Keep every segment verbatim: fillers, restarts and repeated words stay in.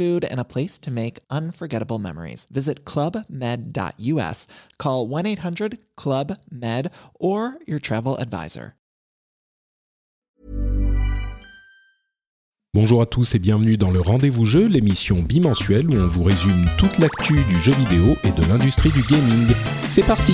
food, and a place to make unforgettable memories. Visit club med dot u s, call one eight hundred club med, or your travel advisor. Bonjour à tous et bienvenue dans le Rendez-vous Jeu, l'émission bimensuelle où on vous résume toute l'actu du jeu vidéo et de l'industrie du gaming. C'est parti!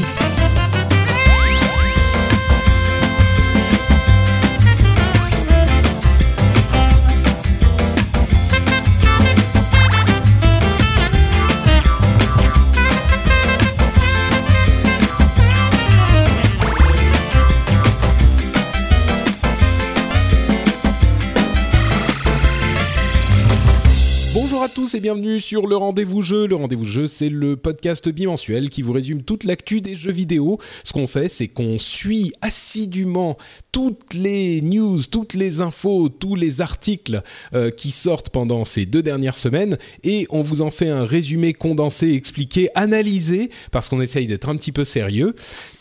Bonjour à tous et bienvenue sur le Rendez-vous Jeu. Le Rendez-vous Jeu, c'est le podcast bimensuel qui vous résume toute l'actu des jeux vidéo. Ce qu'on fait, c'est qu'on suit assidûment toutes les news, toutes les infos, tous les articles euh, qui sortent pendant ces deux dernières semaines et on vous en fait un résumé condensé, expliqué, analysé, parce qu'on essaye d'être un petit peu sérieux.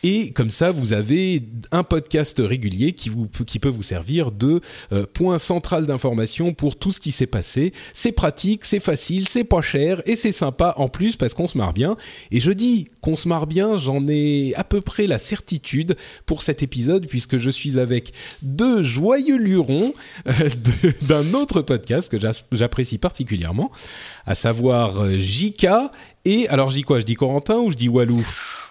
Et comme ça, vous avez un podcast régulier qui, vous, qui peut vous servir de euh, point central d'information pour tout ce qui s'est passé. C'est pratique, c'est C'est facile, c'est pas cher et c'est sympa en plus parce qu'on se marre bien. Et je dis qu'on se marre bien, j'en ai à peu près la certitude pour cet épisode puisque je suis avec deux joyeux lurons euh, de, d'un autre podcast que j'apprécie particulièrement, à savoir J K et... Alors je dis quoi ? Je dis Corentin ou je dis Walou ?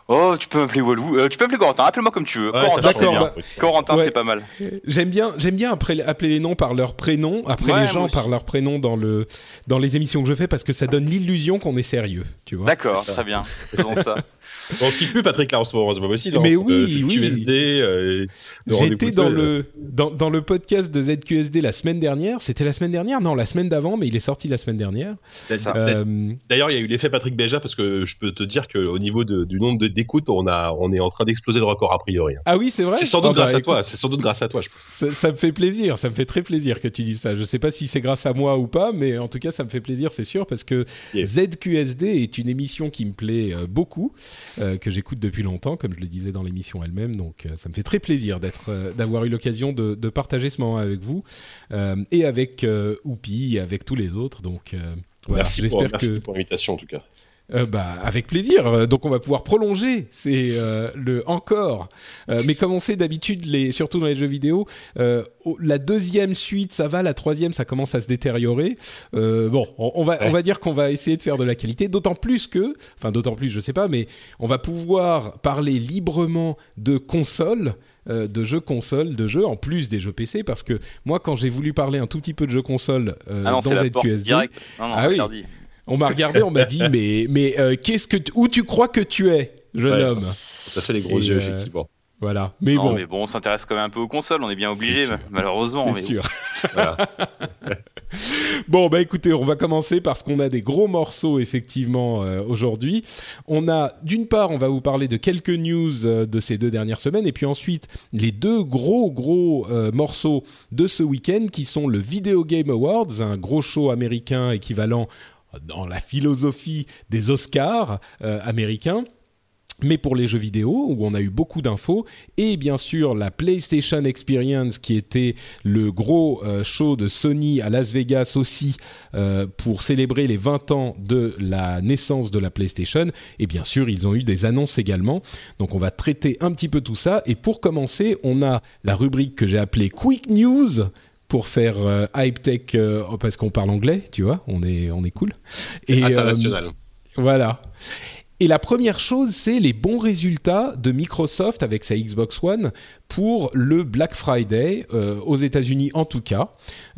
Oh, tu peux m'appeler Walou, euh, tu peux m'appeler Corentin, appelle-moi comme tu veux. Ouais, Corentin, c'est bien. Bah, Corentin, ouais. C'est pas mal. J'aime bien, j'aime bien appeler, appeler les noms par leur prénom, appeler ouais, les gens par leur prénom dans, le, dans les émissions que je fais parce que ça donne l'illusion qu'on est sérieux, tu vois. D'accord, très bien, faisons ça. On se quitte plus Patrick là en ce moment, on se voit aussi dans mais oui, de, oui. Q S D. Euh, J'étais dans le, dans, dans le podcast de Z Q S D la semaine dernière, c'était la semaine dernière Non, la semaine d'avant, mais il est sorti la semaine dernière. C'est ça. Euh, D'ailleurs, il y a eu l'effet Patrick Béja parce que je peux te dire qu'au niveau de, du nombre de, d'écoute, on, a, on est en train d'exploser le record a priori. Ah oui, c'est vrai ? C'est sans doute ah bah, grâce écoute, à toi, c'est sans doute grâce à toi, je pense. Ça, ça me fait plaisir, ça me fait très plaisir que tu dises ça. Je sais pas si c'est grâce à moi ou pas, mais en tout cas, ça me fait plaisir, c'est sûr, parce que yes. Z Q S D est une émission qui me plaît beaucoup. Euh, que j'écoute depuis longtemps, comme je le disais dans l'émission elle-même, donc euh, ça me fait très plaisir d'être, euh, d'avoir eu l'occasion de, de partager ce moment avec vous euh, et avec euh, Oupi et avec tous les autres. Donc euh, voilà, merci j'espère pour, que merci pour l'invitation en tout cas. Euh, bah, avec plaisir. Donc on va pouvoir prolonger, c'est euh, le encore. Euh, mais comme on sait d'habitude, les, surtout dans les jeux vidéo, euh, la deuxième suite ça va, la troisième ça commence à se détériorer. Euh, bon, on, on va ouais. on va dire qu'on va essayer de faire de la qualité. D'autant plus que, enfin d'autant plus, je sais pas, mais on va pouvoir parler librement de consoles. Euh, de jeux console, de jeux en plus des jeux P C, parce que moi quand j'ai voulu parler un tout petit peu de jeux console euh, ah non, dans c'est la Z Q S D, porte direct. Non, non, ah oui. Interdit. On m'a regardé, on m'a dit mais mais euh, qu'est-ce que t- où tu crois que tu es, jeune ouais, homme ? Ça fait les gros yeux, euh, effectivement. Voilà. Mais non, bon. Mais bon, on s'intéresse quand même un peu aux consoles, on est bien obligé, malheureusement. C'est mais sûr. Bon. Voilà. Bon, bah écoutez, on va commencer parce qu'on a des gros morceaux, effectivement, euh, aujourd'hui. On a, d'une part, on va vous parler de quelques news euh, de ces deux dernières semaines, et puis ensuite, les deux gros, gros euh, morceaux de ce week-end, qui sont le Video Game Awards, un gros show américain équivalent dans la philosophie des Oscars euh, américains, mais pour les jeux vidéo, où on a eu beaucoup d'infos, et bien sûr la PlayStation Experience, qui était le gros euh, show de Sony à Las Vegas aussi, euh, pour célébrer les vingt ans de la naissance de la PlayStation, et bien sûr ils ont eu des annonces également, donc on va traiter un petit peu tout ça, et pour commencer, on a la rubrique que j'ai appelée « Quick News », pour faire euh, hype tech euh, parce qu'on parle anglais, tu vois, on est on est cool. Et, international. Euh, voilà. Et la première chose, c'est les bons résultats de Microsoft avec sa Xbox One pour le Black Friday, euh, aux États-Unis en tout cas,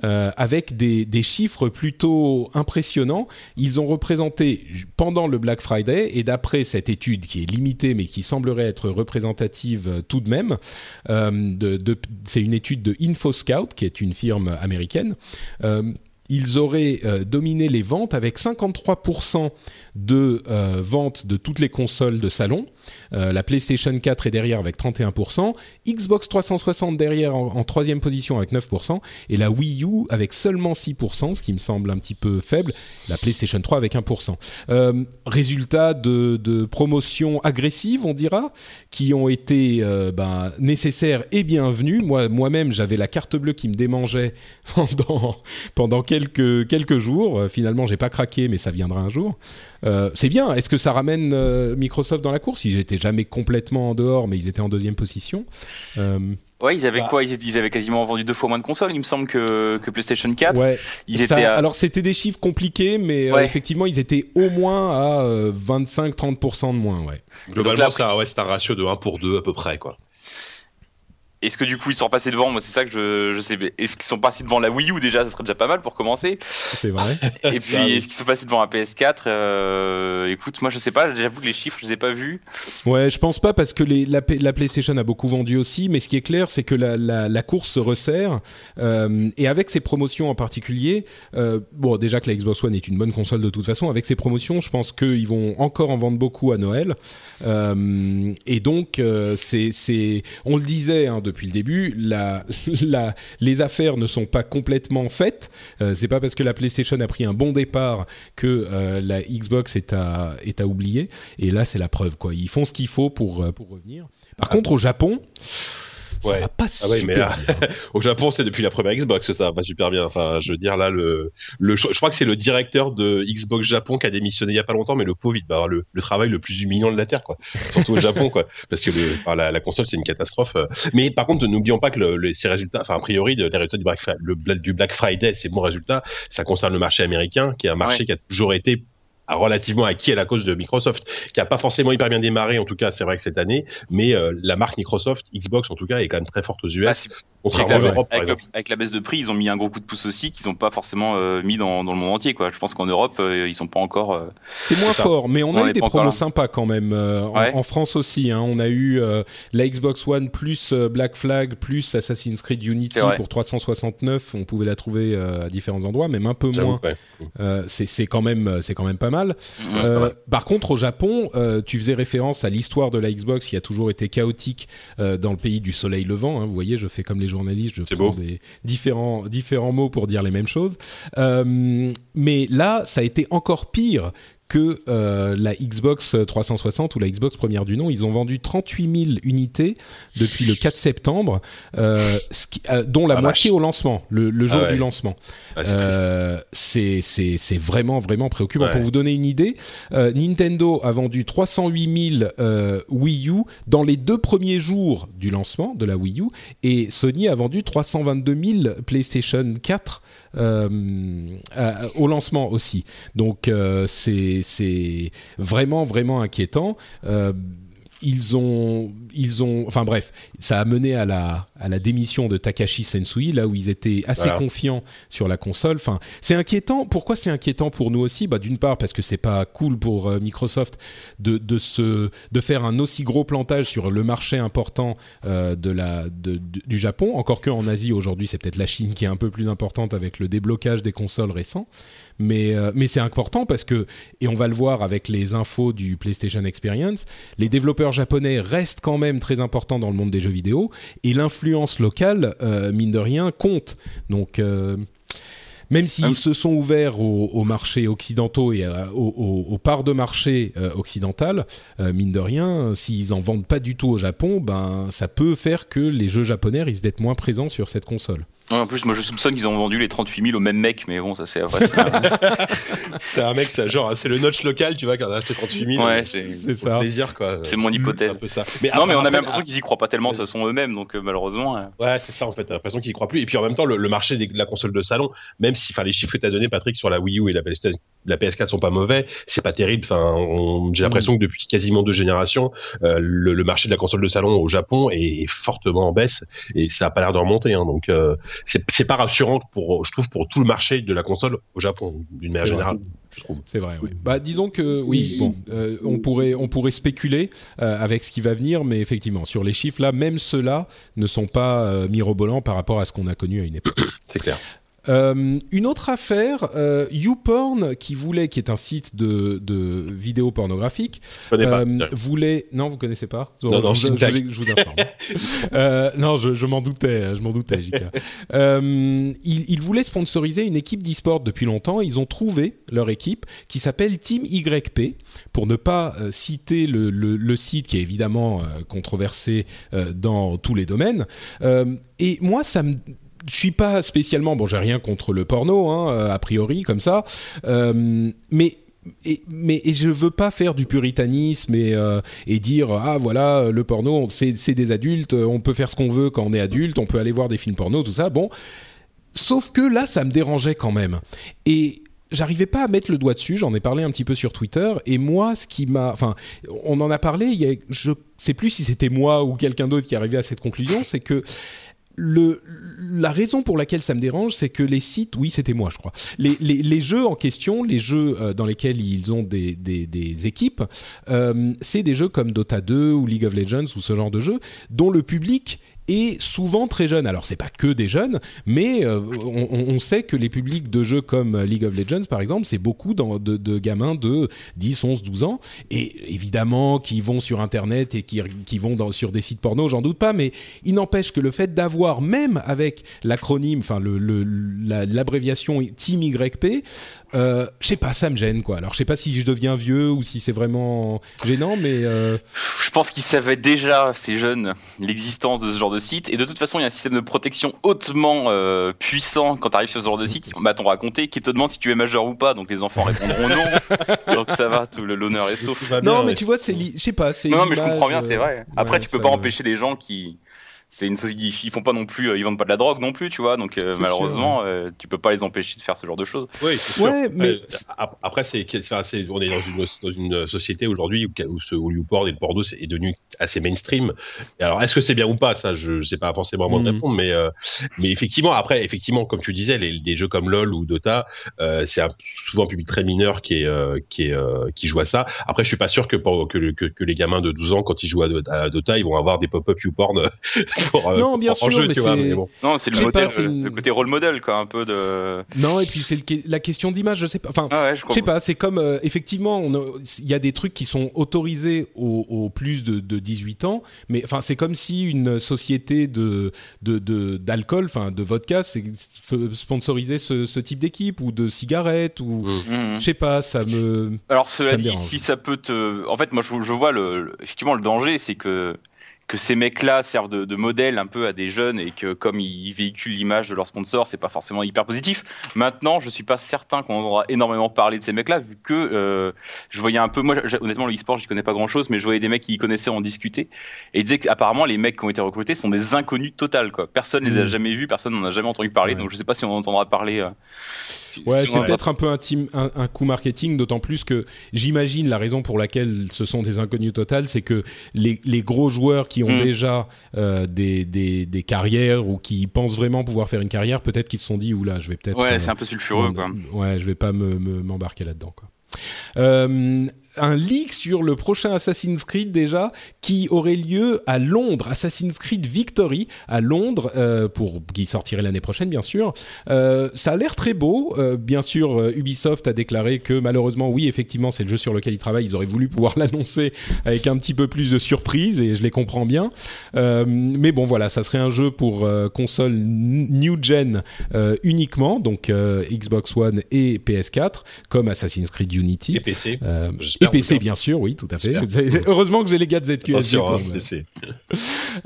euh, avec des, des chiffres plutôt impressionnants. Ils ont représenté pendant le Black Friday, et d'après cette étude qui est limitée mais qui semblerait être représentative euh, tout de même, euh, de, de, c'est une étude de InfoScout, qui est une firme américaine, euh, ils auraient euh, dominé les ventes avec cinquante-trois pour cent de euh, ventes de toutes les consoles de salon. Euh, la PlayStation quatre est derrière avec trente et un pour cent, Xbox trois cent soixante derrière en troisième position avec neuf pour cent, et la Wii U avec seulement six pour cent, ce qui me semble un petit peu faible, la PlayStation trois avec un pour cent. Euh, résultat de, de promotions agressives, on dira, qui ont été euh, bah, nécessaires et bienvenues. Moi, moi-même, j'avais la carte bleue qui me démangeait pendant, pendant quelques, quelques jours. Euh, finalement, j'ai pas craqué, mais ça viendra un jour. Euh, c'est bien. Est-ce que ça ramène euh, Microsoft dans la course ? Ils n'étaient jamais complètement en dehors, mais ils étaient en deuxième position. Euh... Ouais, ils avaient bah. quoi ils, ils avaient quasiment vendu deux fois moins de consoles, il me semble, que, que PlayStation quatre. Ouais. Ils Ça, étaient à... Alors, c'était des chiffres compliqués, mais ouais. euh, effectivement, ils étaient au moins à euh, vingt-cinq à trente pour cent de moins. Ouais. Globalement, là, ça, ouais, c'est un ratio de un pour deux à peu près, quoi. Est-ce que du coup ils sont passés devant ? Moi, c'est ça que je, je sais. Est-ce qu'ils sont passés devant la Wii U déjà ? Ça serait déjà pas mal pour commencer. C'est vrai. Et puis est-ce qu'ils sont passés devant la P S quatre ? euh, Écoute, moi je sais pas. J'avoue que les chiffres, je les ai pas vus. Ouais, je pense pas parce que les, la, la PlayStation a beaucoup vendu aussi. Mais ce qui est clair, c'est que la, la, la course se resserre euh, et avec ces promotions en particulier. Euh, bon, déjà que la Xbox One est une bonne console de toute façon. Avec ces promotions, je pense qu'ils vont encore en vendre beaucoup à Noël. Euh, et donc euh, c'est, c'est, on le disait. Hein, depuis le début, la, la, les affaires ne sont pas complètement faites. Euh, c'est pas parce que la PlayStation a pris un bon départ que euh, la Xbox est à, est à oublier. Et là, c'est la preuve, quoi. Ils font ce qu'il faut pour, pour revenir. Par ah contre, bon. Au Japon... Ça ouais. va pas super ah ouais, mais là, bien. Au Japon, c'est depuis la première Xbox, ça va pas super bien. Enfin, je veux dire, là, le, le, je crois que c'est le directeur de Xbox Japon qui a démissionné il y a pas longtemps, mais le pauvre, il va avoir le, le travail le plus humiliant de la Terre, quoi. Surtout au Japon, quoi. Parce que le, enfin, la, la console, c'est une catastrophe. Mais par contre, n'oublions pas que le, le, ces résultats, enfin, a priori, les résultats du Black, le, du Black Friday, ces bons résultats, ça concerne le marché américain, qui est un marché ouais. qui a toujours été relativement acquis à la cause de Microsoft, qui a pas forcément hyper bien démarré, en tout cas c'est vrai que cette année, mais euh, la marque Microsoft Xbox en tout cas est quand même très forte aux U S. Ah, c'est... Exactement. Europe, avec, le, avec la baisse de prix, ils ont mis un gros coup de pouce aussi qu'ils n'ont pas forcément euh, mis dans, dans le monde entier, quoi. Je pense qu'en Europe, euh, ils sont pas encore. Euh, c'est moins c'est fort, mais on, on a eu des promos sympas quand même euh, ouais. en, en France aussi. Hein, on a eu euh, la Xbox One plus Black Flag plus Assassin's Creed Unity pour trois cent soixante-neuf. On pouvait la trouver euh, à différents endroits, même un peu J'avoue, moins. Ouais. Euh, c'est, c'est quand même, c'est quand même pas mal. Ouais, euh, par contre, au Japon, euh, tu faisais référence à l'histoire de la Xbox qui a toujours été chaotique euh, dans le pays du soleil levant. Hein. Vous voyez, je fais comme les gens. Journaliste, je prends des différents, différents mots pour dire les mêmes choses. Euh, mais là, ça a été encore pire que euh, la Xbox trois cent soixante ou la Xbox première du nom. Ils ont vendu trente-huit mille unités depuis le quatre septembre, euh, ce qui, euh, dont la ah moitié vache. au lancement, le, le jour ah ouais. du lancement. Ah, c'est, euh, c'est, c'est, c'est vraiment, vraiment préoccupant. Ouais. Pour vous donner une idée, euh, Nintendo a vendu trois cent huit mille euh, Wii U dans les deux premiers jours du lancement de la Wii U, et Sony a vendu trois cent vingt-deux mille PlayStation quatre euh, euh, au lancement aussi. Donc, euh, c'est Et c'est vraiment vraiment inquiétant. Euh, ils ont, ils ont, enfin bref, ça a mené à la à la démission de Takashi Sensui, là où ils étaient assez voilà. confiants sur la console. Enfin, c'est inquiétant. Pourquoi c'est inquiétant pour nous aussi ? Bah, d'une part parce que c'est pas cool pour euh, Microsoft de de se de faire un aussi gros plantage sur le marché important euh, de la de, de, du Japon. Encore que en Asie aujourd'hui, c'est peut-être la Chine qui est un peu plus importante avec le déblocage des consoles récents. Mais, euh, mais c'est important parce que, et on va le voir avec les infos du PlayStation Experience, les développeurs japonais restent quand même très importants dans le monde des jeux vidéo et l'influence locale, euh, mine de rien, compte. Donc, euh, même s'ils ah. se sont ouverts aux au marchés occidentaux et à, aux, aux, aux parts de marché euh, occidentales, euh, mine de rien, s'ils n'en vendent pas du tout au Japon, ben, ça peut faire que les jeux japonais risquent d'être moins présents sur cette console. Ouais, en plus, moi je soupçonne qu'ils ont vendu les trente-huit mille au même mec, mais bon, ça c'est vrai. C'est un, c'est un mec, c'est, genre, c'est le notch local, tu vois, quand on a acheté trente-huit mille. Ouais, c'est, c'est ça. Plaisir, quoi. C'est mon hypothèse. C'est un peu ça. Mais non, après, mais on a même l'impression à... qu'ils y croient pas tellement, de toute façon, eux-mêmes, donc euh, malheureusement. Euh... Ouais, c'est ça en fait, t'as l'impression qu'ils y croient plus. Et puis en même temps, le, le marché de la console de salon, même si les chiffres que t'as donné, Patrick, sur la Wii U et la PlayStation, la P S quatre sont pas mauvais, c'est pas terrible. Enfin, on, j'ai l'impression mmh. que depuis quasiment deux générations, euh, le, le marché de la console de salon au Japon est, est fortement en baisse et ça a pas l'air de remonter, hein, donc. Euh, C'est, c'est pas rassurant pour, je trouve, pour tout le marché de la console au Japon d'une manière générale. Je trouve. C'est vrai, oui. Bah, disons que oui, bon, euh, on pourrait, on pourrait spéculer euh, avec ce qui va venir, mais effectivement, sur les chiffres là, même ceux-là ne sont pas euh, mirobolants par rapport à ce qu'on a connu à une époque. C'est clair. Euh, une autre affaire, euh, YouPorn, qui voulait, qui est un site de, de vidéos pornographiques, euh, voulait... Non, vous connaissez pas ? Non, non, non, je, je, je, je vous informe. euh, non, je, je m'en doutais, je m'en doutais, J K. euh, ils, ils voulaient sponsoriser une équipe d'e-sport depuis longtemps. Ils ont trouvé leur équipe qui s'appelle Team Y P, pour ne pas euh, citer le, le, le site qui est évidemment euh, controversé euh, dans tous les domaines. Euh, et moi, ça me... Je suis pas spécialement... Bon, j'ai rien contre le porno, hein, a priori, comme ça. Euh, mais... Et, mais et je veux pas faire du puritanisme et, euh, et dire ah voilà le porno c'est, c'est des adultes, on peut faire ce qu'on veut quand on est adulte, on peut aller voir des films porno, tout ça, bon, sauf que là ça me dérangeait quand même et j'arrivais pas à mettre le doigt dessus. J'en ai parlé un petit peu sur Twitter et moi ce qui m'a, enfin on en a parlé, il y a, je sais plus si c'était moi ou quelqu'un d'autre qui arrivait à cette conclusion, c'est que Le, la raison pour laquelle ça me dérange, c'est que les sites, oui c'était moi je crois, les, les, les jeux en question, les jeux dans lesquels ils ont des, des, des équipes, euh, c'est des jeux comme Dota deux ou League of Legends ou ce genre de jeux dont le public est souvent très jeune. Alors c'est pas que des jeunes, mais euh, on, on sait que les publics de jeux comme League of Legends par exemple, c'est beaucoup dans, de, de gamins de dix, onze, douze ans, et évidemment qui vont sur internet et qui, qui vont dans, sur des sites porno, j'en doute pas, mais il n'empêche que le fait d'avoir, même avec l'acronyme, enfin le, le, la, l'abréviation Team Y P, euh, je sais pas, ça me gêne quoi. Alors je sais pas si je deviens vieux ou si c'est vraiment gênant, mais... Euh... Je pense qu'ils savaient déjà, ces jeunes, l'existence de ce genre de site, et de toute façon il y a un système de protection hautement euh, puissant quand tu arrives sur ce genre de site. Bah, t'ont raconté, qui te demande si tu es majeur ou pas, donc les enfants répondront non, donc ça va, tout, l'honneur est sauf. Non bien, mais ouais. Tu vois, c'est li- je sais pas, c'est non, non mais je comprends bien, c'est vrai. Après ouais, tu peux pas vrai. empêcher les gens qui, c'est une société, ils font pas non plus, euh, ils vendent pas de la drogue non plus, tu vois, donc euh, malheureusement sûr, ouais. euh, tu peux pas les empêcher de faire ce genre de choses. Oui, c'est sûr. Ouais, mais euh, c'est... après c'est, c'est, c'est on est dans une, dans une société aujourd'hui où, où ce YouPorn et le porno est devenu assez mainstream. Et alors est-ce que c'est bien ou pas, ça je, je sais pas forcément comment mmh. répondre, mais euh, mais effectivement après effectivement comme tu disais, les des jeux comme LoL ou Dota, euh, c'est un, souvent un public très mineur qui est euh, qui est euh, qui joue à ça. Après je suis pas sûr que pour, que, que que les gamins de douze ans quand ils jouent à, à Dota, ils vont avoir des pop-up YouPorn. Pour, non, euh, bien sûr, jeu, mais, c'est... Vois, mais bon. Non, c'est le, modèle, pas, le côté rôle modèle, quoi, un peu de. Non, et puis c'est le... la question d'image, je sais pas. Enfin, ah ouais, je, je sais pas. C'est comme euh, effectivement, il a... y a des trucs qui sont autorisés aux au plus de, de dix-huit ans, mais enfin, c'est comme si une société de, de, de d'alcool, enfin de vodka, c'est sponsorisait ce, ce type d'équipe ou de cigarettes ou mmh. je sais pas. Ça me. Alors cela dit, si ça peut te. En fait, moi, je, je vois le effectivement le danger, c'est que. que ces mecs-là servent de, de modèle un peu à des jeunes et que comme ils véhiculent l'image de leur sponsor, c'est pas forcément hyper positif. Maintenant, je suis pas certain qu'on aura énormément parlé de ces mecs-là vu que euh, je voyais un peu, moi honnêtement le e-sport j'y connais pas grand-chose, mais je voyais des mecs qui y connaissaient en discuter et ils disaient qu'apparemment les mecs qui ont été recrutés sont des inconnus totales quoi. Personne mmh. les a jamais vus, personne n'en a jamais entendu parler, ouais. Donc je sais pas si on en entendra parler. Euh, si, ouais, si c'est peut-être a... un peu un, team, un, un coup marketing, d'autant plus que j'imagine la raison pour laquelle ce sont des inconnus totales, c'est que les, les gros joueurs qui qui ont mmh. déjà euh, des, des, des carrières ou qui pensent vraiment pouvoir faire une carrière, peut-être qu'ils se sont dit oula, je vais peut-être. Ouais, euh, c'est un peu sulfureux, euh, quoi. Ouais, je vais pas me, me, m'embarquer là-dedans, quoi. Euh, un leak sur le prochain Assassin's Creed déjà qui aurait lieu à Londres, Assassin's Creed Victory à Londres, euh, pour qui sortirait l'année prochaine bien sûr. Euh, ça a l'air très beau, euh, bien sûr. euh, Ubisoft a déclaré que malheureusement oui effectivement c'est le jeu sur lequel ils travaillent, ils auraient voulu pouvoir l'annoncer avec un petit peu plus de surprise et je les comprends bien, euh, mais bon voilà, ça serait un jeu pour euh, console n- new gen euh, uniquement, donc euh, Xbox One et P S quatre comme Assassin's Creed Unity. Et P C. Euh, et P C, bien sûr, oui, tout à fait. Heureusement que j'ai les gars de Z Q S D. Pour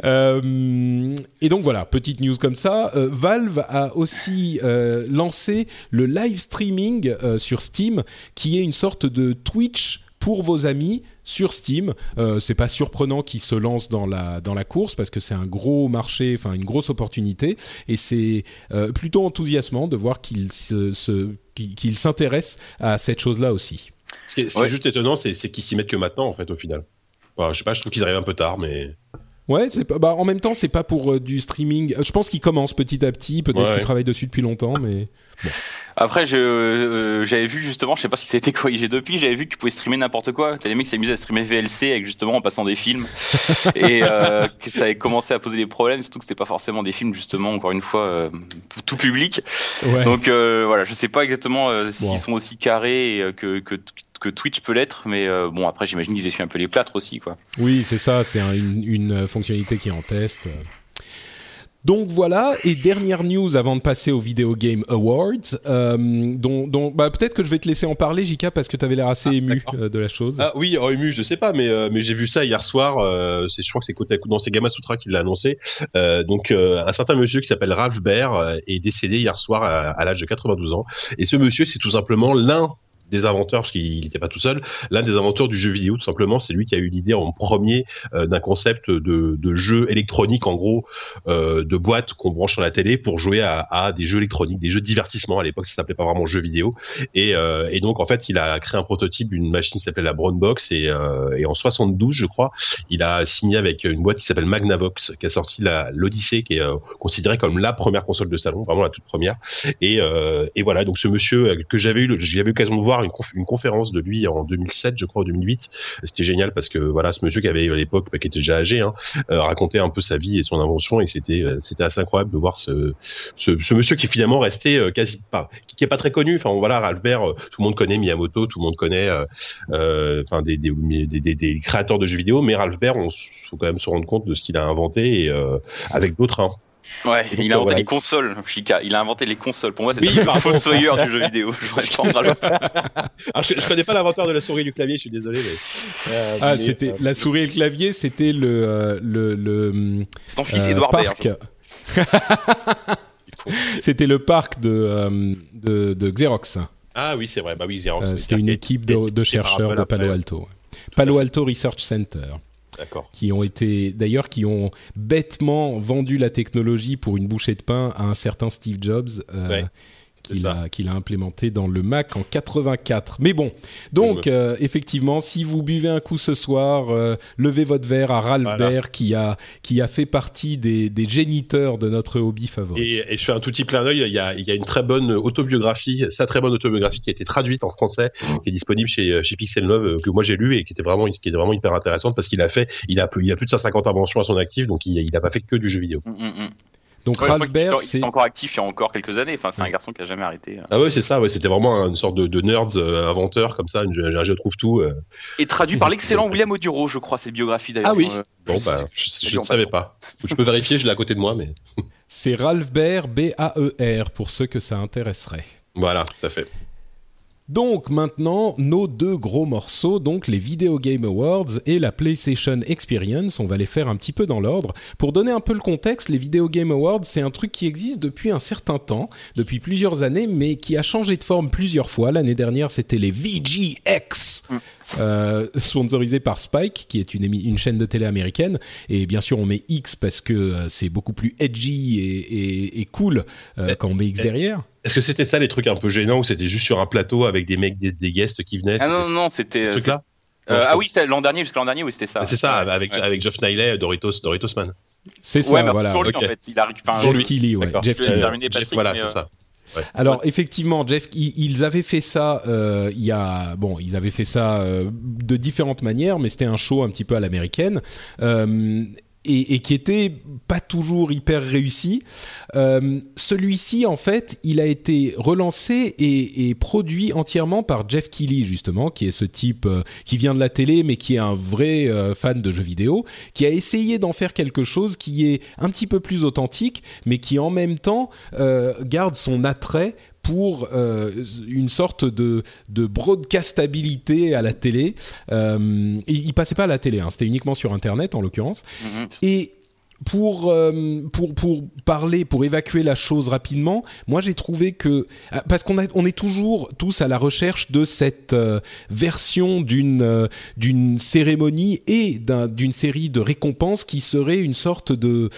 euh, et donc voilà, petite news comme ça. Euh, Valve a aussi euh, lancé le live streaming euh, sur Steam, qui est une sorte de Twitch pour vos amis sur Steam. Euh, c'est pas surprenant qu'ils se lancent dans la dans la course parce que c'est un gros marché, enfin une grosse opportunité, et c'est euh, plutôt enthousiasmant de voir qu'ils se, se qu'ils s'intéressent à cette chose-là aussi. Ce qui est, ce qui est ouais. juste étonnant, c'est, c'est qu'ils s'y mettent que maintenant, en fait, au final. Enfin, je sais pas, je trouve qu'ils arrivent un peu tard, mais... Ouais, c'est pas, bah, en même temps, c'est pas pour euh, du streaming. Je pense qu'il commence petit à petit. Peut-être ouais, qu'il ouais. travaille dessus depuis longtemps, mais... Bon. Après, je, euh, j'avais vu justement, je sais pas si ça a été corrigé depuis, j'avais vu que tu pouvais streamer n'importe quoi. T'as les mecs qui s'amusaient à streamer V L C avec justement en passant des films. Et euh, que ça avait commencé à poser des problèmes, surtout que c'était pas forcément des films, justement, encore une fois, euh, tout public. Ouais. Donc euh, voilà, je sais pas exactement euh, s'ils bon. sont aussi carrés et, euh, que, que que Twitch peut l'être, mais euh, bon, après j'imagine qu'ils essuient un peu les plâtres aussi, quoi. Oui, c'est ça, c'est un, une, une fonctionnalité qui est en test. Donc voilà, et dernière news avant de passer aux Video Game Awards, euh, dont, dont bah, peut-être que je vais te laisser en parler, J K, parce que tu avais l'air assez ah, ému euh, de la chose. Ah oui, oh, ému, je sais pas, mais, euh, mais j'ai vu ça hier soir, euh, c'est, je crois que c'est côté, dans ces Gamasutra qui l'a annoncé, euh, donc euh, un certain monsieur qui s'appelle Ralph Baer euh, est décédé hier soir à, à l'âge de quatre-vingt-douze ans, et ce monsieur c'est tout simplement l'un des inventeurs, parce qu'il n'était pas tout seul, l'un des inventeurs du jeu vidéo, tout simplement. C'est lui qui a eu l'idée en premier euh, d'un concept de, de jeu électronique, en gros, euh, de boîte qu'on branche sur la télé pour jouer à, à des jeux électroniques, des jeux de divertissement. À l'époque, ça s'appelait pas vraiment jeu vidéo. Et, euh, et donc, en fait, il a créé un prototype d'une machine qui s'appelait la Brown Box. Et, euh, et en soixante-douze, je crois, il a signé avec une boîte qui s'appelle Magnavox, qui a sorti la, l'Odyssée, qui est euh, considérée comme la première console de salon, vraiment la toute première. Et, euh, et voilà, donc ce monsieur que j'avais eu, j'avais eu l'occasion de voir Une, conf- une conférence de lui en deux mille sept, je crois, ou deux mille huit. C'était génial parce que voilà, ce monsieur qui avait à l'époque, qui était déjà âgé, hein, euh, racontait un peu sa vie et son invention, et c'était euh, c'était assez incroyable de voir ce ce, ce monsieur qui est finalement resté euh, quasi pas, qui, qui est pas très connu. Enfin voilà, Ralph Baer, euh, tout le monde connaît Miyamoto, tout le monde connaît, enfin euh, euh, des, des, des des des créateurs de jeux vidéo, mais Ralph Baer, on faut quand même se rendre compte de ce qu'il a inventé, et euh, avec d'autres. Hein. Ouais, donc, il a inventé voilà. les consoles, Chica. Il a inventé les consoles. Pour moi, c'est oui, le fossoyeur du jeu vidéo. Je, Alors, je, je connais pas l'inventeur de la souris et du clavier, je suis désolé. Mais... Euh, ah, mais, c'était euh, la souris et le clavier, c'était le euh, le le. C'est ton fils, euh, Edouard Parc. C'était le parc de euh, de, de Xerox. Ah oui, c'est vrai. Bah oui, Xerox. Euh, c'était une équipe de, de chercheurs de Palo Alto, Palo Alto Research Center. D'accord. Qui ont été, d'ailleurs, qui ont bêtement vendu la technologie pour une bouchée de pain à un certain Steve Jobs, euh, ouais, qu'il, a, qu'il a implémenté dans le Mac en quatre-vingt-quatre. Mais bon, donc euh, effectivement, si vous buvez un coup ce soir, euh, levez votre verre à Ralph voilà. Baer, qui a, qui a fait partie des, des géniteurs de notre hobby favori. Et, et je fais un tout petit clin d'œil, il y a, il y a une très bonne autobiographie, sa très bonne autobiographie qui a été traduite en français, qui est disponible chez, chez Pixel neuf, que moi j'ai lu et qui était vraiment, qui était vraiment hyper intéressante, parce qu'il a fait, il a, il a plus de cent cinquante inventions à son actif, donc il n'a pas fait que du jeu vidéo. Mm-hmm. Donc ouais, Ralph Baer, c'est... il est encore actif il y a encore quelques années. Enfin, c'est un garçon qui a jamais arrêté. Ah ouais, c'est ça. Ouais, c'était vraiment une sorte de, de nerds euh, inventeur comme ça. Une, un jeu trouve tout. Euh... Et traduit par l'excellent William Oduro, je crois, cette biographie d'ailleurs. Ah oui. Euh, bon bah, je, je, je ne savais pas. Je peux vérifier. Je l'ai à côté de moi, mais. C'est Ralph Baer, B A E R, pour ceux que ça intéresserait. Voilà, tout à fait. Donc maintenant, nos deux gros morceaux, donc les Video Game Awards et la PlayStation Experience, on va les faire un petit peu dans l'ordre. Pour donner un peu le contexte, les Video Game Awards, c'est un truc qui existe depuis un certain temps, depuis plusieurs années, mais qui a changé de forme plusieurs fois. L'année dernière, c'était les V G X, euh, sponsorisés par Spike, qui est une, émi- une chaîne de télé américaine. Et bien sûr, on met X parce que euh, c'est beaucoup plus edgy et, et, et cool euh, quand on met X derrière. Est-ce que c'était ça les trucs un peu gênants, ou c'était juste sur un plateau avec des mecs, des, des guests qui venaient? Ah non, non, c'était... Ce truc-là euh, euh, Ah oui, c'est l'an dernier, jusqu'à l'an dernier, oui, c'était ça. C'est ça, avec, ouais. avec Jeff Keighley, Doritos, Doritos Man. C'est ça, ouais, merci voilà. Pour lui, okay. en fait. Il a récupéré... Jeff Keighley, ouais. Jeff Keighley. Euh, voilà, c'est euh... ça. Ouais. Alors effectivement, Jeff, ils avaient fait ça. Euh, il y a bon, ils avaient fait ça euh, de différentes manières, mais c'était un show un petit peu à l'américaine. Euh, Et, et qui était pas toujours hyper réussi. Euh, celui-ci, en fait, il a été relancé et, et produit entièrement par Jeff Keighley, justement, qui est ce type euh, qui vient de la télé, mais qui est un vrai euh, fan de jeux vidéo, qui a essayé d'en faire quelque chose qui est un petit peu plus authentique, mais qui, en même temps, euh, garde son attrait pour euh, une sorte de, de broadcastabilité à la télé. Euh, il ne passait pas à la télé, hein, c'était uniquement sur Internet, en l'occurrence. Mmh. Et pour, euh, pour, pour parler, pour évacuer la chose rapidement, moi j'ai trouvé que... Parce qu'on a, on est toujours tous à la recherche de cette euh, version d'une, euh, d'une cérémonie et d'un, d'une série de récompenses qui serait une sorte de,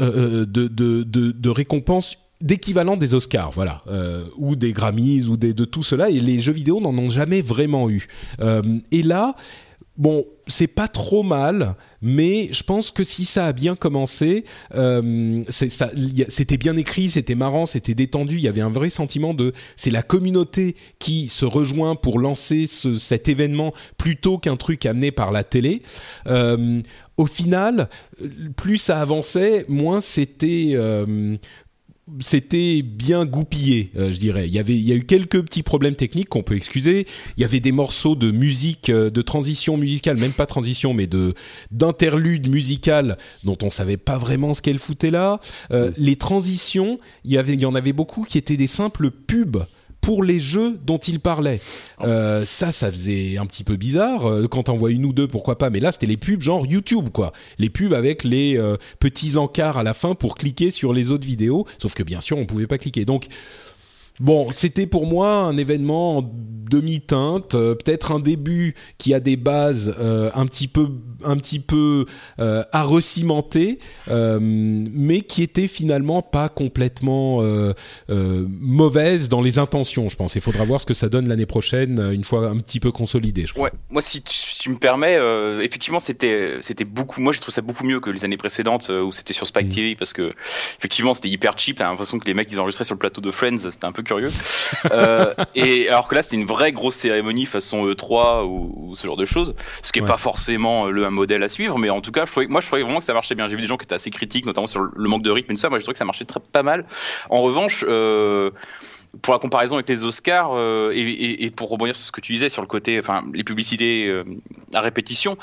euh, de, de, de, de récompense d'équivalent des Oscars, voilà, euh, ou des Grammys, ou des, de tout cela, et les jeux vidéo n'en ont jamais vraiment eu. Euh, et là, Bon, c'est pas trop mal, mais je pense que si ça a bien commencé, euh, c'est, ça, a, c'était bien écrit, c'était marrant, c'était détendu. Il y avait un vrai sentiment de, c'est la communauté qui se rejoint pour lancer ce, cet événement plutôt qu'un truc amené par la télé. Euh, au final, plus ça avançait, moins c'était. Euh, c'était bien goupillé, euh, je dirais. Il y avait, il y a eu quelques petits problèmes techniques qu'on peut excuser. Il y avait des morceaux de musique, euh, de transition musicale, même pas transition, mais de d'interlude musicale dont on savait pas vraiment ce qu'elle foutait là. Euh, les transitions, il y avait, il y en avait beaucoup qui étaient des simples pubs pour les jeux dont il parlait. Euh, ça, ça faisait un petit peu bizarre. Quand t'en vois une ou deux, pourquoi pas. Mais là, c'était les pubs genre YouTube, quoi. Les pubs avec les euh, petits encarts à la fin pour cliquer sur les autres vidéos. Sauf que, bien sûr, on pouvait pas cliquer. Donc, bon, c'était pour moi un événement en demi-teinte. Euh, peut-être un début qui a des bases euh, un petit peu, un petit peu euh, à recimenter, euh, mais qui était finalement pas complètement euh, euh, mauvaise dans les intentions, je pense. Il faudra voir ce que ça donne l'année prochaine, une fois un petit peu consolidé, je crois. Ouais, moi, si tu, si tu me permets, euh, effectivement, c'était, c'était beaucoup. Moi, j'ai trouvé ça beaucoup mieux que les années précédentes euh, où c'était sur Spike mmh. T V, parce que effectivement, c'était hyper cheap. T'as l'impression que les mecs ils enregistraient sur le plateau de Friends, c'était un peu curieux. euh, et alors que là, c'était une vraie grosse cérémonie façon E trois ou, ou ce genre de choses, ce qui est ouais. pas forcément le un modèle à suivre, mais en tout cas je trouvais, moi je trouvais vraiment que ça marchait bien. J'ai vu des gens qui étaient assez critiques notamment sur le manque de rythme et tout ça. Moi je trouvais que ça marchait très, pas mal. En revanche, euh, pour la comparaison avec les Oscars euh, et, et, et pour rebondir sur ce que tu disais sur le côté, enfin les publicités euh, à répétition,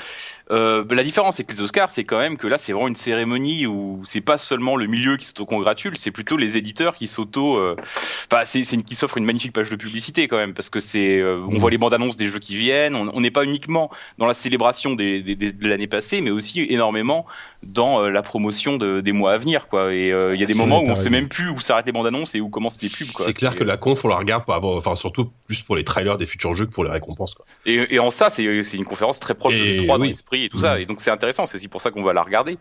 euh, la différence avec les Oscars, c'est quand même que là c'est vraiment une cérémonie où c'est pas seulement le milieu qui s'auto-congratule, c'est plutôt les éditeurs qui s'auto, enfin euh, c'est, c'est une, qui s'offre une magnifique page de publicité quand même, parce que c'est, euh, on voit les bandes annonces des jeux qui viennent, on n'est pas uniquement dans la célébration des, des, des, de l'année passée, mais aussi énormément dans euh, la promotion de, des mois à venir, quoi. Et il euh, y a des c'est moments où on sait même plus où s'arrêtent les bandes annonces et où commencent les pubs, quoi. C'est clair. C'est... que la conf on la regarde pour avoir, enfin surtout plus pour les trailers des futurs jeux que pour les récompenses, quoi. Et, et en ça c'est, c'est une conférence très proche et de l'E trois oui. dans l'esprit et tout mmh. ça, et donc c'est intéressant, c'est aussi pour ça qu'on va la regarder,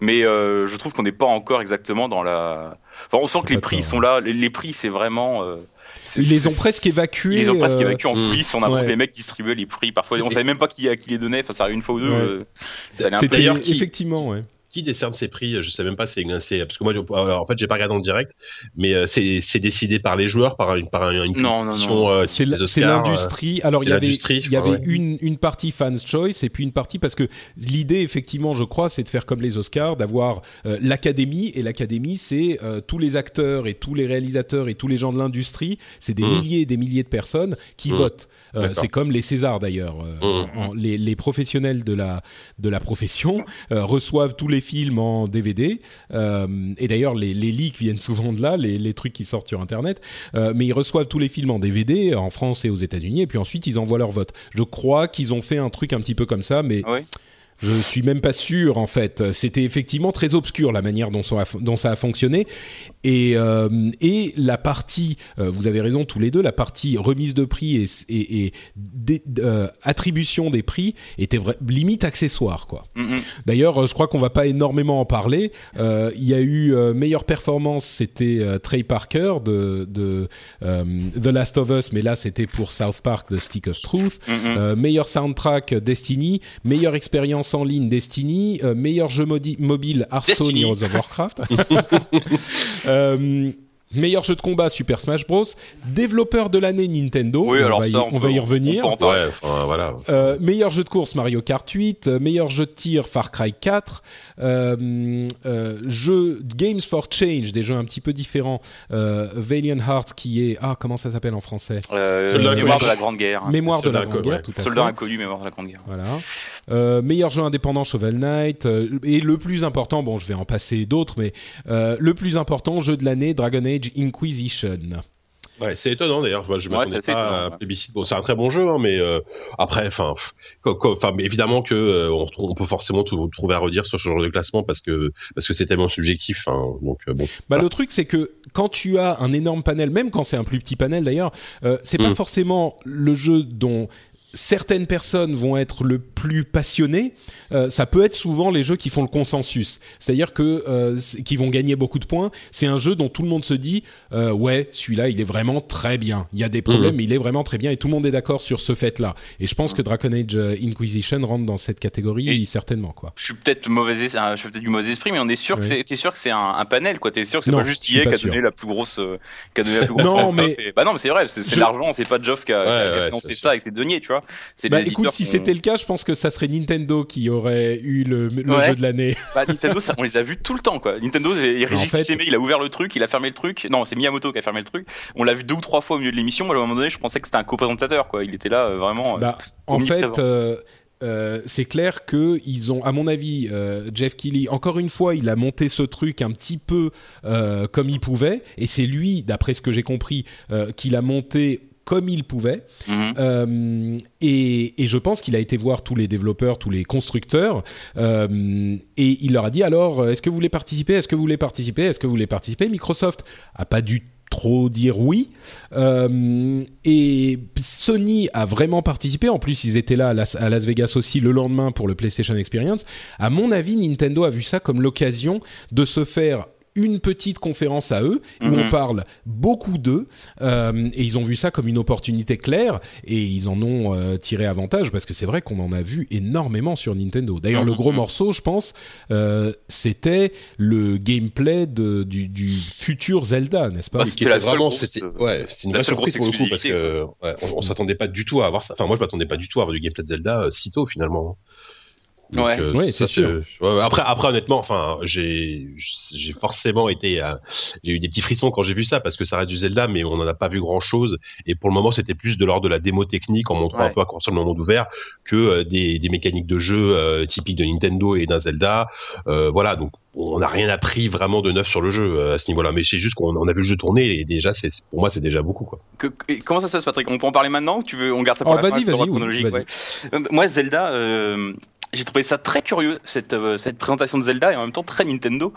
mais euh, je trouve qu'on n'est pas encore exactement dans la, enfin on sent que les prix sont là, les, les prix c'est vraiment euh... C'est, ils les ont presque évacués. Ils les ont presque évacués euh... en police. On a ouais. les mecs distribuaient les prix. Parfois, on et... savait même pas qui, qui les donnait. Enfin, ça arrive une fois ou deux. Ouais. Euh, ça allait un player qui... effectivement, ouais. Qui décerne ces prix? Je sais même pas. C'est, c'est parce que moi, alors, en fait, j'ai pas regardé en direct, mais c'est, c'est décidé par les joueurs, par une, par une non, non, non. Euh, c'est, Oscars, c'est l'industrie. Alors, il y avait, il y avait ouais. une, une partie fans choice et puis une partie parce que l'idée, effectivement, je crois, c'est de faire comme les Oscars, d'avoir euh, l'académie, et l'académie, c'est euh, tous les acteurs et tous les réalisateurs et tous les gens de l'industrie. C'est des mmh. milliers et des milliers de personnes qui mmh. votent. Euh, c'est comme les Césars d'ailleurs. Euh, mmh. en, les, les professionnels de la, de la profession euh, reçoivent tous les films en D V D euh, et d'ailleurs les, les leaks viennent souvent de là, les, les trucs qui sortent sur internet, euh, mais ils reçoivent tous les films en D V D en France et aux États-Unis et puis ensuite ils envoient leur vote. Je crois qu'ils ont fait un truc un petit peu comme ça, mais oui. je suis même pas sûr en fait. C'était effectivement très obscur la manière dont ça a, dont ça a fonctionné et, euh, et la partie, euh, vous avez raison tous les deux, la partie remise de prix et, et, et dé, euh, attribution des prix était vra- limite accessoire, quoi. Mm-hmm. D'ailleurs je crois qu'on va pas énormément en parler. Il euh, y a eu euh, meilleure performance, c'était euh, Trey Parker de, de euh, The Last of Us, mais là c'était pour South Park The Stick of Truth. Mm-hmm. euh, meilleur soundtrack Destiny, meilleure expérience en ligne Destiny, euh, meilleur jeu modi- mobile Hearthstone et World of Warcraft, euh, meilleur jeu de combat Super Smash Bros, développeur de l'année Nintendo, oui, on, alors va, ça, y, on, on peut, va y revenir, on peut, on peut, ouais, enfin, voilà. euh, meilleur jeu de course Mario Kart huit, euh, meilleur jeu de tir Far Cry quatre, euh, euh, jeu Games for Change, des jeux un petit peu différents, euh, Valiant Hearts qui est, ah comment ça s'appelle en français, euh, Mémoire inconnu. de la Grande Guerre, Mémoire Soldat de la Grande Guerre, tout à fait. Soldat inconnu, Mémoire de la Grande Guerre, voilà. Euh, meilleur jeu indépendant Shovel Knight, euh, et le plus important, bon je vais en passer d'autres, mais euh, le plus important jeu de l'année Dragon Age Inquisition. Ouais, c'est étonnant d'ailleurs. Moi, je ouais, m'attendais pas à un plébiscite. Bon, c'est un très bon jeu, hein, mais euh, après, enfin, enfin, évidemment que euh, on, on peut forcément tout, trouver à redire sur ce genre de classement parce que parce que c'est tellement subjectif. Hein, donc euh, bon. Bah voilà. Le truc, c'est que quand tu as un énorme panel, même quand c'est un plus petit panel d'ailleurs, euh, c'est pas mm. forcément le jeu dont certaines personnes vont être le plus passionnées, euh, ça peut être souvent les jeux qui font le consensus, c'est-à-dire que euh, qui vont gagner beaucoup de points. C'est un jeu dont tout le monde se dit euh, ouais, celui-là il est vraiment très bien, il y a des problèmes, mmh. mais il est vraiment très bien et tout le monde est d'accord sur ce fait-là. Et je pense que Dragon Age Inquisition rentre dans cette catégorie et certainement quoi. Je suis peut-être mauvais, es- je suis peut-être du mauvais esprit, mais on est sûr, oui. que c'est, t'es sûr que c'est un, un panel quoi, t'es sûr que c'est non, pas juste I A qui a donné la plus grosse, euh, qui a donné la plus grosse. Non mais et, bah non mais c'est vrai, c'est, c'est je... l'argent, c'est pas Geoff qui a, ouais, qui a ouais, financé ça avec ses deniers, tu vois. C'est bah écoute, si qu'on... c'était le cas, je pense que ça serait Nintendo qui aurait eu le, le ouais. jeu de l'année. Bah, Nintendo, ça, on les a vus tout le temps, quoi. Nintendo, il, en fait... s'est mis, il a ouvert le truc, il a fermé le truc. Non, c'est Miyamoto qui a fermé le truc. On l'a vu deux ou trois fois au milieu de l'émission. À un moment donné, je pensais que c'était un co-présentateur, quoi. Il était là euh, vraiment. Bah, euh, en fait, euh, euh, c'est clair que ils ont, à mon avis, euh, Jeff Keighley. Encore une fois, il a monté ce truc un petit peu euh, comme il pouvait, et c'est lui, d'après ce que j'ai compris, euh, qu'il a monté. Comme il pouvait. Mmh. Euh, et, et je pense qu'il a été voir tous les développeurs, tous les constructeurs, euh, et il leur a dit, alors, est-ce que vous voulez participer ? Est-ce que vous voulez participer ? Est-ce que vous voulez participer ? Microsoft n'a pas du trop dire oui. Euh, et Sony a vraiment participé. En plus, ils étaient là à Las, à Las Vegas aussi le lendemain pour le PlayStation Experience. À mon avis, Nintendo a vu ça comme l'occasion de se faire une petite conférence à eux où mmh. on parle beaucoup d'eux euh, et ils ont vu ça comme une opportunité claire et ils en ont euh, tiré avantage parce que c'est vrai qu'on en a vu énormément sur Nintendo. D'ailleurs, mmh. le gros morceau, je pense, euh, c'était le gameplay de, du, du futur Zelda, n'est-ce pas ? Bah, c'était la vraiment, seule c'était, grosse, ouais, c'était une la seule grosse exclusivité parce que ouais, on, on s'attendait pas du tout à avoir ça. Enfin, moi, je m'attendais pas du tout à avoir du gameplay de Zelda euh, si tôt finalement. Donc, ouais, euh, ouais ça, c'est sûr. C'est... Ouais, après, après, honnêtement, enfin, j'ai, j'ai forcément été, euh... j'ai eu des petits frissons quand j'ai vu ça parce que ça reste du Zelda, mais on n'en a pas vu grand chose. Et pour le moment, c'était plus de l'ordre de la démo technique en montrant ouais. un peu à quoi ressemble le monde ouvert que euh, des, des mécaniques de jeu euh, typiques de Nintendo et d'un Zelda. Euh, voilà, donc on n'a rien appris vraiment de neuf sur le jeu euh, à ce niveau-là, mais c'est juste qu'on on a vu le jeu tourner et déjà, c'est, pour moi, c'est déjà beaucoup quoi. Que, comment ça se passe, Patrick ? On peut en parler maintenant ou tu veux on garde ça pour oh, la vas-y, fin vas-y, chronologique, oui, vas-y. Ouais. Moi, Zelda. Euh... J'ai trouvé ça très curieux, cette, euh, cette présentation de Zelda, et en même temps très Nintendo,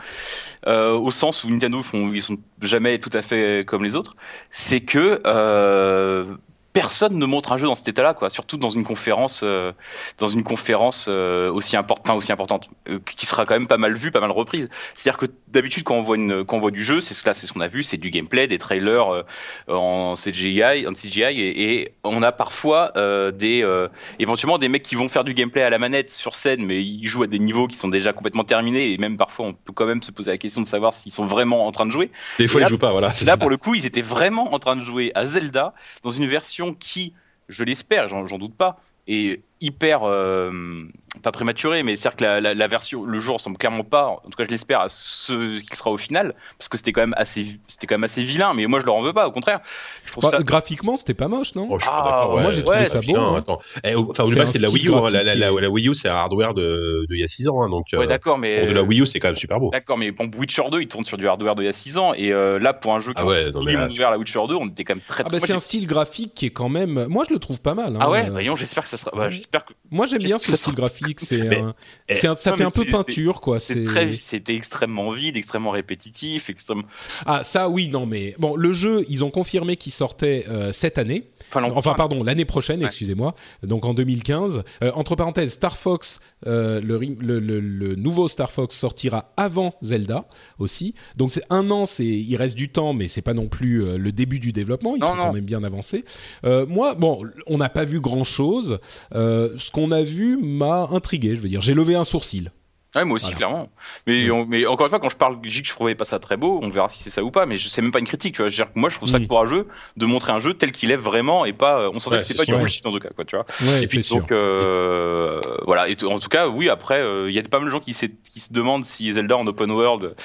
euh, au sens où Nintendo, font, ils sont jamais tout à fait comme les autres, c'est que euh, personne ne montre un jeu dans cet état-là, quoi, surtout dans une conférence, euh, dans une conférence euh, aussi, import- enfin, aussi importante, euh, qui sera quand même pas mal vue, pas mal reprise. C'est-à-dire que d'habitude, quand on voit, une, quand on voit du jeu, c'est cela, c'est ce qu'on a vu, c'est du gameplay, des trailers euh, en C G I, en C G I, et, et on a parfois euh, des, euh, éventuellement des mecs qui vont faire du gameplay à la manette sur scène, mais ils jouent à des niveaux qui sont déjà complètement terminés, et même parfois on peut quand même se poser la question de savoir s'ils sont vraiment en train de jouer. Des fois, là, ils jouent pas, voilà. Là, pour le coup, ils étaient vraiment en train de jouer à Zelda dans une version qui, je l'espère, j'en, j'en doute pas, est hyper euh, pas prématuré, mais c'est-à-dire que la, la, la version, le jeu ressemble clairement pas, en tout cas je l'espère, à ce qui sera au final, parce que c'était quand même assez, c'était quand même assez vilain, mais moi je leur en veux pas, au contraire. Je trouve bah, ça... Graphiquement, c'était pas moche, non ? Oh, je suis ah, pas d'accord, ouais. Moi j'ai trouvé ouais, ça beau. Hein. Eh, enfin, au final, c'est de la Wii U, hein. la, la, la, la Wii U, c'est un hardware de, de il y a six ans, hein, donc. Ouais, d'accord, mais pour de la Wii U, c'est quand même super beau. D'accord, mais bon, Witcher deux, il tourne sur du hardware de il y a six ans, et euh, là pour un jeu qui est ouvert à la Witcher deux, on était quand même très. Ah bah c'est un style graphique qui est quand même, moi je le trouve pas mal. Ah ouais, voyons, j'espère que ça sera. J'espère que... Moi j'aime bien ce style graphique, c'est un... c'est un... ça non, fait un peu c'est, peinture c'est, quoi. C'est, c'est très, c'était extrêmement vide, extrêmement répétitif, extrêmement. Ah ça oui non mais bon le jeu ils ont confirmé qu'il sortait euh, cette année, enfin, enfin pardon l'année prochaine ouais. excusez-moi donc en deux mille quinze. Euh, entre parenthèses Star Fox euh, le, le, le, le nouveau Star Fox sortira avant Zelda aussi donc c'est un an c'est il reste du temps mais c'est pas non plus euh, le début du développement ils non, sont non. quand même bien avancés. Euh, moi bon on n'a pas vu grand chose. Euh, ce qu'on a vu m'a intrigué, je veux dire. J'ai levé un sourcil. Ouais, moi aussi, voilà. Clairement. Mais, oui. on, mais encore une fois, quand je parle J, je trouvais pas ça très beau. On verra si c'est ça ou pas, mais je sais même pas une critique. Tu vois, je veux dire, moi, je trouve ça oui. courageux de montrer un jeu tel qu'il est vraiment et pas. On sentait ouais, que c'était pas sûr. Du bullshit dans tout cas, quoi. Tu vois. Ouais, et puis c'est donc sûr. Euh, voilà. Et t- en tout cas, oui. Après, il euh, y a pas mal de gens qui, qui se demandent si Zelda en open world,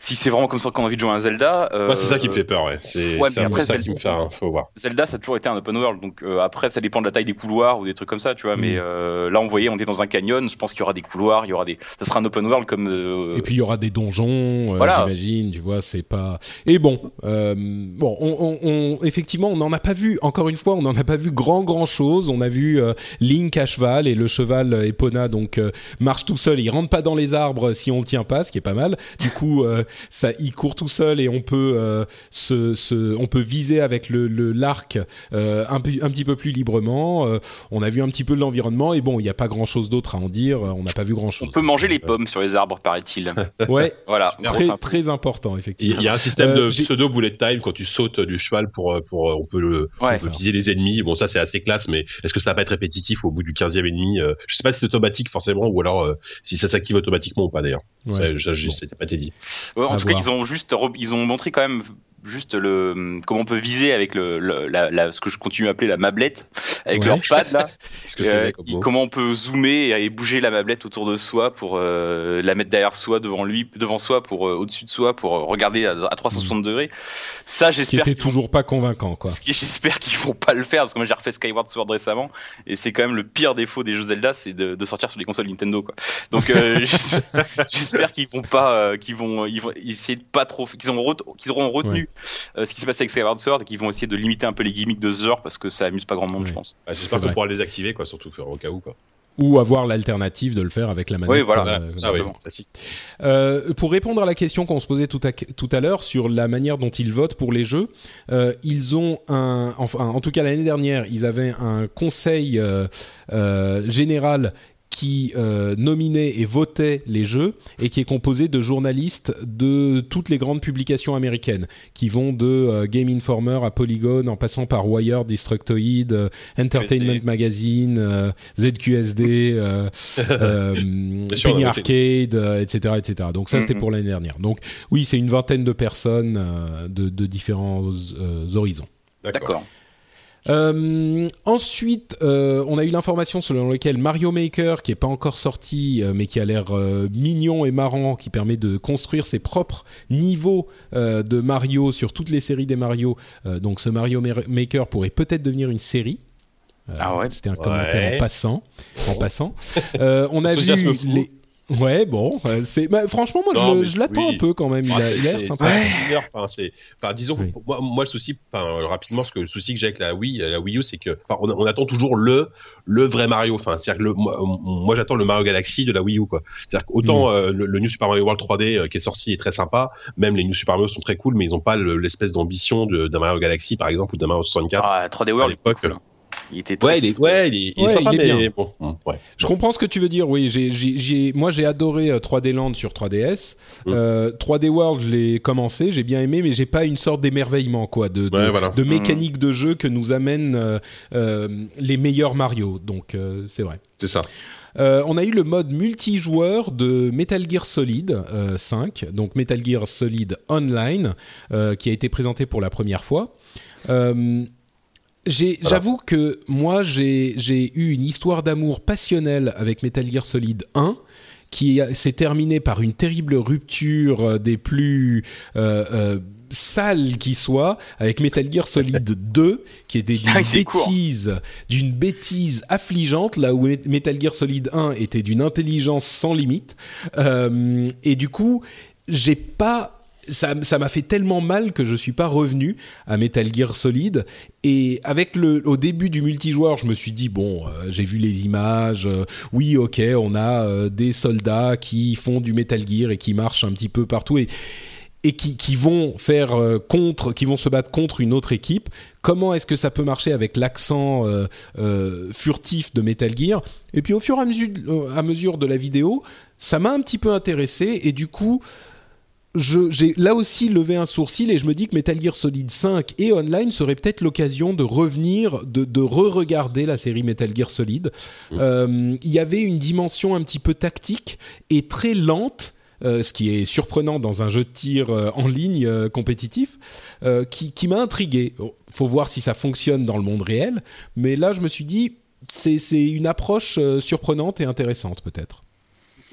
si c'est vraiment comme ça qu'on a envie de jouer à un Zelda. Euh, ouais, c'est ça qui me fait peur. Ouais. C'est, ouais, c'est mais après, ça Zelda, qui me fait. Hein, faut voir. Zelda, ça a toujours été un open world. Donc euh, après, ça dépend de la taille des couloirs ou des trucs comme ça, tu vois. Mm. Mais euh, là, on voyait, on est dans un canyon. Je pense qu'il y aura des couloirs, il y aura des. Ça sera un open world comme euh... et puis il y aura des donjons, voilà. euh, j'imagine, tu vois, c'est pas. Et bon, euh, bon, on, on, on, effectivement, on n'en a pas vu. Encore une fois, on n'en a pas vu grand grand chose. On a vu euh, Link à cheval et le cheval euh, Epona donc euh, marche tout seul. Il rentre pas dans les arbres si on le tient pas, ce qui est pas mal. Du coup, euh, ça il court tout seul et on peut euh, se, se on peut viser avec le, le l'arc euh, un, un petit peu plus librement. Euh, on a vu un petit peu de l'environnement et bon, il y a pas grand chose d'autre à en dire. On n'a pas vu grand chose. On peut manger les pommes sur les arbres, paraît-il. Ouais, voilà, très très important effectivement. Il y a un système euh, de pseudo bullet time quand tu sautes du cheval pour pour on peut le ouais, on peut viser les ennemis. Bon, ça c'est assez classe, mais est-ce que ça va pas être répétitif au bout du quinzième ennemi? euh, Je sais pas si c'est automatique forcément ou alors euh, si ça s'active automatiquement ou pas d'ailleurs. Ouais. Ça, je, bon. ça t'a pas été dit. Ouais, en à tout voir. Cas, ils ont juste ils ont montré quand même. Juste le comment on peut viser avec le, le la, la ce que je continue à appeler la mablette avec ouais. leur pad là. que euh, et comment on peut zoomer et bouger la mablette autour de soi pour euh, la mettre derrière soi, devant lui, devant soi, pour euh, au-dessus de soi, pour euh, regarder à, à trois cent soixante degrés. Ça, j'espère. C'était toujours vont... pas convaincant quoi. Ce qui, j'espère qu'ils vont pas le faire parce que moi j'ai refait Skyward Sword récemment et c'est quand même le pire défaut des jeux Zelda, c'est de, de sortir sur les consoles Nintendo quoi. Donc euh, j'espère, j'espère qu'ils vont pas, euh, qu'ils vont, ils vont essayer de pas trop, qu'ils ont re- qu'ils auront retenu. Ouais. Euh, ce qui s'est passé avec Skyward Sword et qu'ils vont essayer de limiter un peu les gimmicks de ce genre parce que ça amuse pas grand monde, oui. je pense. Ah, j'espère qu'on pourra les activer, quoi, surtout au cas où, quoi. Ou avoir l'alternative de le faire avec la manette. Oui, voilà, euh, ah, oui, euh, pour répondre à la question qu'on se posait tout à, tout à l'heure sur la manière dont ils votent pour les jeux, euh, ils ont un, enfin, en tout cas l'année dernière, ils avaient un conseil euh, euh, général qui euh, nominait et votait les jeux et qui est composé de journalistes de toutes les grandes publications américaines qui vont de euh, Game Informer à Polygon en passant par Wired, Destructoid, euh, Entertainment Magazine, euh, Z Q S D, euh, euh, Penny Arcade, euh, et cetera, et cetera. Donc ça, mm-hmm. c'était pour l'année dernière. Donc oui, c'est une vingtaine de personnes euh, de, de différents euh, horizons. D'accord. D'accord. Euh, ensuite, euh, on a eu l'information selon laquelle Mario Maker, qui n'est pas encore sorti, euh, mais qui a l'air euh, mignon et marrant, qui permet de construire ses propres niveaux euh, de Mario sur toutes les séries des Mario. Euh, donc, ce Mario Mer- Maker pourrait peut-être devenir une série. Euh, ah ouais. C'était un commentaire ouais. en passant. En passant. Euh, on a vu les. Ouais, bon, c'est bah, franchement moi non, je, je l'attends oui. un peu quand même. Il a, il a l'air sympa. C'est, enfin, c'est, enfin, disons, oui. moi, moi le souci, enfin, rapidement, ce que le souci que j'ai avec la Wii, la Wii U, c'est que, enfin, on, on attend toujours le le vrai Mario. Enfin, c'est-à-dire que le, moi, moi j'attends le Mario Galaxy de la Wii U, quoi. C'est-à-dire qu'autant mm. euh, le, le New Super Mario World trois D euh, qui est sorti est très sympa, même les New Super Mario sont très cool, mais ils n'ont pas le, l'espèce d'ambition de, d'un Mario Galaxy par exemple ou d'un Mario soixante-quatre. Ah, trois D World à l'époque. Il était très ouais, il est, ouais, il est, il est ouais, sympa, il est mais bon. Ouais. Je comprends ce que tu veux dire. Oui, j'ai, j'ai, j'ai, moi j'ai adoré trois D Land sur trois D S. Mmh. Euh, trois D World, je l'ai commencé, j'ai bien aimé, mais j'ai pas une sorte d'émerveillement, quoi, de, de, ouais, voilà. de mécanique mmh. de jeu que nous amènent euh, euh, les meilleurs Mario. Donc euh, c'est vrai. C'est ça. Euh, on a eu le mode multijoueur de Metal Gear Solid euh, cinq, donc Metal Gear Solid Online, euh, qui a été présenté pour la première fois. Euh, J'ai, voilà. J'avoue que moi, j'ai, j'ai eu une histoire d'amour passionnelle avec Metal Gear Solid un, qui a, s'est terminée par une terrible rupture des plus euh, euh, sales qui soient, avec Metal Gear Solid deux, qui était d'une bêtise, court. d'une bêtise affligeante, là où Metal Gear Solid un était d'une intelligence sans limite. Euh, et du coup, j'ai pas... Ça, ça m'a fait tellement mal que je suis pas revenu à Metal Gear Solid. Et avec le, au début du multijoueur, je me suis dit bon, euh, j'ai vu les images. Euh, oui, ok, on a euh, des soldats qui font du Metal Gear et qui marchent un petit peu partout et, et qui, qui vont faire euh, contre, qui vont se battre contre une autre équipe. Comment est-ce que ça peut marcher avec l'accent euh, euh, furtif de Metal Gear? Et puis au fur et à mesure, à mesure de la vidéo, ça m'a un petit peu intéressé et du coup. Je, j'ai là aussi levé un sourcil et je me dis que Metal Gear Solid cinq et Online serait peut-être l'occasion de revenir, de, de re-regarder la série Metal Gear Solid. Il mmh. euh, y avait une dimension un petit peu tactique et très lente, euh, ce qui est surprenant dans un jeu de tir euh, en ligne euh, compétitif, euh, qui, qui m'a intrigué. Faut voir si ça fonctionne dans le monde réel, mais là je me suis dit c'est, c'est une approche euh, surprenante et intéressante peut-être.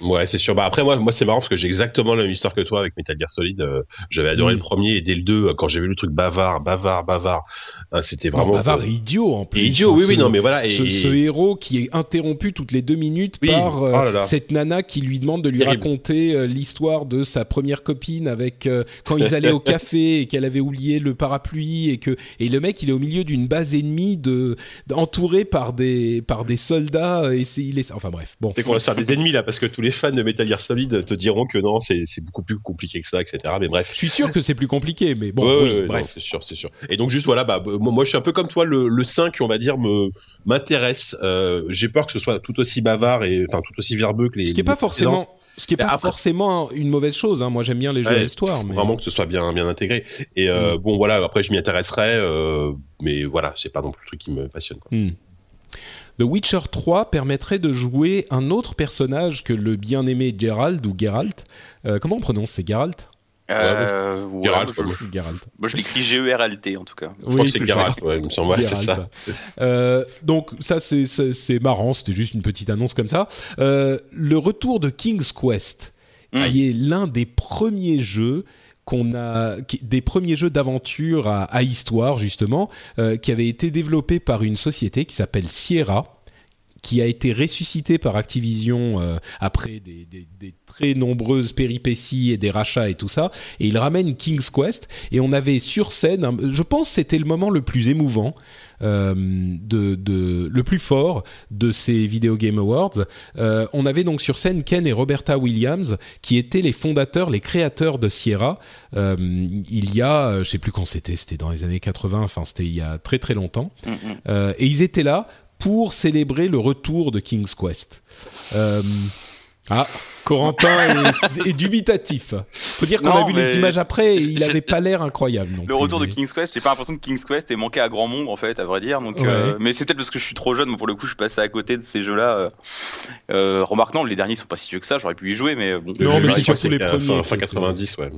Ouais, c'est sûr. Bah après moi, moi c'est marrant parce que j'ai exactement la même histoire que toi avec Metal Gear Solid. Euh, j'avais adoré mmh. le premier et dès le deux, quand j'ai vu le truc bavard, bavard, bavard, hein, c'était vraiment non, bavard, et idiot en plus. Et idiot, enfin, oui, ce, oui, non, mais voilà. Et, ce, ce et... héros qui est interrompu toutes les deux minutes oui. par euh, oh là là. cette nana qui lui demande de lui Terrible. raconter euh, l'histoire de sa première copine avec euh, quand ils allaient au café et qu'elle avait oublié le parapluie et que et le mec il est au milieu d'une base ennemie de entouré par des par des soldats et c'est il est enfin bref bon. C'est qu'on va se faire des ennemis là parce que tous les les fans de Metal Gear Solid te diront que non, c'est, c'est beaucoup plus compliqué que ça, et cetera. Mais bref. Je suis sûr que c'est plus compliqué, mais bon, ouais, oui, ouais, bref. Non, c'est sûr, c'est sûr. Et donc juste voilà, bah, moi, moi je suis un peu comme toi, le, le cinq, on va dire, me, m'intéresse. Euh, j'ai peur que ce soit tout aussi bavard et enfin tout aussi verbeux que les. Ce qui n'est pas forcément. Ce qui n'est pas après, forcément une mauvaise chose, hein. Moi j'aime bien les jeux ouais, à l'histoire. Mais... Vraiment que ce soit bien, bien intégré. Et euh, mm. bon voilà, après je m'y intéresserai, euh, mais voilà, c'est pas non plus le truc qui me passionne. Quoi. Mm. The Witcher trois permettrait de jouer un autre personnage que le bien-aimé Geralt ou Geralt. Euh, comment on prononce ? C'est Geralt ? Euh, ouais, Geralt, ouais, moi, je, je, moi je l'écris G E R A L T en tout cas. Je oui, crois que c'est Geralt, ouais, il me semble, ouais, c'est ça. Euh, donc ça c'est, c'est, c'est marrant, c'était juste une petite annonce comme ça. Euh, le retour de King's Quest, mmh. qui est l'un des premiers jeux qu'on a, qui, des premiers jeux d'aventure à, à histoire justement, euh, qui avait été développé par une société qui s'appelle Sierra, qui a été ressuscité par Activision euh, après des, des, des très nombreuses péripéties et des rachats et tout ça, et il ramène King's Quest, et on avait sur scène, un, je pense que c'était le moment le plus émouvant, euh, de, de, le plus fort de ces Video Game Awards. Euh, on avait donc sur scène Ken et Roberta Williams, qui étaient les fondateurs, les créateurs de Sierra, euh, il y a, je ne sais plus quand c'était, c'était dans les années quatre-vingts, enfin c'était il y a très très longtemps, mm-hmm. euh, et ils étaient là, pour célébrer le retour de King's Quest. Euh... Ah, Corentin est, est dubitatif. Faut dire qu'on non, a vu les images après, et il n'avait pas l'air incroyable. Non le plus, retour mais... de King's Quest, j'ai pas l'impression que King's Quest ait manqué à grand monde en fait, à vrai dire. Donc, ouais. euh, mais c'est peut-être parce que je suis trop jeune, mais pour le coup, je suis passé à côté de ces jeux-là. Euh, remarque, non, les derniers sont pas si vieux que ça. J'aurais pu y jouer, mais bon. Non, mais c'est surtout les premiers. Fin quatre-vingt-dix, ouais.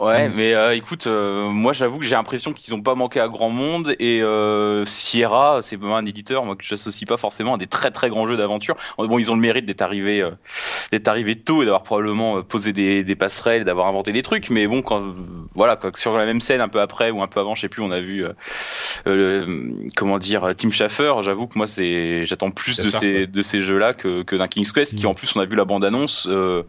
Ouais, mmh. mais euh, écoute, euh, moi j'avoue que j'ai l'impression qu'ils ont pas manqué à grand monde et euh, Sierra, c'est un éditeur moi que j'associe pas forcément à des très très grands jeux d'aventure. Bon, ils ont le mérite d'être arrivés, euh, d'être arrivés tôt et d'avoir probablement euh, posé des, des passerelles, d'avoir inventé des trucs. Mais bon, quand euh, voilà, quoi, sur la même scène un peu après ou un peu avant, je sais plus, on a vu euh, euh, le, comment dire, Tim Schafer. J'avoue que moi c'est, j'attends plus c'est de ça, ces ouais. de ces jeux-là que que d'un King's Quest, mmh. qui en plus on a vu la bande-annonce. Euh,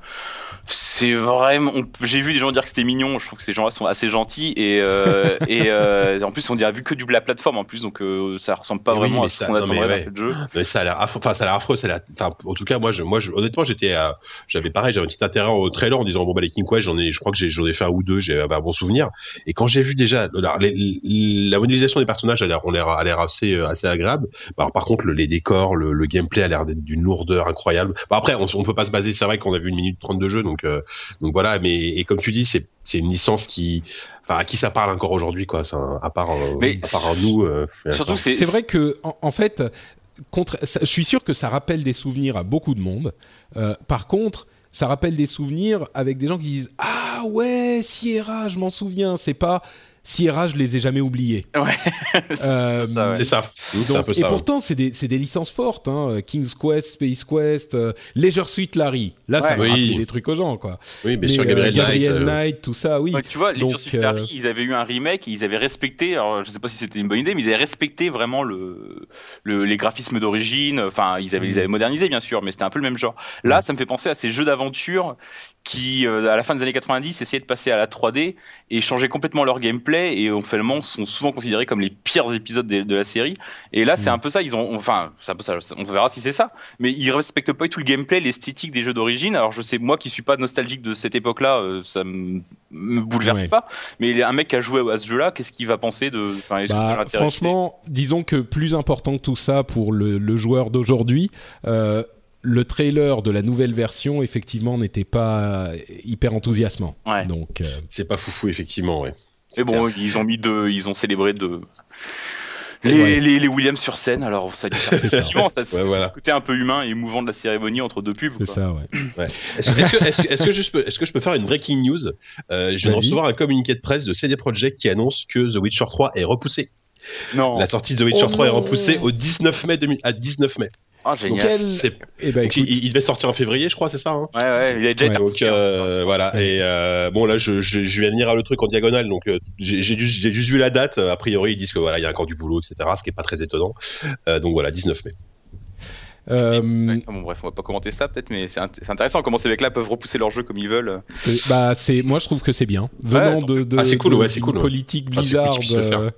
c'est vraiment, on, j'ai vu des gens dire que c'était mignon. Je trouve que ces gens-là sont assez gentils et, euh, et euh, en plus on dirait vu que du la plateforme en plus donc euh, ça ressemble pas oui, vraiment à ce ça, qu'on attendrait ouais. d'un tel jeu. Mais ça a l'air affreux, enfin ça a l'air affreux. Ça a l'air, enfin, en tout cas moi, je, moi je, honnêtement j'étais, euh, j'avais pareil, j'avais un petit intérêt au trailer en disant bon bah les King Quest j'en ai, je crois que j'ai, j'en ai fait un ou deux, j'ai bah, un bon souvenir. Et quand j'ai vu déjà alors, les, les, la modélisation des personnages a l'air, on l'air, a l'air assez, euh, assez agréable. Bah, alors, par contre le, les décors, le, le gameplay a l'air d'être d'une lourdeur incroyable. Bah, après on, on peut pas se baser, c'est vrai qu'on a vu une minute trente de jeu donc, euh, donc voilà. Mais et comme tu dis c'est c'est une licence qui, enfin, à qui ça parle encore aujourd'hui, quoi. Ça, à part, euh, mais à part nous. Euh, surtout, c'est... c'est vrai que, en, en fait, contre, ça, je suis sûr que ça rappelle des souvenirs à beaucoup de monde. Euh, par contre, ça rappelle des souvenirs avec des gens qui disent ah ouais, Sierra, je m'en souviens. C'est pas Sierra, je les ai jamais oubliés. Ouais. euh, ça, ouais. C'est ça. Donc, c'est un peu ça. Et pourtant, ouais. c'est des, c'est des licences fortes, hein. King's Quest, Space Quest, euh, Leisure Suit Larry. Là, ouais. ça va oui. rappeler des trucs aux gens, quoi. Oui, mais, mais sur Gabriel, euh, Gabriel Knight, Knight euh... tout ça, oui. Ouais, tu vois, Leisure Suit Larry, euh... ils avaient eu un remake et ils avaient respecté, alors, je sais pas si c'était une bonne idée, mais ils avaient respecté vraiment le, le, les graphismes d'origine. Enfin, ils avaient, mm. ils avaient modernisé, bien sûr, mais c'était un peu le même genre. Là, mm. ça me fait penser à ces jeux d'aventure qui, euh, à la fin des années quatre-vingt-dix, essayaient de passer à la trois D et changer complètement leur gameplay et finalement sont souvent considérés comme les pires épisodes de, de la série. Et là, mmh. c'est un peu ça. Ils ont, enfin, c'est un peu ça. On verra si c'est ça. Mais ils respectent pas tout le gameplay, l'esthétique des jeux d'origine. Alors, je sais, moi qui suis pas nostalgique de cette époque-là, euh, ça me, me bouleverse ouais. pas. Mais un mec qui a joué à ce jeu-là, qu'est-ce qu'il va penser de, enfin, est-ce bah, que ça l'intéresse ? Franchement, disons que plus important que tout ça pour le, le joueur d'aujourd'hui. Euh, Le trailer de la nouvelle version, effectivement, n'était pas hyper enthousiasmant. Ouais. Donc, euh... c'est pas foufou, effectivement, ouais. Mais bon, clair. Ils ont mis deux, ils ont célébré deux. Les, ouais. les, les Williams sur scène, alors ça a dû faire effectivement, ça, ça, ouais, ça voilà. côté un peu humain et émouvant de la cérémonie entre deux pubs. C'est quoi. Ça, ouais. ouais. Est-ce, est-ce, que, est-ce, est-ce, que je peux, est-ce que je peux faire une breaking news ? euh, Je viens de recevoir un communiqué de presse de C D Projekt qui annonce que The Witcher trois est repoussé. Non. La sortie de The Witcher oh trois non. est repoussée au dix-neuf mai deux mille, à dix-neuf mai. Oh, génial. Quel... Eh ben, écoute... il, il devait sortir en février, je crois, c'est ça hein ouais, ouais, il a déjà été ouais, donc, euh, ouais. voilà. Et euh, bon, là, je, je, je vais venir à le truc en diagonale, donc euh, j'ai, j'ai, juste, j'ai juste vu la date. A priori, ils disent que voilà, il y a encore du boulot, et cetera, ce qui n'est pas très étonnant. Euh, donc voilà, dix-neuf mai. Euh... Ouais, bon, bref, on va pas commenter ça peut-être, mais c'est, int- c'est intéressant comment ces mecs-là peuvent repousser leur jeu comme ils veulent. C'est, bah, c'est, moi, je trouve que c'est bien. Venant ouais, de, de, ah, c'est cool, de, ouais, c'est cool, de ouais. politique bizarre. Ah, c'est cool,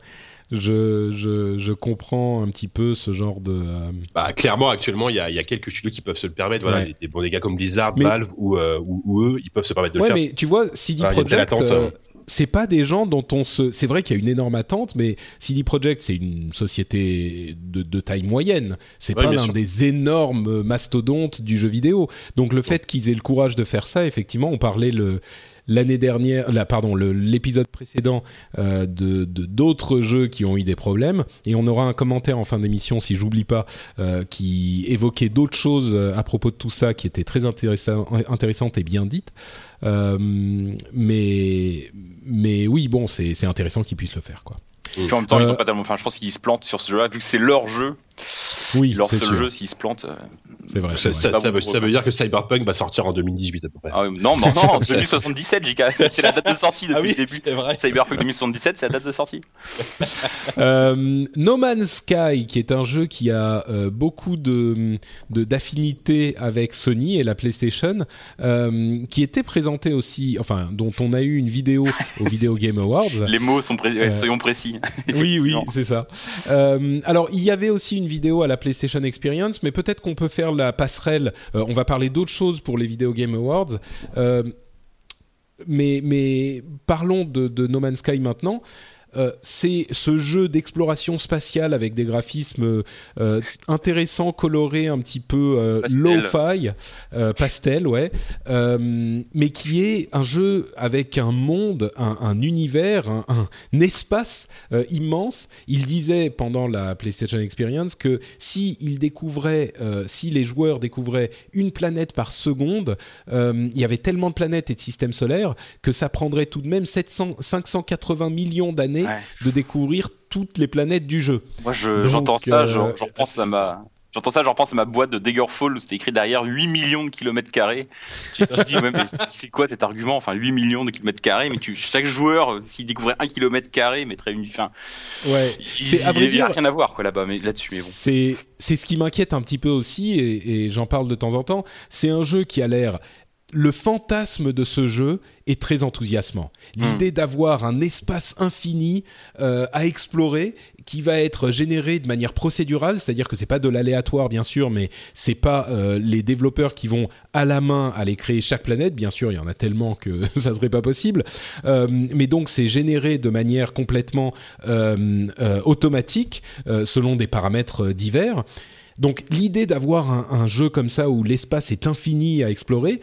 je, je, je comprends un petit peu ce genre de... Euh... Bah, clairement, actuellement, il y a, y a quelques studios qui peuvent se le permettre. Voilà, ouais. des, des, des gars comme Blizzard, mais... Valve ou, euh, ou, ou eux, ils peuvent se permettre de ouais, le faire. Ouais, mais tu vois, C D enfin, Projekt... c'est pas des gens dont on se... C'est vrai qu'il y a une énorme attente, mais C D Projekt, c'est une société de, de taille moyenne. C'est ouais, pas l'un sûr. Des énormes mastodontes du jeu vidéo. Donc, le ouais. fait qu'ils aient le courage de faire ça, effectivement, on parlait le... l'année dernière, là, pardon, le, l'épisode précédent euh, de, de d'autres jeux qui ont eu des problèmes, et on aura un commentaire en fin d'émission si j'oublie pas euh, qui évoquait d'autres choses à propos de tout ça qui étaient très intéressant, intéressantes et bien dites. Euh, mais mais oui, bon, c'est c'est intéressant qu'ils puissent le faire, quoi. Puis en même temps, euh, ils ont pas tellement. Enfin, je pense qu'ils se plantent sur ce jeu-là, vu que c'est leur jeu. Oui, leur c'est seul sûr. Jeu, s'ils se plantent. C'est vrai. C'est ça, vrai. Ça, bon ça, veut, ça veut dire que Cyberpunk va sortir en deux mille dix-huit à peu près. Ah, non, non, non, en deux mille soixante-dix-sept, J K. C'est la date de sortie depuis ah oui, le début. C'est vrai. Cyberpunk deux mille soixante-dix-sept, c'est la date de sortie. euh, No Man's Sky, qui est un jeu qui a euh, beaucoup de, de d'affinités avec Sony et la PlayStation, euh, qui était présenté aussi, enfin, dont on a eu une vidéo au Video Game Awards. Les mots sont pré- euh, soyons précis. Oui, oui, c'est ça. Euh, alors, il y avait aussi une vidéo à la PlayStation Experience, mais peut-être qu'on peut faire la passerelle. Euh, on va parler d'autres choses pour les Video Game Awards. Euh, mais, mais parlons de, de No Man's Sky maintenant. Euh, c'est ce jeu d'exploration spatiale avec des graphismes euh, intéressants, colorés, un petit peu euh, low-fi, euh, pastel, ouais, euh, mais qui est un jeu avec un monde, un, un univers, un, un espace euh, immense. Il disait pendant la PlayStation Experience que si il découvrait, euh, si les joueurs découvraient une planète par seconde, euh, il y avait tellement de planètes et de systèmes solaires que ça prendrait tout de même sept cents, cinq cent quatre-vingts millions d'années. Ouais. De découvrir toutes les planètes du jeu. Moi, je, Donc, j'entends ça, euh, je, je repense à ma... J'entends ça, je repense à ma boîte de Daggerfall où c'était écrit derrière huit millions de kilomètres carrés. Je me dis, ouais, mais c'est quoi cet argument? Enfin, huit millions de kilomètres carrés, mais tu, chaque joueur, s'il découvrait un kilomètre carré, mettrait une. Enfin, ouais, il n'y a rien à voir, quoi, là-bas, mais là-dessus. Mais bon. C'est, c'est ce qui m'inquiète un petit peu aussi, et, et j'en parle de temps en temps. C'est un jeu qui a l'air. Le fantasme de ce jeu est très enthousiasmant. L'idée mmh. d'avoir un espace infini euh, à explorer qui va être généré de manière procédurale, c'est-à-dire que c'est pas de l'aléatoire bien sûr, mais c'est pas euh, les développeurs qui vont à la main aller créer chaque planète. Bien sûr, il y en a tellement que ça serait pas possible. Euh, mais donc c'est généré de manière complètement euh, euh, automatique euh, selon des paramètres divers. Donc l'idée d'avoir un, un jeu comme ça où l'espace est infini à explorer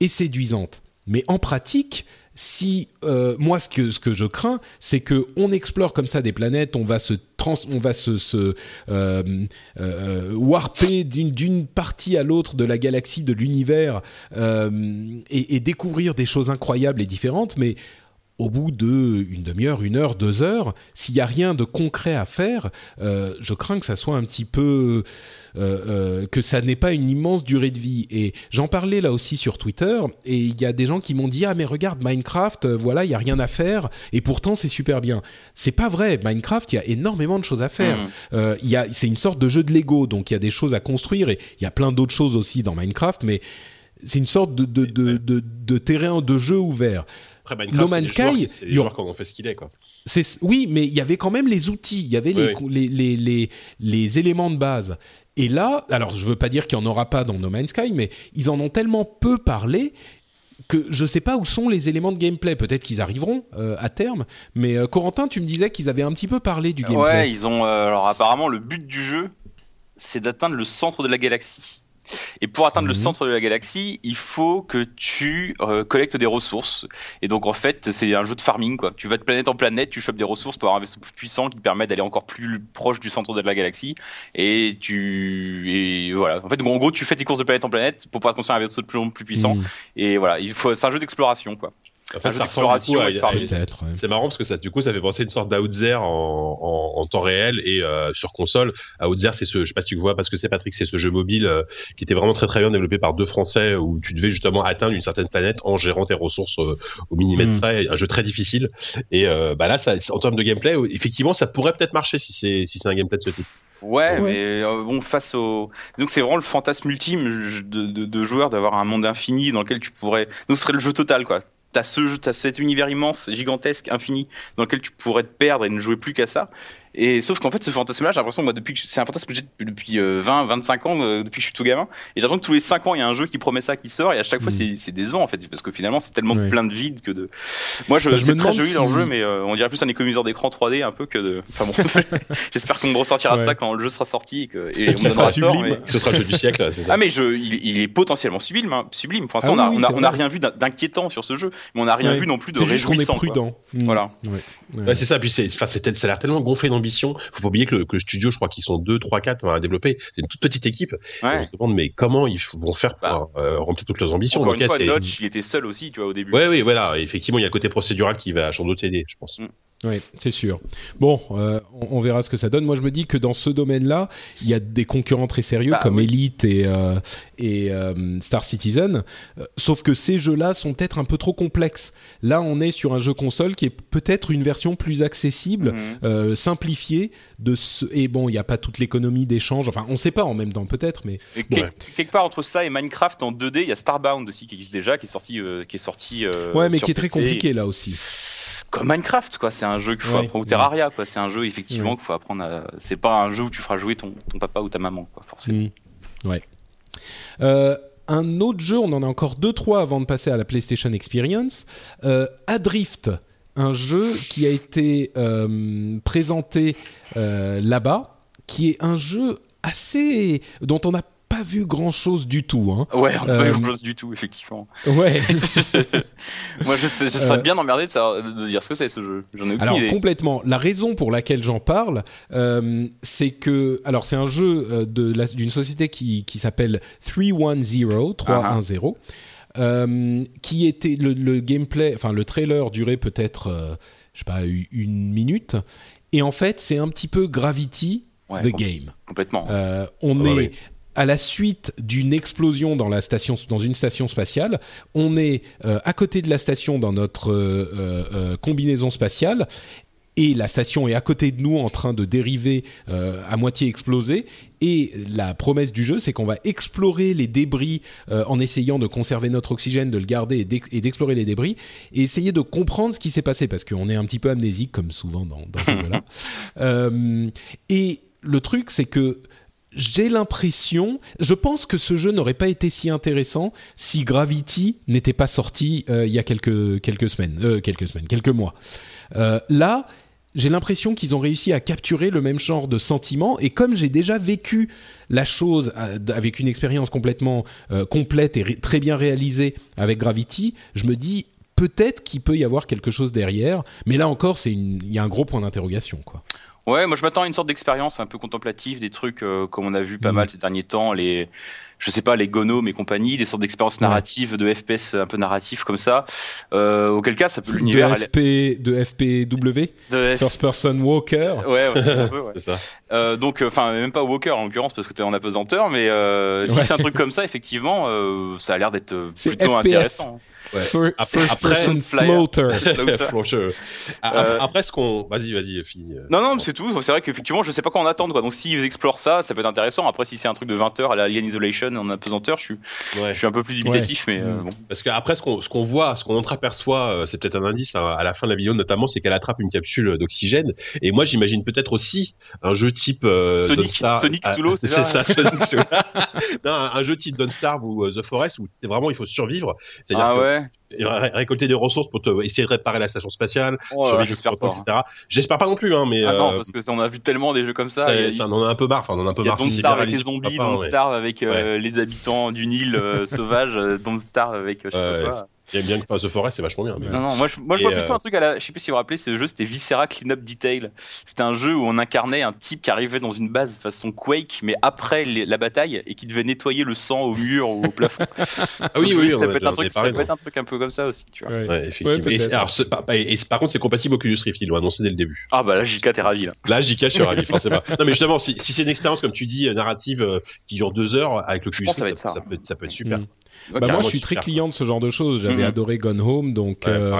est séduisante. Mais en pratique, si euh, moi ce que ce que je crains, c'est que on explore comme ça des planètes, on va se trans, on va se, se euh, euh, warper d'une d'une partie à l'autre de la galaxie, de l'univers, euh, et, et découvrir des choses incroyables et différentes. Mais au bout de une demi-heure, une heure, deux heures, s'il n'y a rien de concret à faire, euh, je crains que ça soit un petit peu... Euh, euh, que ça n'ait pas une immense durée de vie. Et j'en parlais là aussi sur Twitter, et il y a des gens qui m'ont dit « Ah, mais regarde, Minecraft, euh, voilà, il n'y a rien à faire, et pourtant c'est super bien. » C'est pas vrai. Minecraft, il y a énormément de choses à faire. Mmh. Euh, y a, c'est une sorte de jeu de Lego, donc il y a des choses à construire, et il y a plein d'autres choses aussi dans Minecraft, mais c'est une sorte de, de, de, de, de terrain de jeu ouvert. Après, No Man's Sky, il y aura quand on fait ce qu'il est, quoi. C'est, oui, mais il y avait quand même les outils, il y avait oui, les, oui. Les, les, les, les éléments de base. Et là, alors je veux pas dire qu'il y en aura pas dans No Man's Sky, mais ils en ont tellement peu parlé que je sais pas où sont les éléments de gameplay. Peut-être qu'ils arriveront euh, à terme, mais euh, Corentin, tu me disais qu'ils avaient un petit peu parlé du gameplay. Ouais, ils ont. Euh, alors apparemment, le but du jeu, c'est d'atteindre le centre de la galaxie. Et pour atteindre mmh. le centre de la galaxie, il faut que tu euh, collectes des ressources. Et donc en fait, c'est un jeu de farming, quoi. Tu vas de planète en planète, tu chopes des ressources pour avoir un vaisseau plus puissant qui te permet d'aller encore plus proche du centre de la galaxie. Et tu et voilà. En fait, en gros, tu fais tes courses de planète en planète pour pouvoir construire un vaisseau de plus en plus puissant. Mmh. Et voilà, il faut. C'est un jeu d'exploration, quoi. En fait, l'exploration, coup, ouais, farming. Peut-être, ouais. C'est marrant parce que ça, du coup, ça fait penser à une sorte d'Outzer en, en, en temps réel et euh, sur console. Outzer, c'est ce, je sais pas si tu vois, parce que c'est Patrick, c'est ce jeu mobile euh, qui était vraiment très très bien développé par deux Français où tu devais justement atteindre une certaine planète en gérant tes ressources euh, au millimètre près. Mm. Un jeu très difficile. Et euh, bah là, ça, en termes de gameplay, effectivement, ça pourrait peut-être marcher si c'est si c'est un gameplay de ce type. Ouais, ouais, mais euh, bon, face au. Donc, c'est vraiment le fantasme ultime de, de, de joueur d'avoir un monde infini dans lequel tu pourrais. Donc, ce serait le jeu total, quoi. t'as ce jeu, t'as cet univers immense, gigantesque, infini, dans lequel tu pourrais te perdre et ne jouer plus qu'à ça. Et sauf qu'en fait, ce fantasme-là, j'ai l'impression, moi, depuis que je, c'est un fantasme que j'ai depuis vingt, vingt-cinq ans, euh, depuis que je suis tout gamin. Et j'ai l'impression que tous les cinq ans, il y a un jeu qui promet ça, qui sort, et à chaque mmh. fois, c'est, c'est décevant, en fait, parce que finalement, c'est tellement ouais. plein de vide que de. Moi, je, bah, je c'est très joli si... dans le jeu, mais euh, on dirait plus un économiseur d'écran trois D un peu que de. Enfin bon, j'espère qu'on me ressortira ouais. ça quand le jeu sera sorti et que. Et on me donnera tort. Mais... Ce sera le jeu du siècle, là, c'est ça. Ah, mais je, il, il est potentiellement sublime, hein, sublime. Pour l'instant, ah, on oui, a, on n'a rien vu d'inquiétant sur ce jeu, mais on n'a rien ouais. vu non plus de réjouissant. Voilà. C'est ça, puis c'est, ça a l'air tellement gonflé ambition. Faut pas oublier que le, que le studio, je crois qu'ils sont deux, trois, quatre à développer. C'est une toute petite équipe. Ouais. On se demande mais comment ils vont faire pour bah, euh, remplir toutes leurs ambitions. Encore une cas, fois, Notch, il était seul aussi, tu vois, au début. Oui, oui, voilà. Effectivement, il y a le côté procédural qui va sans doute aider, je pense. Mm. Oui, c'est sûr. Bon, euh, on, on verra ce que ça donne. Moi, je me dis que dans ce domaine-là, il y a des concurrents très sérieux bah, comme oui. Elite et, euh, et euh, Star Citizen. Euh, sauf que ces jeux-là sont peut-être un peu trop complexes. Là, on est sur un jeu console qui est peut-être une version plus accessible, mm-hmm. euh, simplifiée. De ce... Et bon, il n'y a pas toute l'économie d'échange. Enfin, on ne sait pas en même temps, peut-être. Mais bon, quelque, ouais. quelque part entre ça et Minecraft en deux D, il y a Starbound aussi qui existe déjà, qui est sorti. Euh, qui est sorti euh, ouais, mais sur qui est P C très compliqué et... là aussi. Comme Minecraft, quoi. C'est un jeu qu'il faut ouais, apprendre, ou Terraria, quoi. C'est un jeu, effectivement, ouais. qu'il faut apprendre à... C'est pas un jeu où tu feras jouer ton, ton papa ou ta maman, quoi, forcément. Mmh. Ouais. Euh, un autre jeu, on en a encore deux, trois avant de passer à la PlayStation Experience. Euh, Adrift, un jeu qui a été euh, présenté euh, là-bas, qui est un jeu assez... dont on a pas vu grand chose du tout, hein. Ouais, on n'a euh... pas vu grand chose du tout, effectivement. Ouais. je... Moi, je, je serais euh... bien emmerdé de, savoir, de dire ce que c'est ce jeu. J'en ai aucune alors, idée. Alors complètement. La raison pour laquelle j'en parle, euh, c'est que, alors c'est un jeu de la, d'une société qui qui s'appelle trois cent dix, uh-huh. euh, qui était le, le gameplay, enfin le trailer durait peut-être, euh, je sais pas, une minute. Et en fait, c'est un petit peu Gravity ouais, the com- game. Complètement. Euh, on ouais, est ouais. à la suite d'une explosion dans, la station, dans une station spatiale, on est euh, à côté de la station dans notre euh, euh, combinaison spatiale et la station est à côté de nous en train de dériver euh, à moitié explosée. Et la promesse du jeu, c'est qu'on va explorer les débris euh, en essayant de conserver notre oxygène, de le garder et, d'ex- et d'explorer les débris et essayer de comprendre ce qui s'est passé parce qu'on est un petit peu amnésique comme souvent dans, dans ce jeu-là. Euh, et le truc, c'est que j'ai l'impression, je pense que ce jeu n'aurait pas été si intéressant si Gravity n'était pas sorti euh, il y a quelques, quelques semaines, euh, quelques semaines, quelques mois. Euh, là, j'ai l'impression qu'ils ont réussi à capturer le même genre de sentiment et comme j'ai déjà vécu la chose avec une expérience complètement euh, complète et ré- très bien réalisée avec Gravity, je me dis peut-être qu'il peut y avoir quelque chose derrière, mais là encore, c'est une, il y a un gros point d'interrogation, quoi. Ouais, moi je m'attends à une sorte d'expérience un peu contemplative, des trucs euh, comme on a vu pas mmh. mal ces derniers temps, les, je sais pas, les Gonomes et compagnie, des sortes d'expériences narratives, ouais. de F P S un peu narratifs comme ça, euh, auquel cas ça peut l'univers... De, F P, de F P W de F... First Person Walker. Ouais, ouais, c'est un peu, ouais. c'est ça. Euh, donc, enfin, même pas Walker en l'occurrence, parce que t'es en apesanteur, mais euh, si ouais. c'est un truc comme ça, effectivement, euh, ça a l'air d'être c'est plutôt F P S. Intéressant. Ouais. First après, person après, floater. floater. Euh, après ce qu'on, vas-y, vas-y, fini. Non, non, mais c'est tout. C'est vrai qu'effectivement, je sais pas quoi en attendre, quoi. Donc si ils explorent ça, ça peut être intéressant. Après, si c'est un truc de vingt heures à la Alien Isolation en apesanteur, je suis, ouais. je suis un peu plus dubitatif, ouais. mais euh, bon. Parce qu'après ce qu'on, ce qu'on voit, ce qu'on entreaperçoit, c'est peut-être un indice hein, à la fin de la vidéo, notamment, c'est qu'elle attrape une capsule d'oxygène. Et moi, j'imagine peut-être aussi un jeu type euh, Sonic, Star, Sonic sous l'eau, c'est, c'est ça. ça Sonic sous l'eau. Non, un jeu type Don't Starve ou uh, The Forest où vraiment il faut survivre. C'est-à-dire ah ouais. Et ré- récolter des ressources pour te, essayer de réparer la station spatiale, oh, survivre, j'espère pas, et cetera. Hein. J'espère pas non plus, hein, mais. Ah euh, non, parce que ça, on a vu tellement des jeux comme ça. ça, et ça on en a un peu marre, enfin, on en a un peu y marre. Y a Don't si Starve avec les zombies, pas, Don't ouais. Starve avec euh, ouais. les habitants d'une île euh, sauvage, Don't Starve avec, je sais ouais. pas quoi. J'aime bien que Pass of Forest, c'est vachement bien. Mais... Non, non, moi je, moi, je vois plutôt euh... un truc à la. Je sais pas si vous vous rappelez, ce jeu, c'était Viscera Cleanup Detail. C'était un jeu où on incarnait un type qui arrivait dans une base façon Quake, mais après les, la bataille, et qui devait nettoyer le sang au mur ou au plafond. Ah oui, donc, oui, oui. Ça, on peut, être un truc, ça peut être un truc un peu comme ça aussi, tu vois. Ouais, ouais effectivement. Ouais, et, alors, ce, par, et, et, par contre, c'est compatible au Oculus Rift, ils l'ont annoncé dès le début. Ah bah là, J K, t'es ravi, là. Là, J K, je suis ravi, forcément. Non, mais justement, si, si c'est une expérience, comme tu dis, narrative, euh, qui dure deux heures, avec le Oculus Rift, ça, ça, ça, peut, ça peut être super. Mmh. Bah moi je suis très client de ce genre de choses, j'avais mmh. adoré Gone Home donc ouais, euh,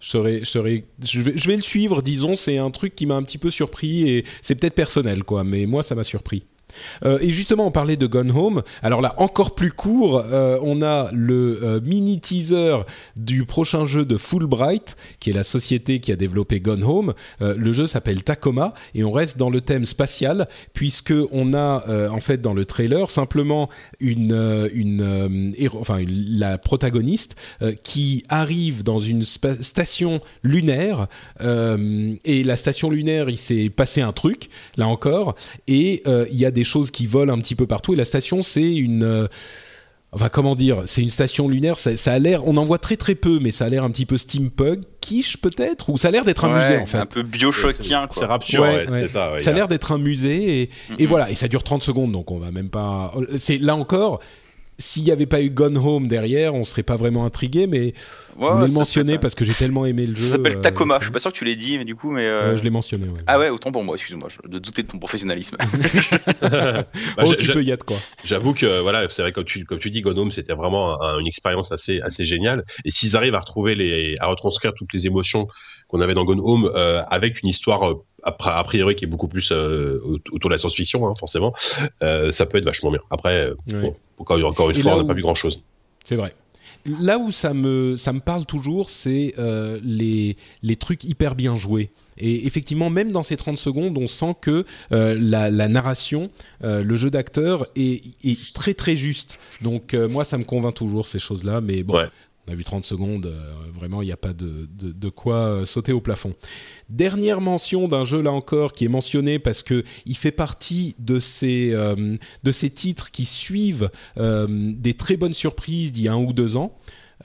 je, serais, je, serais, je, vais, je vais le suivre disons, c'est un truc qui m'a un petit peu surpris et c'est peut-être personnel quoi, mais moi ça m'a surpris. Euh, et justement, on parlait de Gone Home. Alors là, encore plus court, euh, on a le euh, mini teaser du prochain jeu de Fulbright, qui est la société qui a développé Gone Home. Euh, le jeu s'appelle Tacoma et on reste dans le thème spatial, puisque on a euh, en fait dans le trailer simplement une, euh, une, euh, héro- enfin une, la protagoniste euh, qui arrive dans une spa- station lunaire euh, et la station lunaire, il s'est passé un truc là encore et euh, il y a des choses qui volent un petit peu partout et la station c'est une euh, enfin comment dire c'est une station lunaire, ça, ça a l'air, on en voit très très peu mais ça a l'air un petit peu steampunk quiche peut-être, ou ça a l'air d'être un ouais, musée en fait un peu biochoquien, c'est, c'est, c'est rapture ouais, ouais, ouais. C'est ça, ouais, ça a l'air d'être un musée et, mm-hmm. et voilà, et ça dure trente secondes donc on va même pas, c'est là encore s'il n'y avait pas eu Gone Home derrière, on serait pas vraiment intrigué, mais ouais, on l'a mentionné parce que j'ai tellement aimé le jeu. Ça s'appelle euh, Tacoma, euh, je suis pas sûr que tu l'aies dit, mais du coup, mais euh... Euh, je l'ai mentionné. Ouais. Ah ouais, autant pour moi, excuse-moi, je doutais de ton professionnalisme. bah, oh, tu peux y être quoi. J'avoue que voilà, c'est vrai comme tu comme tu dis, Gone Home, c'était vraiment un, une expérience assez assez géniale. Et s'ils arrivent à retrouver les, à retranscrire toutes les émotions qu'on avait dans Gone Home euh, avec une histoire euh, a priori qui est beaucoup plus euh, autour de la science-fiction, hein, forcément, euh, ça peut être vachement bien. Après, ouais. bon, encore, encore une et fois, on n'a où... pas vu grand-chose. C'est vrai. Là où ça me, ça me parle toujours, c'est euh, les, les trucs hyper bien joués. Et effectivement, même dans ces trente secondes, on sent que euh, la, la narration, euh, le jeu d'acteur est, est très très juste. Donc euh, moi, ça me convainc toujours ces choses-là, mais bon... Ouais. On a vu trente secondes, euh, vraiment, il n'y a pas de, de, de quoi euh, sauter au plafond. Dernière mention d'un jeu, là encore, qui est mentionné parce qu'il fait partie de ces, euh, de ces titres qui suivent euh, des très bonnes surprises d'il y a un ou deux ans.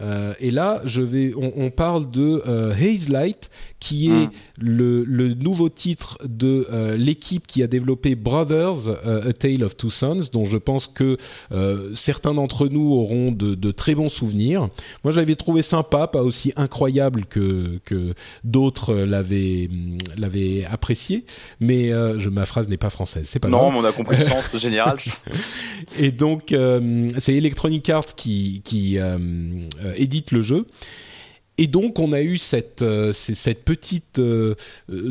Euh, et là, je vais, on, on parle de euh, Haze Light, qui est mmh. le, le nouveau titre de euh, l'équipe qui a développé Brothers, euh, A Tale of Two Sons, dont je pense que euh, certains d'entre nous auront de, de très bons souvenirs. Moi, je l'avais trouvé sympa, pas aussi incroyable que, que d'autres l'avaient, l'avaient apprécié, mais euh, je, ma phrase n'est pas française, c'est pas grave. Non, mais on a compris le sens général. Et donc, euh, c'est Electronic Arts qui... qui euh, édite le jeu et donc on a eu cette, euh, cette petite, euh,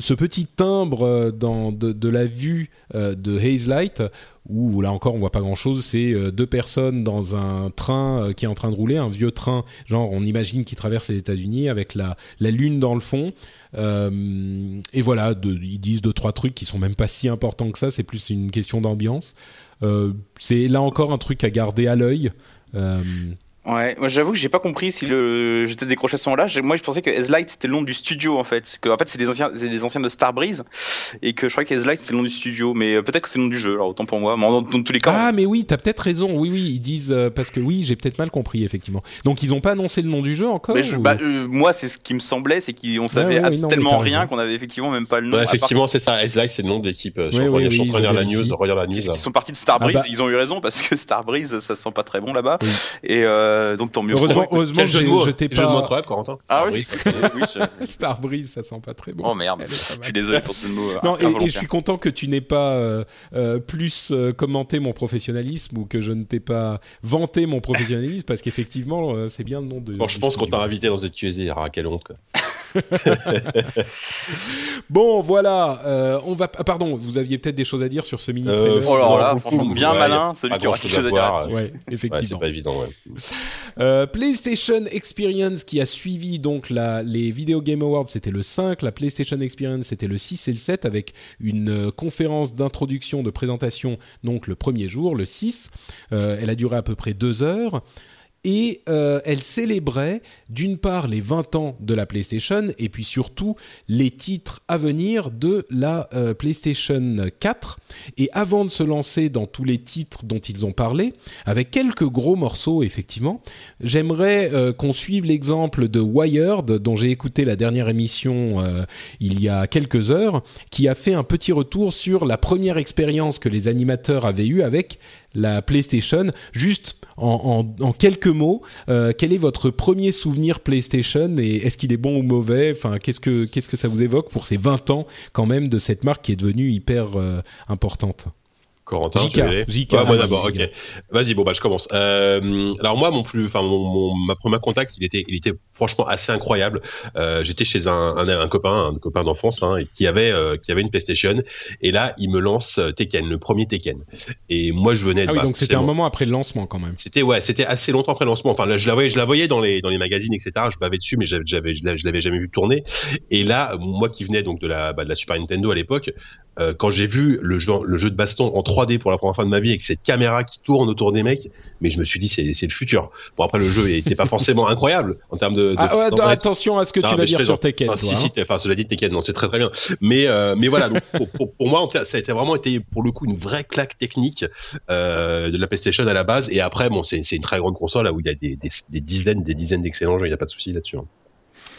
ce petit timbre dans, de, de la vue euh, de Haze Light où là encore on voit pas grand chose, c'est euh, deux personnes dans un train euh, qui est en train de rouler, un vieux train genre on imagine qui traverse les États-Unis avec la, la lune dans le fond euh, et voilà de, ils disent deux trois trucs qui sont même pas si importants que ça, c'est plus une question d'ambiance euh, c'est là encore un truc à garder à l'œil euh, Ouais, moi j'avoue que j'ai pas compris si le j'étais décroché à ce moment-là. Moi je pensais que Haze Light c'était le nom du studio en fait, que en fait c'est des anciens c'est des anciens de Starbreeze et que je croyais que Haze Light c'était le nom du studio, mais peut-être que c'est le nom du jeu. Alors autant pour moi, mais dans, dans tous les cas. Ah on... mais oui, t'as peut-être raison. Oui oui, ils disent euh, parce que oui, j'ai peut-être mal compris effectivement. Donc ils ont pas annoncé le nom du jeu encore. Mais je, ou... bah, euh, moi c'est ce qui me semblait, c'est qu'on savait ah, oui, oui, non, tellement rien raison. Qu'on avait effectivement même pas le nom. Ouais, effectivement part... c'est ça. Haze Light c'est le nom de l'équipe. Je suis oui, en train de regarder la news, regarde la news. Ils sont partis de Starbreeze, ils ont eu raison parce que Starbreeze ça sent pas très bon là-bas et donc tant mieux. Heureusement, heureusement que j'ai, je t'ai pas. Jeu de mots incroyable, Corentin. Ah oui. Starbreeze, ça sent pas très bon. Oh merde. Je suis désolé pour ce mot. Non, et, et je suis content que tu n'aies pas euh, euh, plus euh, commenté mon professionnalisme ou que je ne t'ai pas vanté mon professionnalisme parce qu'effectivement, euh, c'est bien le nom de. Bon, je pense qu'on t'a invité dans Z Q S D. Ah, quelle honte quoi. Bon, voilà. Euh, on va. Ah, pardon, vous aviez peut-être des choses à dire sur ce mini trailer. Euh, oh là là, franchement, bien malin, celui qui aura quelque chose à dire là-dessus. Ouais, effectivement. C'est pas évident, ouais. Euh, PlayStation Experience qui a suivi donc la, les Video Game Awards, c'était le cinq, la PlayStation Experience c'était le six et le sept avec une euh, conférence d'introduction de présentation donc le premier jour, le six, euh, elle a duré à peu près deux heures et euh, elle célébrait d'une part les vingt ans de la PlayStation et puis surtout les titres à venir de la euh, PlayStation quatre. Et avant de se lancer dans tous les titres dont ils ont parlé, avec quelques gros morceaux effectivement, j'aimerais euh, qu'on suive l'exemple de Wired, dont j'ai écouté la dernière émission euh, il y a quelques heures, qui a fait un petit retour sur la première expérience que les animateurs avaient eue avec la PlayStation. Juste en, en, en quelques mots, euh, quel est votre premier souvenir PlayStation et est-ce qu'il est bon ou mauvais? Enfin, qu'est-ce que qu'est-ce que ça vous évoque pour ces vingt ans quand même de cette marque qui est devenue hyper euh, importante? Corentin, J K, J K. Ouais, moi d'abord, ok. Vas-y, bon bah je commence. Euh, alors moi, mon plus, enfin mon, mon ma premier contact, il était, il était franchement assez incroyable. Euh, j'étais chez un, un, un copain, un copain d'enfance, hein, qui avait euh, qui avait une PlayStation, et là il me lance Tekken, le premier Tekken. Et moi je venais. Ah oui, bah, donc c'était un moment après le lancement quand même. C'était ouais, c'était assez longtemps après le lancement. Enfin, là, je la voyais, je la voyais dans les dans les magazines, et cetera. Je bavais dessus, mais j'avais, j'avais je l'avais jamais vu tourner. Et là, moi qui venais donc de la bah, de la Super Nintendo à l'époque, euh, quand j'ai vu le jeu le jeu de baston en trois D pour la première fois de ma vie avec cette caméra qui tourne autour des mecs, mais je me suis dit c'est c'est le futur. Bon, après le jeu n'était pas forcément incroyable en termes de De, ah, ouais, de... attention à ce que non, tu vas dire sur Tekken. Enfin, toi, si, hein. si, enfin, cela dit Tekken, non, c'est très très bien. Mais, euh, mais voilà, donc, pour, pour, pour moi, ça a été vraiment été pour le coup une vraie claque technique euh, de la PlayStation à la base. Et après, bon, c'est, c'est une très grande console là, où il y a des, des, des dizaines, des dizaines d'excellents jeux. Il n'y a pas de souci là-dessus. Hein.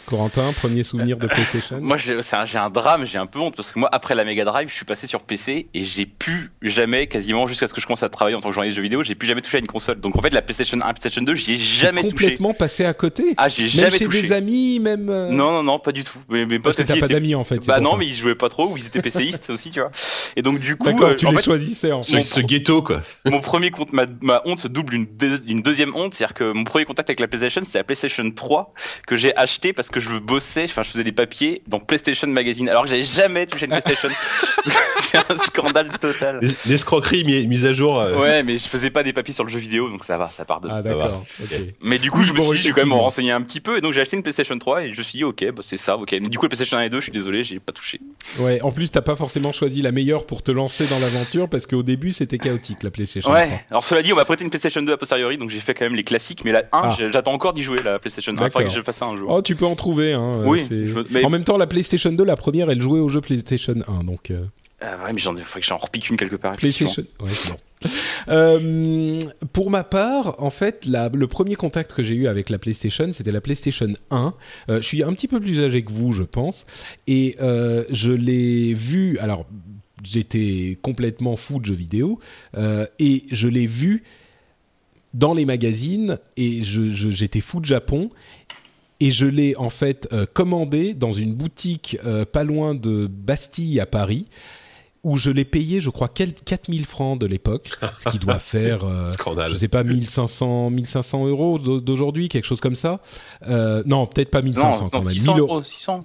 Corentin, premier souvenir de PlayStation ? Moi, j'ai, c'est un, j'ai un drame, j'ai un peu honte, parce que moi, après la Mega Drive, je suis passé sur P C et j'ai plus jamais, quasiment jusqu'à ce que je commence à travailler en tant que journaliste de jeux vidéo, j'ai plus jamais touché à une console. Donc en fait, la PlayStation un, PlayStation deux, j'y ai jamais complètement touché. Complètement passé à côté. Ah, j'ai jamais touché. Même chez des amis, même. Non, non, non, pas du tout. Mais, mais parce, parce que t'as pas étaient... d'amis en fait. Bah non, ça. Mais ils jouaient pas trop, ou ils étaient PCistes aussi, tu vois. Et donc du coup, D'accord, euh, tu en les fait, choisissais en fait. Ce ghetto quoi. Mon premier compte, ma, ma honte se double une, deux, une deuxième honte, c'est-à-dire que mon premier contact avec la PlayStation, c'était la PlayStation trois que j'ai acheté parce que je bossais, enfin je faisais des papiers dans PlayStation Magazine, alors que j'avais jamais touché une PlayStation. C'est un scandale total. L'escroquerie mis, mise à jour. Euh... Ouais, mais je faisais pas des papiers sur le jeu vidéo, donc ça va, ça pardonne. Ah d'accord. Okay. Mais du coup, je me suis dit, je suis quand même renseigné un petit peu, et donc j'ai acheté une PlayStation trois et je me suis dit, ok, bah, c'est ça, ok. Mais du coup, la PlayStation un et deux, je suis désolé, j'ai pas touché. Ouais. En plus, t'as pas forcément choisi la meilleure pour te lancer dans l'aventure, parce qu'au début, c'était chaotique la PlayStation ouais. trois. Ouais. Alors cela dit, on m'a prêté une PlayStation deux a posteriori, donc j'ai fait quand même les classiques, mais la un, ah. j'attends encore d'y jouer la PlayStation deux. Il faudrait que je fasse ça un jour. Oh, tu peux en trouver. Hein. Oui. Veux... Mais... En même temps, la PlayStation deux, la première, elle jouait au jeu PlayStation un, donc. Euh... Euh, ouais, mais j'en ai, faudrait que j'en repique une quelque part. PlayStation. Ouais, c'est bon. Euh, pour ma part, en fait, la, le premier contact que j'ai eu avec la PlayStation, c'était la PlayStation un. Euh, je suis un petit peu plus âgé que vous, je pense, et euh, je l'ai vu. Alors, j'étais complètement fou de jeux vidéo, euh, et je l'ai vu dans les magazines, et je, je, j'étais fou de Japon. Et je l'ai en fait euh, commandé dans une boutique euh, pas loin de Bastille à Paris, où je l'ai payé, je crois, quatre mille francs de l'époque, ce qui doit faire, euh, je sais pas, mille cinq cents euros d'aujourd'hui, quelque chose comme ça. Euh, non, peut-être pas mille cinq cents non, quand même. six cents euros, six cents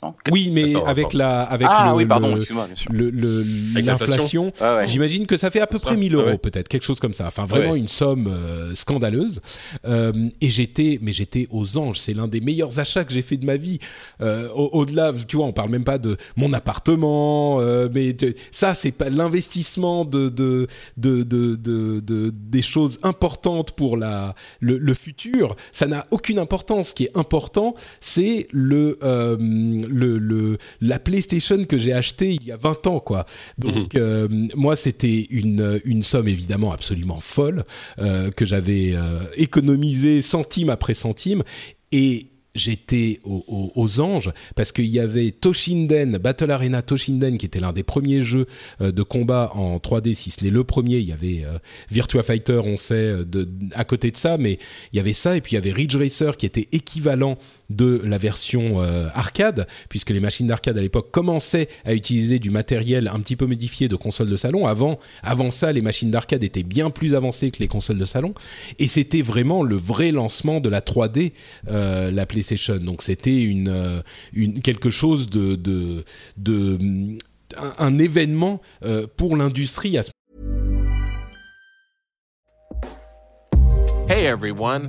non, oui, mais attends, avec attends. la, avec ah, le, oui, pardon, le, le, le avec l'inflation, ah ouais. j'imagine que ça fait à peu près mille euros ah ouais. peut-être, quelque chose comme ça. Enfin, vraiment ouais. une somme euh, scandaleuse. Euh, et j'étais, mais j'étais aux anges. C'est l'un des meilleurs achats que j'ai fait de ma vie. Euh, au, au-delà, tu vois, on parle même pas de mon appartement, euh, mais tu, ça, c'est pas l'investissement de, de, de, de, de, de, des choses importantes pour la, le, le futur. Ça n'a aucune importance. Ce qui est important, c'est le, euh, Le, le, la PlayStation que j'ai achetée il y a vingt ans, quoi. Donc, mmh. euh, moi, c'était une, une somme, évidemment, absolument folle, euh, que j'avais euh, économisée centime après centime. Et j'étais au, au, aux anges, parce qu'il y avait Toshinden, Battle Arena Toshinden, qui était l'un des premiers jeux euh, de combat en trois D, si ce n'est le premier. Il y avait euh, Virtua Fighter, on sait, de, à côté de ça, mais il y avait ça. Et puis, il y avait Ridge Racer, qui était équivalent de la version euh, arcade, puisque les machines d'arcade à l'époque commençaient à utiliser du matériel un petit peu modifié de consoles de salon. Avant, avant ça, les machines d'arcade étaient bien plus avancées que les consoles de salon, et c'était vraiment le vrai lancement de la trois D, euh, la PlayStation. Donc c'était une, une quelque chose de, de, de un, un événement euh, pour l'industrie à ce moment-là. Hey everyone.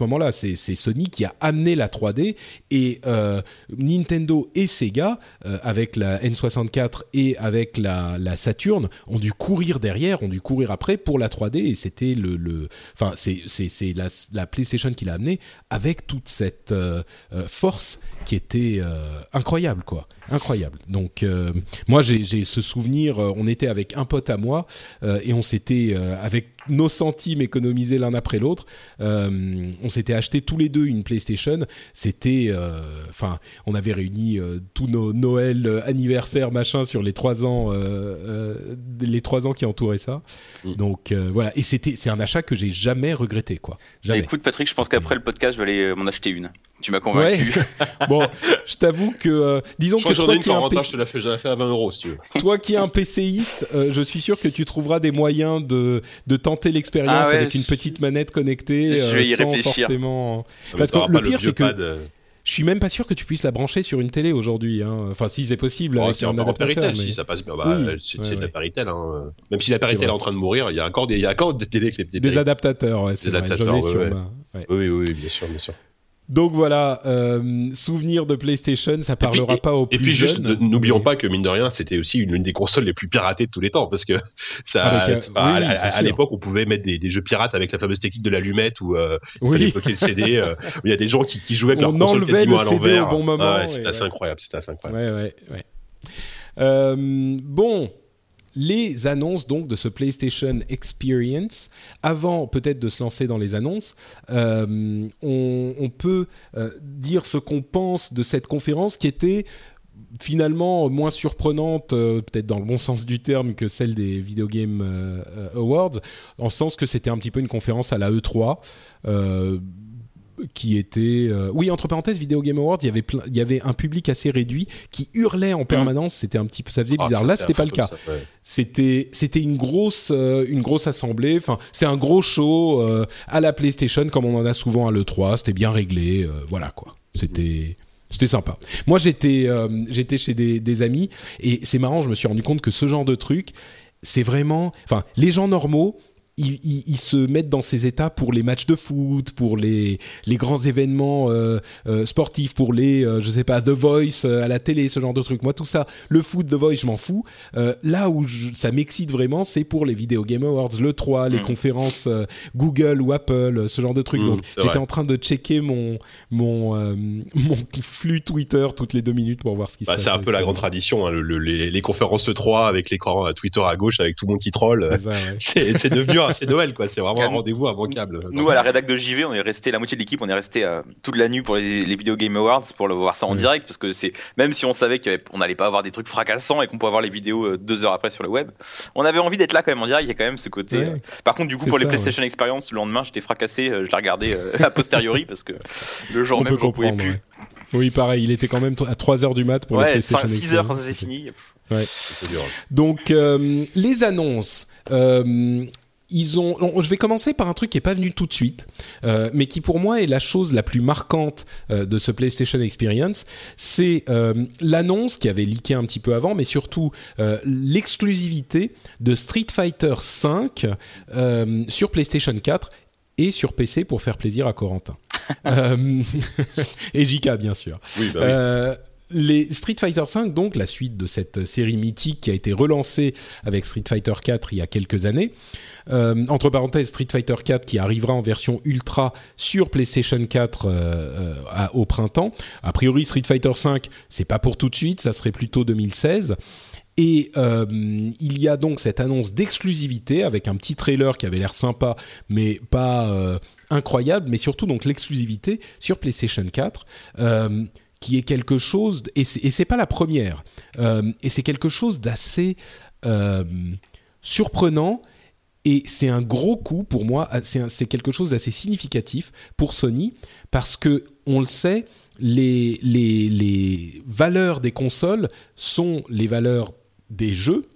moment-là. C'est, c'est Sony qui a amené la trois D et euh, Nintendo et Sega, euh, avec la N soixante-quatre et avec la, la Saturn, ont dû courir derrière, ont dû courir après pour la trois D, et c'était le... le enfin, c'est, c'est, c'est la, la PlayStation qui l'a amené avec toute cette euh, force qui était euh, incroyable, quoi. Incroyable. Donc, euh, moi, j'ai, j'ai ce souvenir, on était avec un pote à moi euh, et on s'était, euh, avec nos centimes économisés l'un après l'autre, euh, on s'était acheté tous les deux une PlayStation. C'était, enfin, euh, on avait réuni euh, tous nos Noël, euh, anniversaires, machin, sur les trois ans, euh, euh, les trois ans qui entouraient ça. Mmh. Donc euh, voilà, et c'était, c'est un achat que j'ai jamais regretté, quoi. Jamais. Écoute, Patrick, je pense qu'après le podcast, je vais aller m'en acheter une. Tu m'as convaincu. Ouais. Bon, je t'avoue que, euh, disons je que toi qui es un P C... je te la fais, je la fais à vingt euros si tu veux. Toi qui es un PCiste, euh, je suis sûr que tu trouveras des moyens de de tenter l'expérience ah ouais, avec je... une petite manette connectée. Je vais euh, y sans réfléchir. Forcément... Parce que le pire, le c'est que de... je suis même pas sûr que tu puisses la brancher sur une télé aujourd'hui. Hein. Enfin, si c'est possible bon, avec c'est un adaptateur. Mais... si ça passe, bah, oui. c'est, ouais, c'est ouais. de la Paritel. Hein. Même si la Paritel est en train de mourir, il y a encore des, il y a encore des télés avec les petits. Des adaptateurs, ouais, c'est vrai. Oui, oui, bien sûr, bien sûr. Donc voilà, euh, souvenir de PlayStation, ça parlera et puis, pas aux et, plus et puis jeunes. Juste, mais... n'oublions pas que mine de rien, c'était aussi une, une des consoles les plus piratées de tous les temps, parce que ça, avec, euh, bah, oui, à, à, à l'époque, on pouvait mettre des, des jeux pirates avec la fameuse technique de l'allumette où euh, oui. il fallait bloquer le C D. Euh, il y a des gens qui, qui jouaient avec on leur console quasiment le à l'envers. On enlevait le C D au bon moment. Ah, ouais, c'était, assez ouais. incroyable, c'était assez incroyable. Ouais, ouais, ouais. Euh, bon. Les annonces donc de ce PlayStation Experience. Avant peut-être de se lancer dans les annonces, euh, on, on peut euh, dire ce qu'on pense de cette conférence qui était finalement moins surprenante, euh, peut-être dans le bon sens du terme, que celle des Video Game euh, Awards, en ce sens que c'était un petit peu une conférence à la E trois. Euh, qui était... Euh, oui, entre parenthèses, Video Game Awards, il y avait plein, il y avait un public assez réduit qui hurlait en permanence. C'était un petit peu... Ça faisait bizarre. Ah, là, c'était pas le cas. Ça, ouais. C'était, c'était une grosse, euh, une grosse assemblée. Enfin, c'est un gros show euh, à la PlayStation, comme on en a souvent à l'E trois. C'était bien réglé. Euh, voilà, quoi. C'était... C'était sympa. Moi, j'étais, euh, j'étais chez des, des amis et c'est marrant, je me suis rendu compte que ce genre de truc, c'est vraiment... Enfin, les gens normaux... Ils, ils, ils se mettent dans ces états pour les matchs de foot, pour les, les grands événements euh, euh, sportifs, pour les, euh, je sais pas, The Voice euh, à la télé, ce genre de trucs. Moi, tout ça, le foot, The Voice, je m'en fous. Euh, là où je, ça m'excite vraiment, c'est pour les Video Game Awards, l'E trois, les mmh. conférences euh, Google ou Apple, ce genre de trucs. Mmh, Donc, j'étais vrai. en train de checker mon, mon, euh, mon flux Twitter toutes les deux minutes pour voir ce qui bah, se passe. C'est un peu la grande tradition, hein, le, le, les, les conférences E trois avec l'écran Twitter à gauche, avec tout le monde qui troll. C'est, ça, ouais. c'est, c'est devenu c'est Noël, quoi. C'est vraiment un rendez-vous immanquable. Nous, à la rédac de J V, on est resté, la moitié de l'équipe, on est resté euh, toute la nuit pour les, les Video Game Awards pour le voir ça en oui. direct, parce que c'est, même si on savait qu'on n'allait pas avoir des trucs fracassants et qu'on pouvait avoir les vidéos euh, deux heures après sur le web, on avait envie d'être là quand même en direct. Il y a quand même ce côté. Ouais. Euh... Par contre, du coup, c'est pour ça, les PlayStation ouais. Experience, le lendemain, j'étais fracassé. Euh, je la regardais euh, a posteriori parce que le jour on même, j'en pouvais plus. Ouais. Oui, pareil, il était quand même à trois heures du mat pour ouais, les PlayStation Experience. six heures quand ça s'est fini. Ouais. C'était dur. Donc, euh, les annonces. Euh, Ils ont, on, je vais commencer par un truc qui n'est pas venu tout de suite, euh, mais qui pour moi est la chose la plus marquante euh, de ce PlayStation Experience. C'est euh, l'annonce qui avait leaké un petit peu avant, mais surtout euh, l'exclusivité de Street Fighter cinq euh, sur PlayStation quatre et sur P C pour faire plaisir à Corentin. euh, et J K, bien sûr. Oui, bah oui. Euh, Les Street Fighter cinq, donc la suite de cette série mythique qui a été relancée avec Street Fighter quatre il y a quelques années. Euh, entre parenthèses, Street Fighter quatre qui arrivera en version ultra sur PlayStation quatre euh, euh, à, au printemps. A priori, Street Fighter cinq, c'est pas pour tout de suite, ça serait plutôt deux mille seize. Et euh, il y a donc cette annonce d'exclusivité avec un petit trailer qui avait l'air sympa, mais pas euh, incroyable, mais surtout donc l'exclusivité sur PlayStation quatre. Euh, qui est quelque chose, et c'est, et c'est pas la première, euh, et c'est quelque chose d'assez euh, surprenant, et c'est un gros coup pour moi, c'est, un, c'est quelque chose d'assez significatif pour Sony, parce que, on le sait, les, les, les valeurs des consoles sont les valeurs des jeux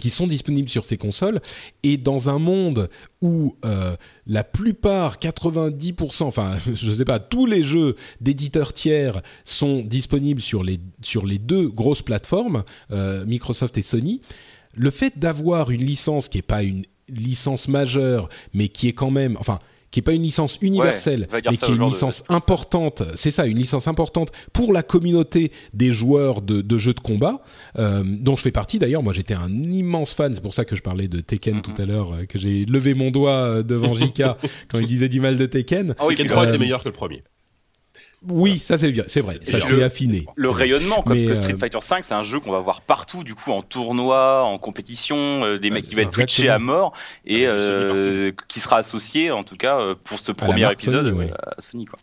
qui sont disponibles sur ces consoles, et dans un monde où euh, la plupart, quatre-vingt-dix pour cent, enfin, je sais pas, tous les jeux d'éditeurs tiers sont disponibles sur les, sur les deux grosses plateformes, euh, Microsoft et Sony, le fait d'avoir une licence qui n'est pas une licence majeure, mais qui est quand même... enfin qui est pas une licence universelle, ouais, mais qui est une licence de... importante, c'est ça, une licence importante pour la communauté des joueurs de, de jeux de combat, euh, dont je fais partie d'ailleurs. Moi, j'étais un immense fan, c'est pour ça que je parlais de Tekken mm-hmm. tout à l'heure, que j'ai levé mon doigt devant J K quand il disait du mal de Tekken. Ah oui, Tekken trois euh... était meilleur que le premier. Oui, ça c'est vrai, c'est vrai, ça le, c'est affiné. Le rayonnement, quoi, parce que Street euh... Fighter cinq, c'est un jeu qu'on va voir partout, du coup, en tournoi, en compétition, euh, des ah, mecs qui vont être twitchés à mort et euh, qui sera associé, en tout cas, pour ce premier épisode Sony, ouais. à Sony, quoi.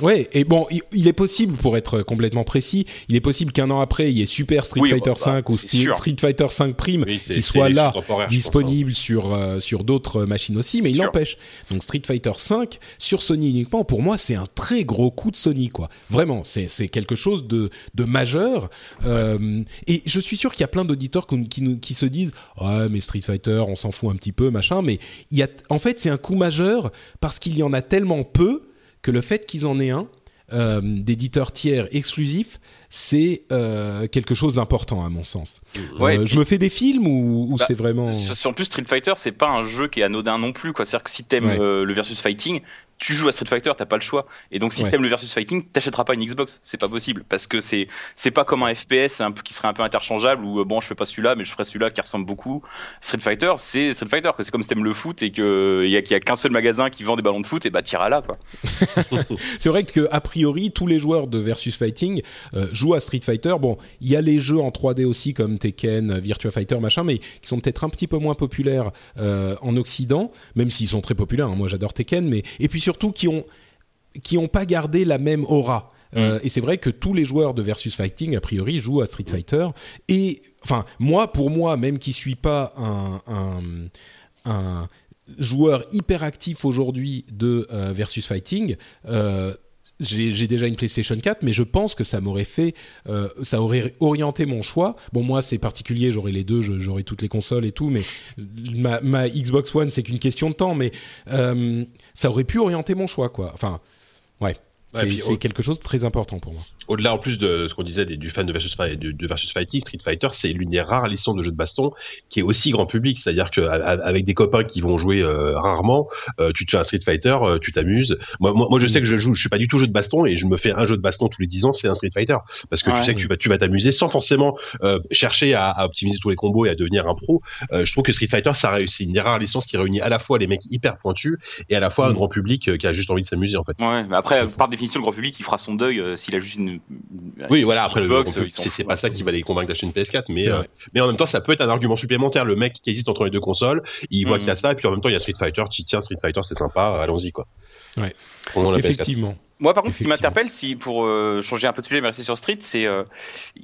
Ouais, et bon, il, il est possible, pour être complètement précis, il est possible qu'un an après, il y ait Super Street oui, Fighter cinq bah, ou Street Fighter cinq Prime oui, qui soit là, disponible sur euh, sur d'autres machines aussi, mais c'est il sûr. l'empêche. Donc Street Fighter cinq sur Sony uniquement, pour moi, c'est un très gros coup de Sony, quoi. Vraiment, c'est c'est quelque chose de de majeur. Euh, et je suis sûr qu'il y a plein d'auditeurs qui qui, qui se disent "Ah, mais Street Fighter, on s'en fout un petit peu, machin", mais il y a en fait, c'est un coup majeur parce qu'il y en a tellement peu. Que le fait qu'ils en aient un euh, d'éditeur tiers exclusif, c'est euh, quelque chose d'important à mon sens. Ouais, euh, je me fais des films ou, ou bah, c'est vraiment. En plus, Street Fighter, c'est pas un jeu qui est anodin non plus, quoi. C'est-à-dire que si t'aimes ouais. euh, le versus fighting, tu joues à Street Fighter, t'as pas le choix. Et donc, si ouais. t'aimes le versus fighting, t'achèteras pas une Xbox. C'est pas possible parce que c'est c'est pas comme un F P S un peu, qui serait un peu interchangeable où bon, je fais pas celui-là, mais je ferai celui-là qui ressemble beaucoup. Street Fighter, c'est Street Fighter, quoi. C'est comme si t'aimes le foot et que il y a qu'il y a qu'un seul magasin qui vend des ballons de foot et bah t'iras là, quoi. C'est vrai que a priori, tous les joueurs de versus fighting euh, jouent à Street Fighter. Bon, il y a les jeux en trois D aussi comme Tekken, Virtua Fighter, machin, mais qui sont peut-être un petit peu moins populaires euh, en Occident, même s'ils sont très populaires, hein. Moi j'adore Tekken, mais et puis surtout qui ont qui ont pas gardé la même aura. Mmh. Euh, et c'est vrai que tous les joueurs de versus fighting a priori jouent à Street mmh. Fighter. Et enfin, moi pour moi, même qui suis pas un un, un joueur hyper actif aujourd'hui de euh, versus fighting. Euh, J'ai, j'ai déjà une PlayStation quatre, mais je pense que ça m'aurait fait, euh, ça aurait orienté mon choix. Bon, moi, c'est particulier, j'aurais les deux, je, j'aurais toutes les consoles et tout, mais ma, ma Xbox One, c'est qu'une question de temps, mais euh, ça aurait pu orienter mon choix, quoi. Enfin, ouais, ouais c'est, puis, c'est au... quelque chose de très important pour moi. Au-delà, en plus de ce qu'on disait des, du fan de versus, de, de versus Fighting, Street Fighter, c'est l'une des rares licences de jeux de baston qui est aussi grand public. C'est-à-dire qu'avec des copains qui vont jouer euh, rarement, euh, tu te fais un Street Fighter, euh, tu t'amuses. Moi, moi, moi, je sais que je joue, je suis pas du tout jeu de baston et je me fais un jeu de baston tous les dix ans, c'est un Street Fighter. Parce que ouais, tu sais oui. que tu vas, tu vas t'amuser sans forcément euh, chercher à, à optimiser tous les combos et à devenir un pro. Euh, je trouve que Street Fighter, ça réussit. C'est une des rares licences qui réunit à la fois les mecs hyper pointus et à la fois mm. un grand public euh, qui a juste envie de s'amuser, en fait. Ouais, mais après, par définition, le grand public, il fera son deuil euh, s'il a juste une oui voilà après Xbox, le, peut, c'est, fous, c'est ouais. pas ça qui va les convaincre d'acheter une P S quatre, mais euh, mais en même temps ça peut être un argument supplémentaire. Le mec qui hésite entre les deux consoles, il mmh. voit qu'il y a ça, et puis en même temps il y a Street Fighter, tiens Street Fighter c'est sympa, allons-y, quoi. Ouais. Effectivement. P S quatre. Moi par contre ce qui m'interpelle, si pour euh, changer un peu de sujet mais rester sur Street, c'est euh,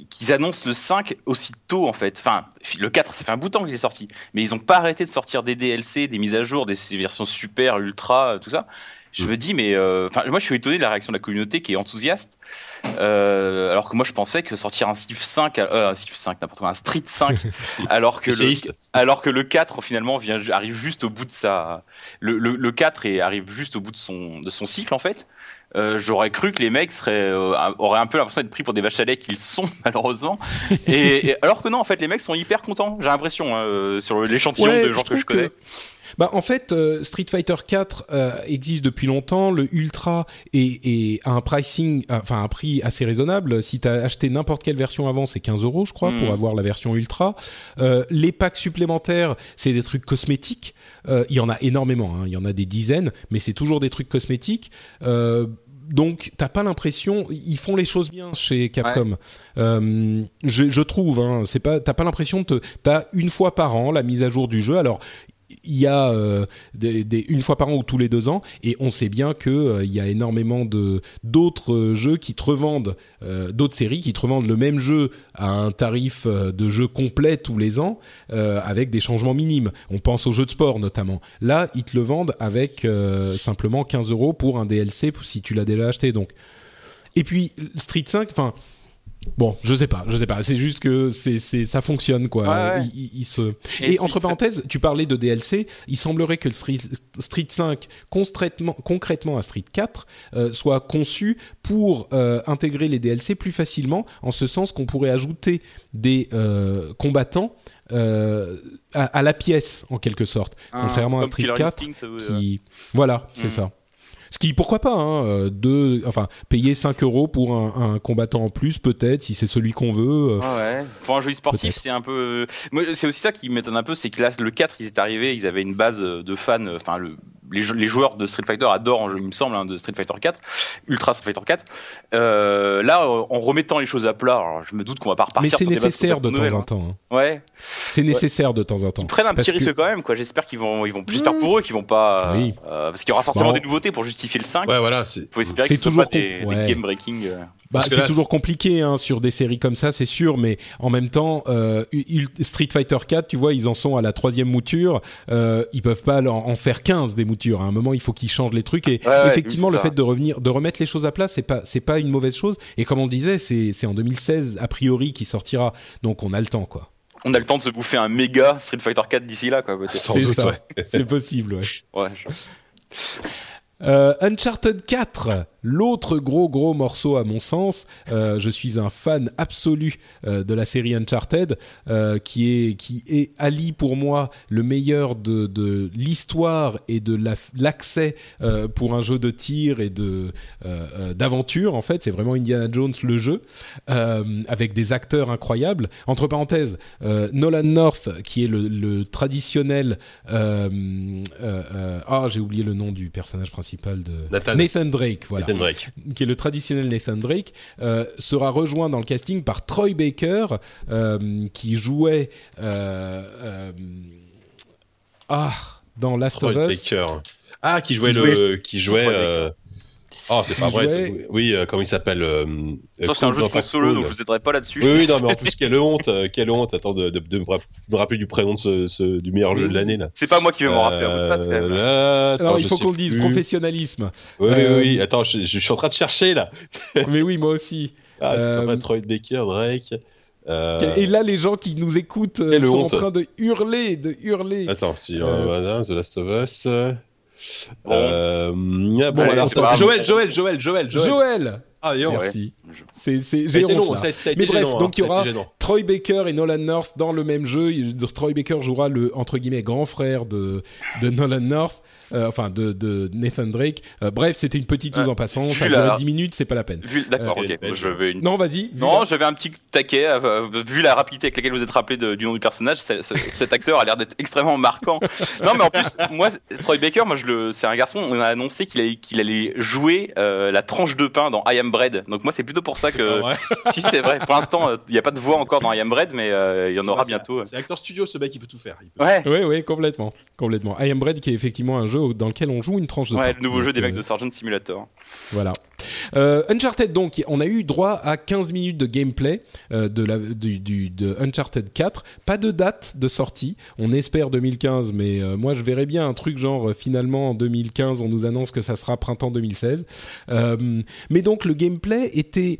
qu'ils annoncent le cinq aussi tôt en fait. Enfin le quatre, ça fait un bout de temps qu'il est sorti, mais ils ont pas arrêté de sortir des D L C, des mises à jour, des versions super, ultra, tout ça. Je me dis, mais enfin, euh, moi, je suis étonné de la réaction de la communauté qui est enthousiaste, euh, alors que moi, je pensais que sortir un Civ cinq, euh, un Civ cinq, n'importe quoi, un Street cinq, alors que le, alors que le quatre finalement vient, arrive juste au bout de sa, le, le, le quatre et arrive juste au bout de son, de son cycle en fait. Euh, j'aurais cru que les mecs seraient, euh, auraient un peu l'impression d'être pris pour des vaches à lait qu'ils sont malheureusement. Et, et alors que non, en fait, les mecs sont hyper contents. J'ai l'impression euh, sur l'échantillon ouais, de gens que je connais. Que... Bah en fait, euh, Street Fighter quatre euh, existe depuis longtemps. Le Ultra est, est à un pricing, enfin un prix assez raisonnable. Si t'as acheté n'importe quelle version avant, c'est quinze euros, je crois, mmh. pour avoir la version Ultra. Euh, les packs supplémentaires, c'est des trucs cosmétiques. Euh, il y en a énormément, hein. Il y en a des dizaines, mais c'est toujours des trucs cosmétiques. Euh, Donc, t'as pas l'impression, ils font les choses bien chez Capcom. Ouais. Euh, je, je trouve, hein, c'est pas, t'as pas l'impression de te, t'as une fois par an la mise à jour du jeu. Alors, il y a euh, des, des, une fois par an ou tous les deux ans, et on sait bien que euh, y a énormément de d'autres jeux qui te revendent, euh, d'autres séries qui te revendent le même jeu à un tarif euh, de jeu complet tous les ans, euh, avec des changements minimes. On pense aux jeux de sport notamment. Là, ils te le vendent avec euh, simplement quinze euros pour un D L C pour, si tu l'as déjà acheté. Donc, et puis Street cinq, enfin. Bon, je sais pas, je sais pas. C'est juste que c'est, c'est, ça fonctionne, quoi. Ouais, ouais. Il, il, il se... Et, et entre parenthèses, tu parlais de D L C. Il semblerait que le Street cinq, concrètement, concrètement à Street quatre, euh, soit conçu pour euh, intégrer les D L C plus facilement, en ce sens qu'on pourrait ajouter des euh, combattants euh, à, à la pièce, en quelque sorte. Ah, contrairement à Street quatre, veut... qui... Voilà, mmh. c'est ça. Ce qui, pourquoi pas, hein, de, enfin, payer cinq euros pour un, un combattant en plus, peut-être, si c'est celui qu'on veut. Ah ouais. Pour un jeu sportif, c'est un peu... C'est aussi ça qui m'étonne un peu, c'est que là, le quatre, ils étaient arrivés, ils avaient une base de fans, enfin, le... les joueurs de Street Fighter adorent en jeu, il me semble, hein, de Street Fighter quatre, Ultra Street Fighter quatre. Euh, là, en remettant les choses à plat, alors, je me doute qu'on va pas repartir. Mais c'est nécessaire de temps en temps. Hein. Ouais. C'est nécessaire de temps en temps. Ils prennent un parce petit que... risque quand même, quoi. J'espère qu'ils vont, ils vont. J'espère mmh. pour eux qu'ils vont pas. Oui. Euh, parce qu'il y aura forcément bah, on... des nouveautés pour justifier le cinq. Ouais, voilà. C'est... Faut espérer c'est que ce toujours soit pas des, ouais. des game breaking. Euh... Bah, c'est là... toujours compliqué hein, sur des séries comme ça, c'est sûr. Mais en même temps, euh, Street Fighter quatre, tu vois, ils en sont à la troisième mouture. Euh, ils peuvent pas en faire quinze des moutures. À un moment, il faut qu'ils changent les trucs et ouais, effectivement, ouais, le ça. fait de revenir, de remettre les choses à plat, c'est pas, c'est pas une mauvaise chose. Et comme on disait, c'est, c'est en deux mille seize a priori qui sortira, donc on a le temps, quoi. On a le temps de se bouffer un méga Street Fighter quatre d'ici là, quoi. Peut-être. C'est, ça. Ouais. C'est possible, ouais. Ouais. Je... Euh, Uncharted quatre, l'autre gros gros morceau à mon sens. Euh, je suis un fan absolu euh, de la série Uncharted, euh, qui est qui est allie pour moi le meilleur de de l'histoire et de la, l'accès euh, pour un jeu de tir et de euh, d'aventure. En fait, c'est vraiment Indiana Jones le jeu, euh, avec des acteurs incroyables. Entre parenthèses, euh, Nolan North qui est le, le traditionnel. Ah, euh, euh, euh, oh, j'ai oublié le nom du personnage principal. De Nathan. Nathan Drake, voilà, Nathan Drake. Qui est le traditionnel Nathan Drake, euh, sera rejoint dans le casting par Troy Baker, euh, qui jouait euh, euh, ah dans Last Troy of Us. Baker. Ah, qui jouait qui le, jouait, qui jouait. Euh, oh, c'est qui pas jouait... vrai. Oui, euh, comment il s'appelle euh, ça, c'est un jeu de console, donc je vous aiderai pas là-dessus. Oui, oui, non, mais en plus quelle honte, quelle honte. Attends de, de, de, de me rappeler du prénom de ce, ce, du meilleur jeu de l'année là. C'est pas moi qui vais m'en rappeler. Euh, passe, quand même. Là, attends, alors il faut qu'on le dise, professionnalisme. Oui, euh... oui, oui. Attends, je, je suis en train de chercher là. Mais oui, moi aussi. Ah, c'est euh... pas Troy Baker, Drake. Euh... Et là, les gens qui nous écoutent euh, sont honte. en train de hurler, de hurler. Attends, si euh... Euh, voilà, The Last of Us. Bon, euh, bon Allez, alors, pas Joël, Joël, Joël, Joël, Joël. Joël. Ah, yo, merci. Ouais. C'est, c'est, j'ai honte là. Ça a été Mais bref, gênant, donc il hein, y aura Troy Baker et Nolan North dans le même jeu. Troy Baker jouera le entre guillemets grand frère de de Nolan North, euh, enfin de de Nathan Drake. Euh, bref, c'était une petite douze ah, en passant. Ça durait dix minutes, c'est pas la peine. Vu, d'accord, euh, ok. Euh, je vais. Une... Non, vas-y. Non, la... j'avais un petit taquet. Euh, vu la rapidité avec laquelle vous êtes rappelé de, du nom du personnage, c'est, c'est, cet acteur a l'air d'être extrêmement marquant. Non, mais en plus, moi, Troy Baker, moi, je le, c'est un garçon. On a annoncé qu'il allait, qu'il allait jouer euh, la tranche de pain dans I Am Bread. Donc moi c'est plutôt pour ça que si c'est vrai, pour l'instant il euh, n'y a pas de voix encore dans I Am Bread, mais il euh, y en aura ouais, c'est bientôt. Un, c'est acteur studio ce mec, il peut tout faire. Il peut... Ouais, ouais, ouais, complètement, complètement. I Am Bread qui est effectivement un jeu dans lequel on joue une tranche de. Ouais, pain. Le nouveau donc, jeu des euh... mecs de Sergeant Simulator. Voilà. Euh, Uncharted donc, on a eu droit à quinze minutes de gameplay euh, de, la, du, du, de Uncharted quatre. Pas de date de sortie. On espère deux mille quinze, mais euh, moi je verrais bien un truc genre finalement en deux mille quinze, on nous annonce que ça sera printemps deux mille seize. Euh, mais donc le gameplay était,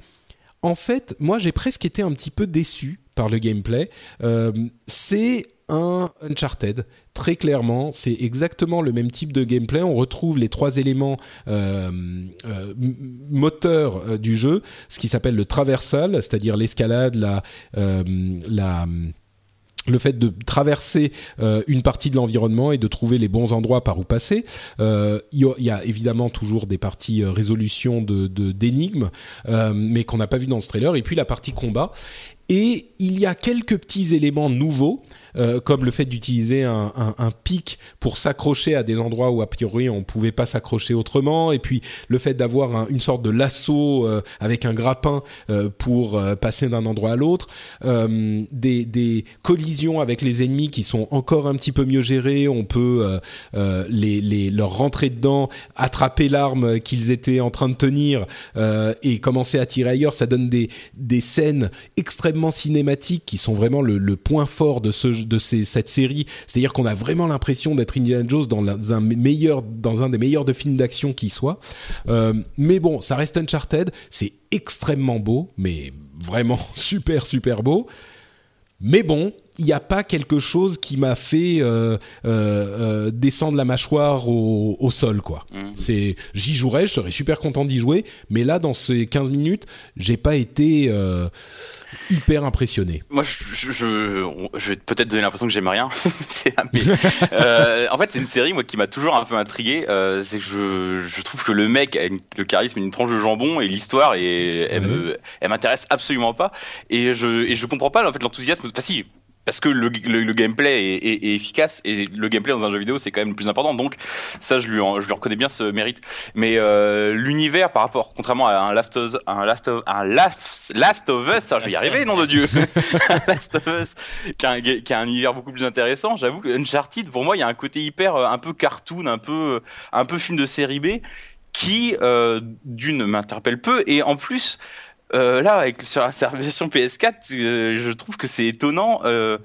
en fait, moi j'ai presque été un petit peu déçu par le gameplay. Euh, c'est un Uncharted, très clairement, c'est exactement le même type de gameplay. On retrouve les trois éléments euh, euh, moteurs euh, du jeu, ce qui s'appelle le traversal, c'est-à-dire l'escalade, la, euh, la le fait de traverser euh, une partie de l'environnement et de trouver les bons endroits par où passer. Euh, il y a évidemment toujours des parties euh, résolution de, de, d'énigmes, euh, mais qu'on n'a pas vu dans ce trailer. Et puis la partie combat. Et il y a quelques petits éléments nouveaux, euh, comme le fait d'utiliser un, un, un pic pour s'accrocher à des endroits où a priori on ne pouvait pas s'accrocher autrement, et puis le fait d'avoir un, une sorte de lasso euh, avec un grappin euh, pour euh, passer d'un endroit à l'autre, euh, des, des collisions avec les ennemis qui sont encore un petit peu mieux gérées, on peut euh, euh, les, les, leur rentrer dedans, attraper l'arme qu'ils étaient en train de tenir euh, et commencer à tirer ailleurs. Ça donne des, des scènes extrêmement cinématiques qui sont vraiment le, le point fort de, ce, de ces, cette série, c'est-à-dire qu'on a vraiment l'impression d'être Indiana Jones dans, la, dans, un, meilleur, dans un des meilleurs de films d'action qui soit, euh, mais bon, ça reste Uncharted, c'est extrêmement beau, mais vraiment super, super beau. Mais bon, il n'y a pas quelque chose qui m'a fait euh, euh, euh, descendre la mâchoire au, au sol, quoi. Mmh. C'est, j'y jouerai, je serais super content d'y jouer. Mais là, dans ces quinze minutes, j'ai pas été euh, hyper impressionné. Moi, je, je, je, je vais peut-être donner l'impression que j'aime rien. C'est, mais, euh, en fait, c'est une série, moi, qui m'a toujours un peu intrigué. Euh, c'est que je, je trouve que le mec a une, le charisme d'une tranche de jambon et l'histoire, et, elle, mmh. me, elle m'intéresse absolument pas. Et je, et je comprends pas, en fait, l'enthousiasme. Enfin, si... Parce que le, le, le gameplay est, est, est efficace, et le gameplay dans un jeu vidéo, c'est quand même le plus important. Donc ça, je lui, en, je lui reconnais bien ce mérite. Mais euh, l'univers, par rapport, contrairement à un Last of, un Last of, un Last, Last of Us, je vais y arriver, nom de Dieu, Last of Us, qui a, un, qui a un univers beaucoup plus intéressant. J'avoue que Uncharted, pour moi, il y a un côté hyper, un peu cartoon, un peu, un peu film de série B, qui euh, d'une m'interpelle peu, et en plus. Euh, là, avec, sur la version P S quatre, euh, je trouve que c'est étonnant. Euh,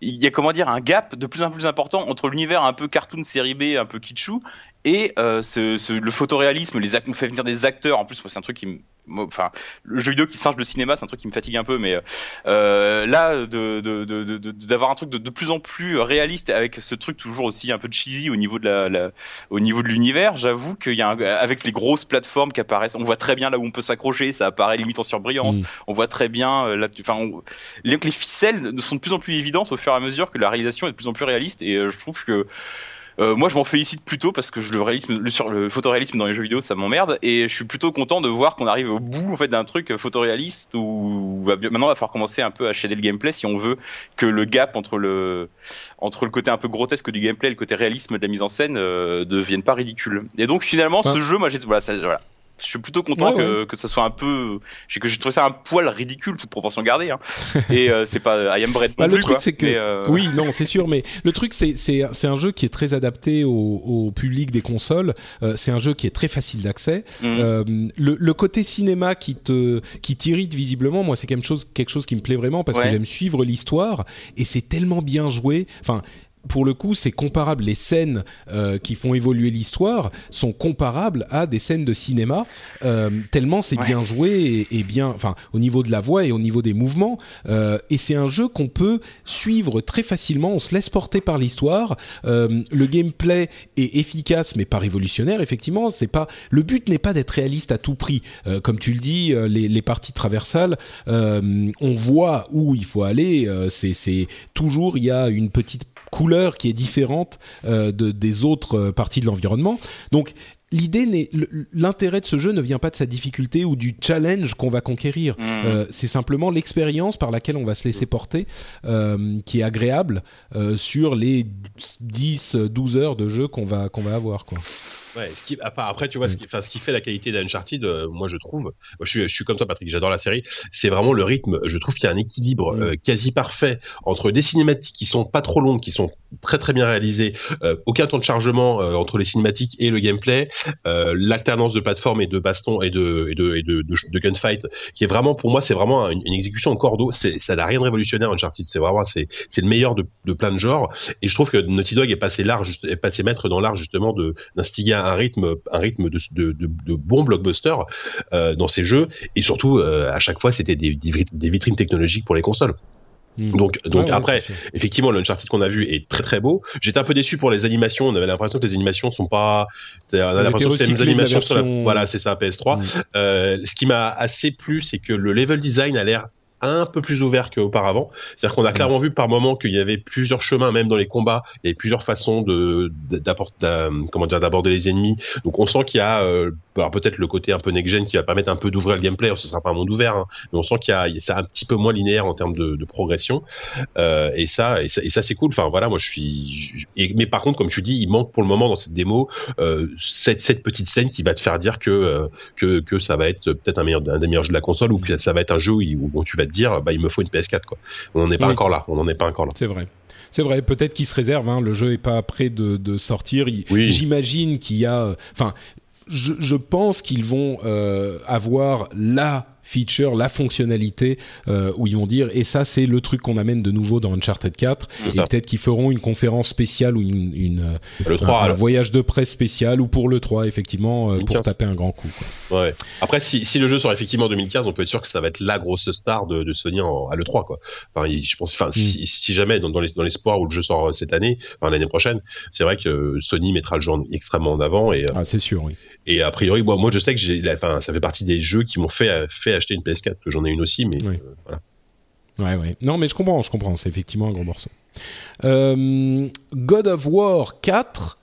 il y a, comment dire, un gap de plus en plus important entre l'univers un peu cartoon, série B, un peu kitschou, et euh, ce, ce, le photoréalisme. Les act- on fait venir des acteurs. En plus, moi, c'est un truc qui me... Enfin, le jeu vidéo qui singe le cinéma, c'est un truc qui me fatigue un peu, mais euh, là, de, de, de, de, d'avoir un truc de, de plus en plus réaliste avec ce truc toujours aussi un peu cheesy au niveau de la, la au niveau de l'univers, j'avoue qu'il y a un, avec les grosses plateformes qui apparaissent, on voit très bien là où on peut s'accrocher, ça apparaît limite en surbrillance, mmh. on voit très bien, là, enfin, on, les ficelles sont de plus en plus évidentes au fur et à mesure que la réalisation est de plus en plus réaliste, et euh, je trouve que Euh, moi, je m'en félicite plutôt parce que je, le, réalisme, le, sur, le photoréalisme dans les jeux vidéo, ça m'emmerde, et je suis plutôt content de voir qu'on arrive au bout en fait d'un truc photoréaliste où va, maintenant il va falloir commencer un peu à shader le gameplay si on veut que le gap entre le entre le côté un peu grotesque du gameplay et le côté réalisme de la mise en scène euh, devienne pas ridicule. Et donc finalement, ouais. ce jeu, moi, j'ai, voilà, ça, voilà. Je suis plutôt content ouais, que, ouais. que ça soit un peu. J'ai, que j'ai trouvé ça un poil ridicule, toute proportion gardée. Hein. Et euh, c'est pas I am Bread. Bah, le truc, quoi. C'est que. Euh... Oui, non, c'est sûr, mais le truc, c'est, c'est, c'est un jeu qui est très adapté au, au public des consoles. Euh, c'est un jeu qui est très facile d'accès. Mm. Euh, le, le côté cinéma qui, te, qui t'irrite visiblement, moi, c'est quelque chose, quelque chose qui me plaît vraiment parce ouais. que j'aime suivre l'histoire et c'est tellement bien joué. Enfin. Pour le coup, c'est comparable. Les scènes euh, qui font évoluer l'histoire sont comparables à des scènes de cinéma, euh, tellement c'est ouais. bien joué et, et bien, enfin, au niveau de la voix et au niveau des mouvements. Euh, et c'est un jeu qu'on peut suivre très facilement. On se laisse porter par l'histoire. Euh, le gameplay est efficace, mais pas révolutionnaire. Effectivement, c'est pas. Le but n'est pas d'être réaliste à tout prix. Euh, comme tu le dis, les, les parties traversales, euh, on voit où il faut aller. Euh, c'est, c'est toujours il y a une petite couleur qui est différente euh, de, des autres euh, parties de l'environnement. Donc, l'idée n'est, l'intérêt de ce jeu ne vient pas de sa difficulté ou du challenge qu'on va conquérir. Mmh. Euh, c'est simplement l'expérience par laquelle on va se laisser porter, euh, qui est agréable euh, sur les dix, douze heures de jeu qu'on va, qu'on va avoir, quoi. Ouais, ce qui, après, tu vois, ce qui, enfin, ce qui fait la qualité d'Uncharted, euh, moi, je trouve, moi, je suis, je suis comme toi, Patrick, j'adore la série, c'est vraiment le rythme. Je trouve qu'il y a un équilibre euh, quasi parfait entre des cinématiques qui sont pas trop longues, qui sont très, très bien réalisées, euh, aucun temps de chargement euh, entre les cinématiques et le gameplay, euh, l'alternance de plateforme et de baston et de, et de, et de, de, de gunfight, qui est vraiment, pour moi, c'est vraiment une, une exécution en cordeau. C'est, ça n'a rien de révolutionnaire, Uncharted. C'est vraiment, c'est, c'est le meilleur de, de plein de genres. Et je trouve que Naughty Dog est passé large, est passé maître dans l'art, justement, de, d'instiguer un rythme, un rythme de, de, de, de bons blockbusters euh, dans ces jeux, et surtout euh, à chaque fois c'était des, des vitrines technologiques pour les consoles. Mmh. Donc, donc ah, après, ouais, effectivement, l'Uncharted qu'on a vu est très très beau. J'étais un peu déçu pour les animations. On avait l'impression que les animations sont pas. On a l'impression que c'est les animations. Version... Sur la... Voilà, c'est ça, P S trois. Mmh. Euh, ce qui m'a assez plu, c'est que le level design a l'air un peu plus ouvert qu'auparavant. C'est-à-dire qu'on a clairement vu par moment qu'il y avait plusieurs chemins, même dans les combats, il y avait plusieurs façons de, d'apporter, comment dire, d'aborder les ennemis. Donc on sent qu'il y a, euh, alors peut-être le côté un peu next-gen qui va permettre un peu d'ouvrir le gameplay, ce sera pas un monde ouvert, hein, mais on sent qu'il y a, c'est un petit peu moins linéaire en termes de, de progression. Euh, et ça, et ça, et ça c'est cool. Enfin voilà, moi je suis, je, mais par contre, comme tu dis, il manque pour le moment dans cette démo, euh, cette, cette petite scène qui va te faire dire que, euh, que, que ça va être peut-être un meilleur, un des meilleurs jeux de la console, ou que ça va être un jeu où, où tu vas te dire bah il me faut une P S quatre, quoi. On n'en est pas oui. encore là, on n'en est pas encore là. C'est vrai. C'est vrai, peut-être qu'il se réserve, hein, le jeu n'est pas prêt de, de sortir. Il, oui. J'imagine qu'il y a... Enfin, je, je pense qu'ils vont euh, avoir la feature, la fonctionnalité euh, où ils vont dire, et ça c'est le truc qu'on amène de nouveau dans Uncharted quatre, et peut-être qu'ils feront une conférence spéciale ou une, une, le trois, un, un voyage de presse spécial ou pour le trois effectivement, deux mille quinze. Pour taper un grand coup quoi. Ouais. Après si, si le jeu sort effectivement en deux mille quinze, on peut être sûr que ça va être la grosse star de, de Sony en, à l'E trois quoi. Enfin, je pense, enfin, mm. si, si jamais dans, dans, les, dans l'espoir où le jeu sort cette année, enfin l'année prochaine, c'est vrai que Sony mettra le jeu en, extrêmement en avant et, ah c'est sûr oui. Et a priori moi, moi je sais que j'ai, la, enfin, ça fait partie des jeux qui m'ont fait, fait acheter une P S quatre, que j'en ai une aussi mais oui. euh, voilà. Ouais, ouais. Non, mais je comprends, je comprends. C'est effectivement un gros morceau. Euh, God of War quatre.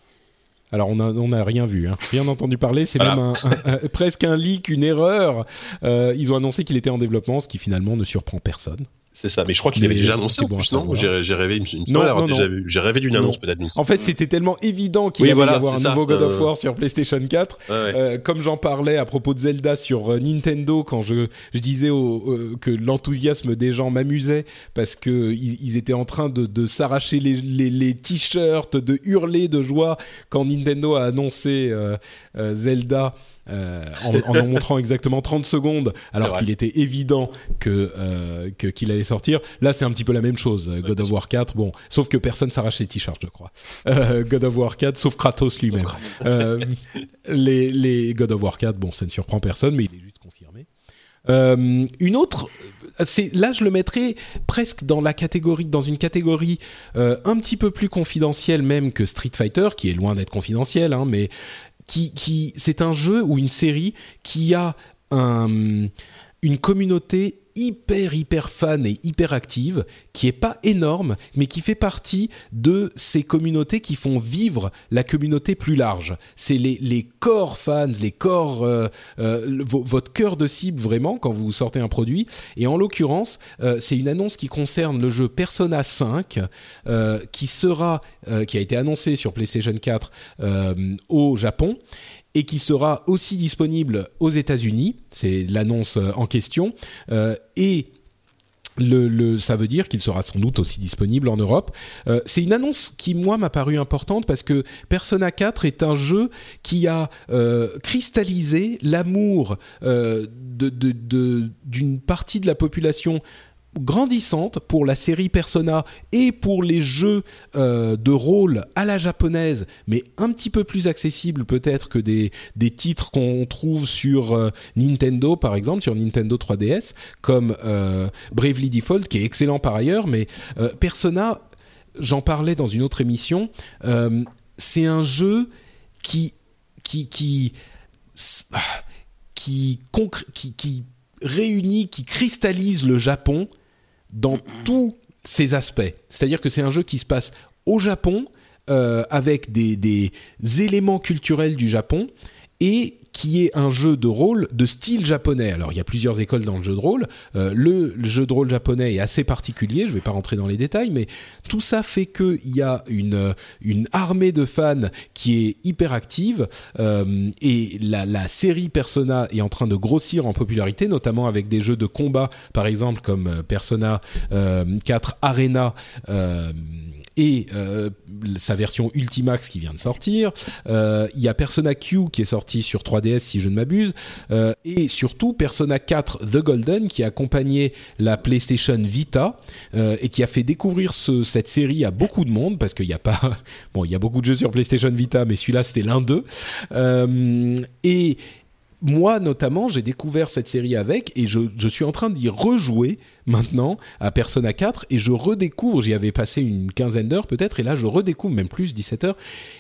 Alors, on n'a on a rien vu, hein. Rien entendu parler. C'est voilà. même un, un, un, presque un leak, une erreur. Euh, ils ont annoncé qu'il était en développement, ce qui finalement ne surprend personne. C'est ça, mais je crois qu'il mais avait déjà annoncé. Bon plus, non, j'ai, j'ai rêvé, une non, non, déjà non. Vu. J'ai rêvé d'une non. annonce peut-être. En fait, c'était tellement évident qu'il oui, allait voilà, y avoir un ça, nouveau God euh... of War sur PlayStation quatre. Ouais, ouais. Euh, comme j'en parlais à propos de Zelda sur euh, Nintendo, quand je, je disais au, euh, que l'enthousiasme des gens m'amusait parce que ils, ils étaient en train de, de s'arracher les, les, les t-shirts, de hurler de joie quand Nintendo a annoncé euh, euh, Zelda. Euh, en, en en montrant exactement trente secondes alors qu'il était évident que, euh, que qu'il allait sortir. Là c'est un petit peu la même chose. God of War quatre, bon, sauf que personne s'arrache les t-shirts je crois. euh, God of War quatre sauf Kratos lui-même. euh, les, les God of War quatre, bon ça ne surprend personne mais il est juste confirmé. Euh, une autre, c'est, là je le mettrais presque dans la catégorie, dans une catégorie euh, un petit peu plus confidentielle même que Street Fighter, qui est loin d'être confidentiel hein, mais Qui, qui, c'est un jeu ou une série qui a un, une communauté hyper, hyper fan et hyper active, qui n'est pas énorme, mais qui fait partie de ces communautés qui font vivre la communauté plus large. C'est les, les core fans, les core, euh, euh, le, votre cœur de cible vraiment quand vous sortez un produit. Et en l'occurrence, euh, c'est une annonce qui concerne le jeu Persona cinq, euh, qui sera, euh, qui a été annoncé sur PlayStation quatre euh, au Japon. Et qui sera aussi disponible aux États-Unis, c'est l'annonce en question, euh, et le, le, ça veut dire qu'il sera sans doute aussi disponible en Europe. Euh, c'est une annonce qui, moi, m'a paru importante parce que Persona quatre est un jeu qui a euh, cristallisé l'amour euh, de, de, de, d'une partie de la population grandissante pour la série Persona et pour les jeux euh, de rôle à la japonaise, mais un petit peu plus accessible peut-être que des, des titres qu'on trouve sur euh, Nintendo par exemple, sur Nintendo trois D S comme euh, Bravely Default qui est excellent par ailleurs, mais euh, Persona, j'en parlais dans une autre émission, euh, c'est un jeu qui qui qui qui, concr- qui, qui réunit, qui cristallise le Japon dans mmh. tous ses aspects. C'est-à-dire que c'est un jeu qui se passe au Japon, euh, avec des, des éléments culturels du Japon, et qui est un jeu de rôle de style japonais. Alors, il y a plusieurs écoles dans le jeu de rôle. Euh, le, le jeu de rôle japonais est assez particulier, je ne vais pas rentrer dans les détails, mais tout ça fait qu'il y a une, une armée de fans qui est hyper active, euh, et la, la série Persona est en train de grossir en popularité, notamment avec des jeux de combat, par exemple, comme Persona euh, quatre Arena euh, et euh, sa version Ultimax qui vient de sortir. Euh, il y a Persona Q qui est sorti sur trois D S si je ne m'abuse, euh, et surtout Persona quatre The Golden qui a accompagné la PlayStation Vita euh, et qui a fait découvrir ce, cette série à beaucoup de monde parce qu'il y a pas, bon, il y a beaucoup de jeux sur PlayStation Vita mais celui-là c'était l'un d'eux, euh, et moi notamment j'ai découvert cette série avec, et je, je suis en train d'y rejouer maintenant à Persona quatre et je redécouvre, j'y avais passé une quinzaine d'heures peut-être et là je redécouvre, même plus, dix-sept heures,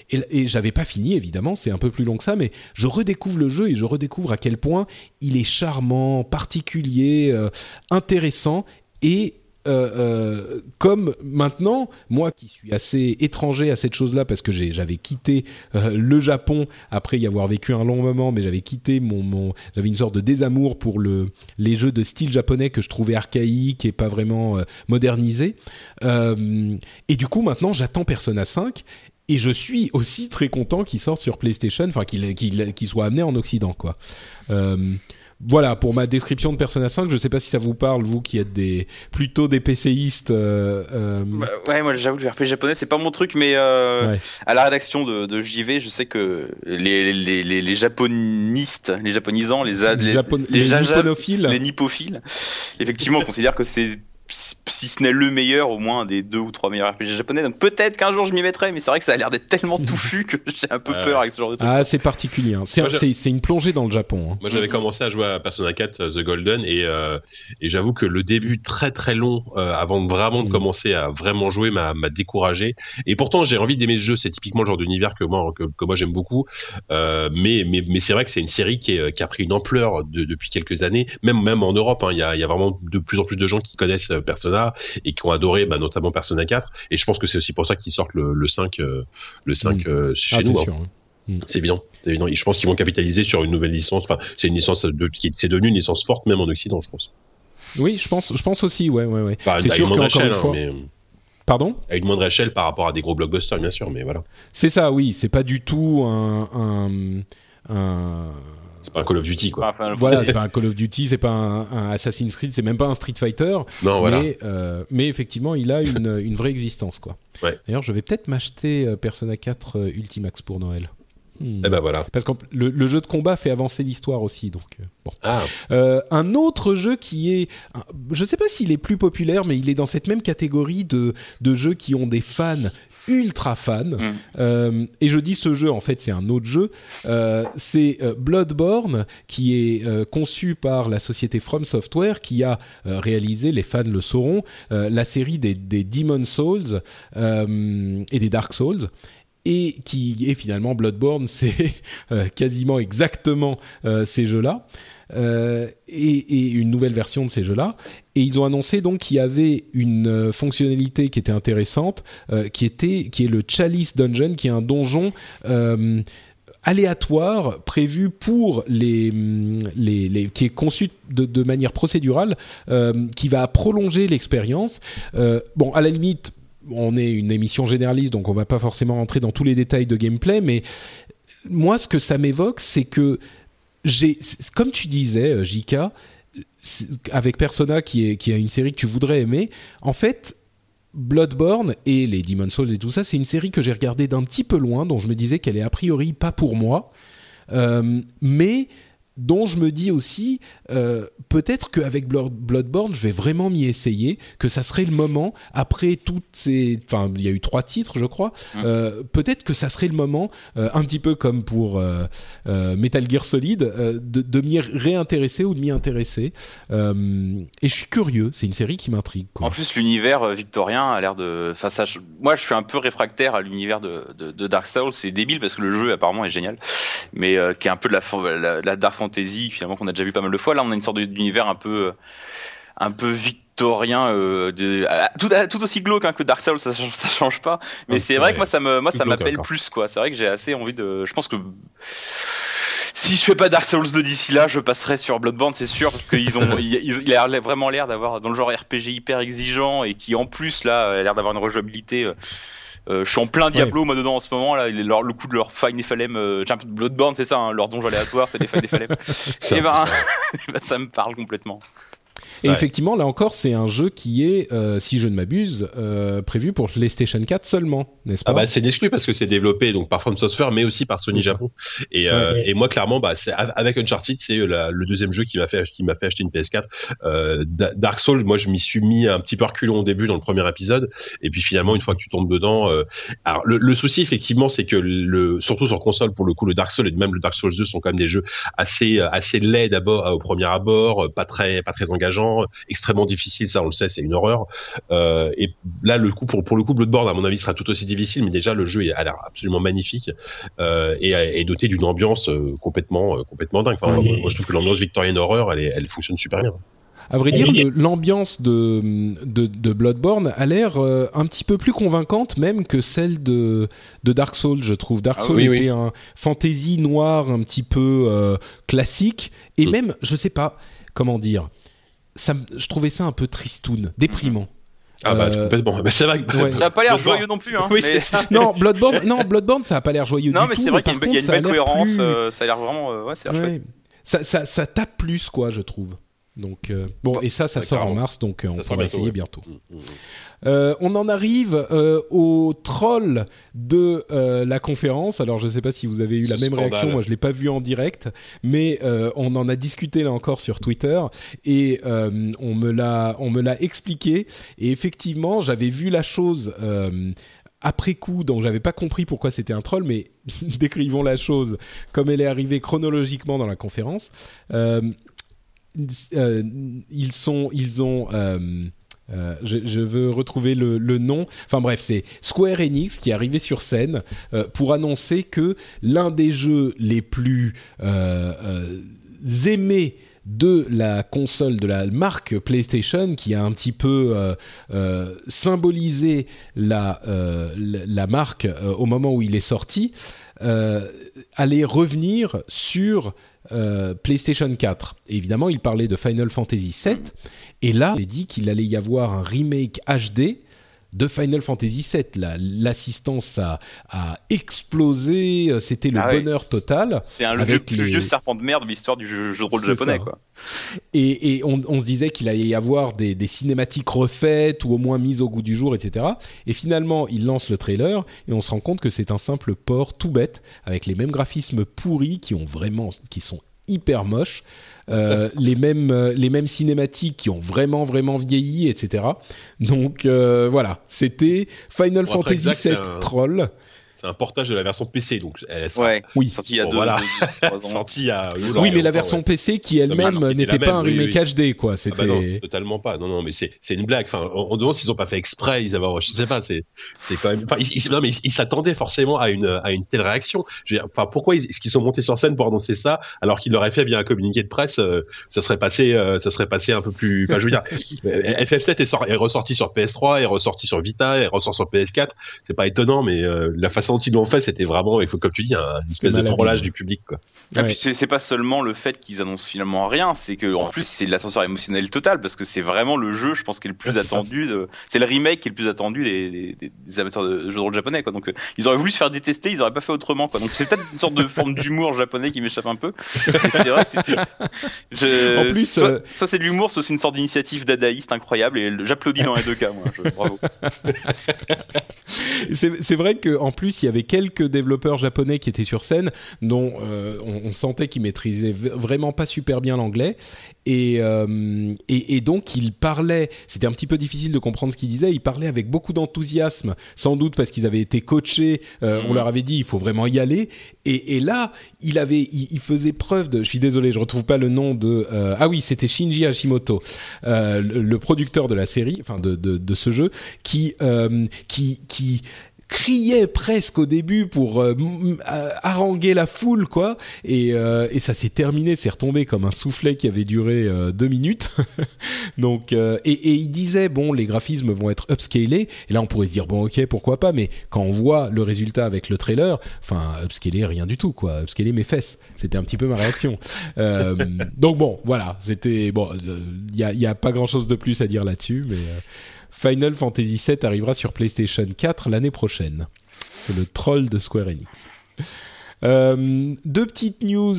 et, et j'avais pas fini évidemment, c'est un peu plus long que ça, mais je redécouvre le jeu et je redécouvre à quel point il est charmant, particulier, euh, intéressant et Euh, euh, comme maintenant, moi qui suis assez étranger à cette chose-là parce que j'ai, j'avais quitté euh, le Japon après y avoir vécu un long moment, mais j'avais quitté mon, mon j'avais une sorte de désamour pour le les jeux de style japonais que je trouvais archaïques et pas vraiment euh, modernisés. Euh, et du coup, maintenant, j'attends Persona cinq. Et je suis aussi très content qu'il sorte sur PlayStation, enfin qu'il, qu'il, qu'il soit amené en Occident, quoi. Euh, Voilà pour ma description de Persona cinq. Je sais pas si ça vous parle, vous qui êtes des plutôt des PCistes. Euh, euh... Bah, ouais, moi j'avoue que le R P G japonais c'est pas mon truc, mais euh, ouais. à la rédaction de, de J V, je sais que les les les, les japonistes, les japonisants, les les les, Japon... les, les japonophiles, les nippophiles, effectivement, on considère que c'est si ce n'est le meilleur, au moins des deux ou trois meilleurs R P G japonais. Donc peut-être qu'un jour je m'y mettrai, mais c'est vrai que ça a l'air d'être tellement touffu que j'ai un peu euh... peur avec ce genre de truc. Ah, c'est particulier. Hein. C'est, Moi, c'est, c'est une plongée dans le Japon. Hein. Moi, j'avais commencé à jouer à Persona quatre The Golden et, euh, et j'avoue que le début très très long euh, avant vraiment de commencer à vraiment jouer m'a, m'a découragé. Et pourtant, j'ai envie d'aimer ce jeu. C'est typiquement le genre d'univers que moi, que, que moi j'aime beaucoup. Euh, mais, mais, mais c'est vrai que c'est une série qui, est, qui a pris une ampleur de, depuis quelques années, même, même en Europe. Il hein, y a, y a vraiment de plus en plus de gens qui connaissent Persona et qui ont adoré bah, notamment Persona quatre, et je pense que c'est aussi pour ça qu'ils sortent le, le cinq, euh, le cinq mmh. euh, chez ah, nous c'est, hein. sûr, hein. Mmh. c'est évident, c'est évident. Et je pense qu'ils vont capitaliser sur une nouvelle licence, enfin, c'est, une licence de, c'est devenu une licence forte même en Occident, je pense. Oui, je pense, je pense aussi, ouais, ouais, ouais. Bah, c'est sûr qu'encore échelle, une fois... Hein, mais... Pardon ? À une moindre échelle par rapport à des gros blockbusters, bien sûr, mais voilà. C'est ça, oui, c'est pas du tout un... un, un... C'est pas un Call of Duty, quoi. Enfin, voilà, c'est pas un Call of Duty, c'est pas un, un Assassin's Creed, c'est même pas un Street Fighter. Non, voilà. Mais, euh, mais effectivement, il a une, une vraie existence, quoi. Ouais. D'ailleurs, je vais peut-être m'acheter Persona quatre Ultimax pour Noël. Hmm. Eh ben voilà. Parce que le, le jeu de combat fait avancer l'histoire aussi, donc bon. Ah. Euh, un autre jeu qui est, je sais pas s'il est plus populaire, mais il est dans cette même catégorie de de jeux qui ont des fans ultra fans. Mm. Euh, et je dis ce jeu, en fait, c'est un autre jeu. Euh, c'est euh, Bloodborne, qui est euh, conçu par la société From Software, qui a euh, réalisé, les fans le sauront, euh, la série des, des Demon Souls euh, et des Dark Souls. Et qui est finalement Bloodborne, c'est euh, quasiment exactement euh, ces jeux-là, euh, et, et une nouvelle version de ces jeux-là. Et ils ont annoncé donc qu'il y avait une euh, fonctionnalité qui était intéressante, euh, qui était qui est le Chalice Dungeon, qui est un donjon euh, aléatoire prévu pour les les, les qui est conçu de, de manière procédurale, euh, qui va prolonger l'expérience. Euh, bon, à la limite. On est une émission généraliste, donc on va pas forcément rentrer dans tous les détails de gameplay, mais moi, ce que ça m'évoque, c'est que j'ai, comme tu disais, J K, avec Persona, qui est, qui a une série que tu voudrais aimer, en fait, Bloodborne et les Demon's Souls et tout ça, c'est une série que j'ai regardée d'un petit peu loin, dont je me disais qu'elle est a priori pas pour moi, euh, mais dont je me dis aussi, euh, peut-être qu'avec Bloodborne, je vais vraiment m'y essayer, que ça serait le moment, après toutes ces... Enfin, il y a eu trois titres, je crois. Euh, peut-être que ça serait le moment, euh, un petit peu comme pour euh, euh, Metal Gear Solid, euh, de, de m'y réintéresser ou de m'y intéresser. Euh, et je suis curieux, c'est une série qui m'intrigue, quoi. En plus, l'univers victorien a l'air de... Enfin, ça, je... Moi, je suis un peu réfractaire à l'univers de, de, de Dark Souls. C'est débile parce que le jeu, apparemment, est génial, mais euh, qui est un peu de la, la, la Dark Fantasy. Fantasy, finalement, qu'on a déjà vu pas mal de fois. Là, on a une sorte d'univers un peu, un peu victorien, euh, de, tout, tout aussi glauque hein, que Dark Souls, ça, ça change pas. Mais ouais, c'est vrai ouais. que moi, ça me, moi, ça m'appelle encore. Plus, quoi. C'est vrai que j'ai assez envie de. Je pense que si je fais pas Dark Souls deux d'ici là, je passerai sur Bloodborne, c'est sûr, parce qu'ils ont, il, il a vraiment l'air d'avoir dans le genre R P G hyper exigeant et qui en plus là a l'air d'avoir une rejouabilité. Euh, Euh, je suis en plein Diablo, ouais. moi, dedans en ce moment. Là, leur, le coup de leur Fine F L M, euh, j'ai un peu de Bloodborne, c'est ça, hein, leur donjon aléatoire, c'est des Fine F L M. Et ben, ben, ça me parle complètement. Et ouais. effectivement, là encore, c'est un jeu qui est, euh, si je ne m'abuse, euh, prévu pour PlayStation quatre seulement, n'est-ce pas ? Ah bah c'est exclu parce que c'est développé donc par From Software, mais aussi par Sony Japon. Et, euh, ouais, ouais. et moi, clairement, bah, c'est, avec Uncharted, c'est la, le deuxième jeu qui m'a fait, qui m'a fait acheter une P S quatre. Euh, Dark Souls, moi, je m'y suis mis un petit peu reculon au début dans le premier épisode, et puis finalement, une fois que tu tombes dedans, euh, alors le, le souci effectivement, c'est que le, surtout sur console, pour le coup, le Dark Souls et même le Dark Souls deux sont quand même des jeux assez, assez laids d'abord, au premier abord, pas très, pas très engageants. Extrêmement difficile, ça on le sait, c'est une horreur. Euh, et là, le coup pour, pour le coup, Bloodborne, à mon avis, sera tout aussi difficile, mais déjà le jeu a l'air absolument magnifique euh, et est doté d'une ambiance euh, complètement, euh, complètement dingue. Enfin, oui. Moi, je trouve que l'ambiance victorienne horreur, elle, est, elle fonctionne super bien. À vrai dire, le, l'ambiance de, de, de Bloodborne a l'air euh, un petit peu plus convaincante même que celle de, de Dark Souls, je trouve. Dark Souls ah, oui, était oui. un fantasy noir un petit peu euh, classique et hum. même, je sais pas comment dire. Ça, je trouvais ça un peu tristoun, déprimant. Ah bah euh... complètement. Mais c'est vrai. Ouais. Ça a pas l'air Bloodborne. Joyeux non plus. Hein, oui, mais... non, Bloodborne, non Bloodborne, ça a pas l'air joyeux non, du tout. Non, mais c'est vrai qu'il y a une belle cohérence. Plus... Euh, ça a l'air vraiment. Euh, ouais, ça a l'air ouais. chouette. ça, ça, ça tape plus, quoi, je trouve. Donc, euh, bon, et ça, ça, ça sort carrément en mars, donc euh, on pourra essayer bientôt. Mmh, mmh. Euh, on en arrive euh, au troll de euh, la conférence. Alors, je ne sais pas si vous avez eu la même scandale. réaction. Moi, je ne l'ai pas vu en direct, mais euh, on en a discuté là encore sur Twitter et euh, on me l'a, on me l'a expliqué. Et effectivement, j'avais vu la chose... Euh, après coup, donc j'avais pas compris pourquoi c'était un troll, mais décrivons la chose comme elle est arrivée chronologiquement dans la conférence. Euh, euh, ils sont, ils ont, euh, euh, je, je veux retrouver le, le nom. Enfin bref, c'est Square Enix qui est arrivé sur scène euh, pour annoncer que l'un des jeux les plus euh, euh, aimés de la console, de la marque PlayStation, qui a un petit peu euh, euh, symbolisé la, euh, la marque euh, au moment où il est sorti, euh, allait revenir sur euh, PlayStation quatre. Et évidemment, il parlait de Final Fantasy sept, et là, il a dit qu'il allait y avoir un remake H D de Final Fantasy sept. Là, l'assistance a, a explosé, c'était le ah bonheur ouais. total. C'est un vieux, les... vieux serpent de merde de l'histoire du jeu, jeu de rôle c'est japonais, ça. quoi. Et, et on, on se disait qu'il allait y avoir des, des cinématiques refaites ou au moins mises au goût du jour, et cetera. Et finalement, il lance le trailer et on se rend compte que c'est un simple port tout bête avec les mêmes graphismes pourris qui ont vraiment, qui sont hyper moches, euh, les mêmes euh, les mêmes cinématiques qui ont vraiment vraiment vieilli, et cetera. Donc euh, voilà, c'était Final bon, Fantasy sept euh... troll. C'est un portage de la version P C, donc elle sera... ouais. oui. sortie il y a deux, voilà. deux trois ans. Sortie à... Oui, oui, mais la version ouais. P C qui elle-même non, n'était pas même, un remake oui, oui. H D, quoi. C'était... Ah bah non, totalement pas. Non, non, mais c'est, c'est une blague. Enfin, on, on demande s'ils ont pas fait exprès. Ils avaient, je sais pas. C'est, c'est quand même. Enfin, ils, ils, non, mais ils, ils s'attendaient forcément à une, à une telle réaction. Je veux dire, enfin, pourquoi ils, est-ce qu'ils sont montés sur scène pour annoncer ça alors qu'ils l'auraient fait via un communiqué de presse? Euh, ça serait passé, euh, ça serait passé un peu plus. Enfin, je veux dire, F F sept est, sort, est ressorti sur P S trois, est ressorti sur Vita, est ressorti sur P S quatre. C'est pas étonnant, mais euh, la façon dont ils l'ont fait, c'était vraiment, comme tu dis, une espèce de trollage du public, quoi. Et ouais. puis c'est, c'est pas seulement le fait qu'ils annoncent finalement rien, c'est que en plus c'est l'ascenseur émotionnel total parce que c'est vraiment le jeu, je pense, qui est le plus ouais, attendu. C'est, de... c'est le remake qui est le plus attendu des, des, des amateurs de jeux de rôle japonais, quoi. Donc euh, ils auraient voulu se faire détester, ils auraient pas fait autrement, quoi. Donc c'est peut-être une sorte de forme d'humour japonais qui m'échappe un peu. Mais c'est vrai, c'est... Je... En plus, soit, euh... soit c'est de l'humour, soit c'est une sorte d'initiative dadaïste incroyable. Et j'applaudis dans les deux cas, moi. Je... Bravo. c'est, c'est vrai que en plus, il y avait quelques développeurs japonais qui étaient sur scène, dont euh, on, on sentait qu'ils maîtrisaient v- vraiment pas super bien l'anglais. Et, euh, et, et donc, ils parlaient... C'était un petit peu difficile de comprendre ce qu'ils disaient. Ils parlaient avec beaucoup d'enthousiasme, sans doute parce qu'ils avaient été coachés. Euh, mmh. On leur avait dit, il faut vraiment y aller. Et, et là, il, avait, il, il faisait preuve de... Je suis désolé, je ne retrouve pas le nom de... Euh, ah oui, c'était Shinji Hashimoto, euh, le, le producteur de la série, enfin de, de, de ce jeu, qui... Euh, qui, qui criait presque au début pour euh, haranguer la foule, quoi, et, euh, et ça s'est terminé, c'est retombé comme un soufflet qui avait duré euh, deux minutes. Donc euh, et, et il disait, bon, les graphismes vont être upscalés, et là on pourrait se dire, bon, ok, pourquoi pas, mais quand on voit le résultat avec le trailer, enfin, upscaler, rien du tout, quoi, upscaler mes fesses, c'était un petit peu ma réaction. Euh, donc bon, voilà, c'était, bon, il y a, y a pas grand chose de plus à dire là-dessus, mais... Euh, Final Fantasy sept arrivera sur PlayStation quatre l'année prochaine. C'est le troll de Square Enix. Euh, deux petites news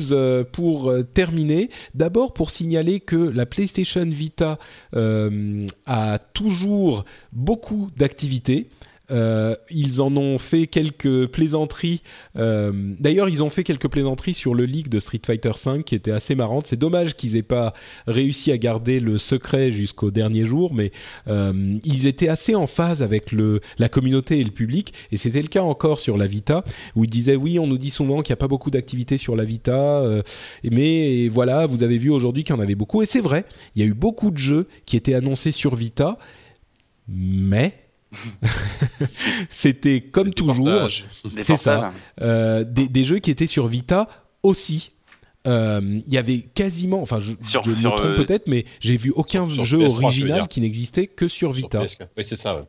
pour terminer. D'abord, pour signaler que la PlayStation Vita euh, a toujours beaucoup d'activités. Euh, ils en ont fait quelques plaisanteries. Euh, d'ailleurs, ils ont fait quelques plaisanteries sur le leak de Street Fighter cinq qui était assez marrante. C'est dommage qu'ils aient pas réussi à garder le secret jusqu'au dernier jour, mais euh, ils étaient assez en phase avec le, la communauté et le public. Et c'était le cas encore sur la Vita, où ils disaient, oui, on nous dit souvent qu'il n'y a pas beaucoup d'activités sur la Vita, euh, mais voilà, vous avez vu aujourd'hui qu'il y en avait beaucoup. Et c'est vrai, il y a eu beaucoup de jeux qui étaient annoncés sur Vita, mais... c'était comme des toujours portages. Des c'est portages. ça euh, des, des jeux qui étaient sur Vita aussi, il euh, y avait quasiment, enfin je, sur, je me trompe euh, peut-être, mais j'ai vu aucun sur, jeu sur P S trois, original qui n'existait que sur Vita. Sur oui c'est ça ouais.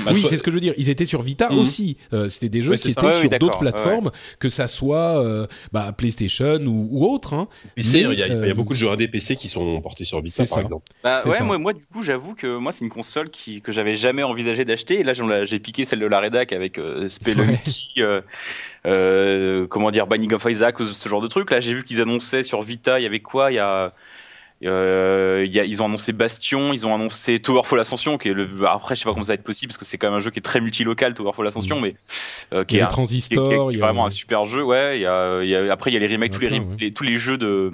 mmh. bah, oui soit... c'est ce que je veux dire, ils étaient sur Vita mmh. aussi, euh, c'était des jeux oui, qui étaient ça. sur oui, d'autres plateformes, ouais. que ça soit euh, bah, PlayStation ou, ou autre, hein. P C, il y, euh, y a beaucoup de jeux indé P C qui sont portés sur Vita par ça. exemple bah, ouais, moi, moi du coup j'avoue que moi c'est une console qui, que j'avais jamais envisagé d'acheter, et là j'ai, j'ai piqué celle de la rédac avec euh, Spelunky, ouais. euh, euh, comment dire, Binding of Isaac, ce genre de truc. Là, j'ai vu qu'ils annonçaient sur Vita, il y avait quoi, il y a, euh, il y a, ils ont annoncé Bastion, ils ont annoncé Towerfall Ascension, qui est le, après je sais pas comment ça va être possible parce que c'est quand même un jeu qui est très multilocal, Towerfall Ascension, mmh. mais euh, qui, est un, qui, qui, qui est vraiment a... un super jeu. Ouais, il y a, il y a, après il y a les remakes, tous les, ouais. les, tous les jeux de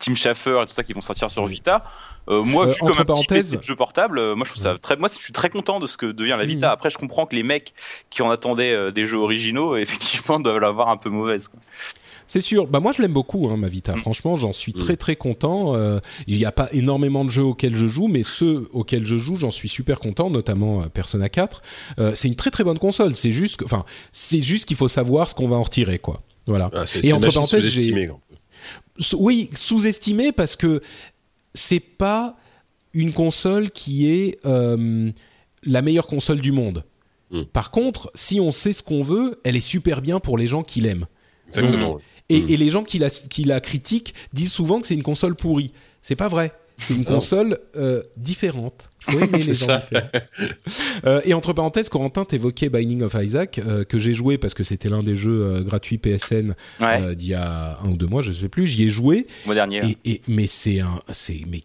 Tim Schafer et tout ça qui vont sortir sur Vita. Euh, moi, euh, vu comme un parenthèse... petit P C de jeu portable, euh, moi je trouve ça très, moi je suis très content de ce que devient la Vita. Mmh. Après, je comprends que les mecs qui en attendaient euh, des jeux originaux, effectivement, doivent l'avoir un peu mauvaise, quoi. C'est sûr. Bah moi je l'aime beaucoup, hein, ma Vita. Mmh. Franchement, j'en suis très très content. Euh, il n'y a pas énormément de jeux auxquels je joue, mais ceux auxquels je joue, j'en suis super content, notamment euh, Persona quatre. Euh, c'est une très très bonne console. C'est juste, enfin, c'est juste qu'il faut savoir ce qu'on va en retirer, quoi. Voilà. Ah, c'est, et c'est entre parenthèses, j'ai oui sous-estimé parce que c'est pas une console qui est euh, la meilleure console du monde. Mmh. Par contre, si on sait ce qu'on veut, elle est super bien pour les gens qui l'aiment. Exactement. Donc, et, mmh. et les gens qui la, qui la critiquent disent souvent que c'est une console pourrie. C'est pas vrai. C'est une console euh, différente. Il faut aimer les gens différents. euh, et entre parenthèses, Corentin, t'évoquais Binding of Isaac, euh, que j'ai joué parce que c'était l'un des jeux euh, gratuits P S N ouais. euh, d'il y a un ou deux mois, je ne sais plus. J'y ai joué. Mois dernier. Et, et, mais c'est un... C'est, mais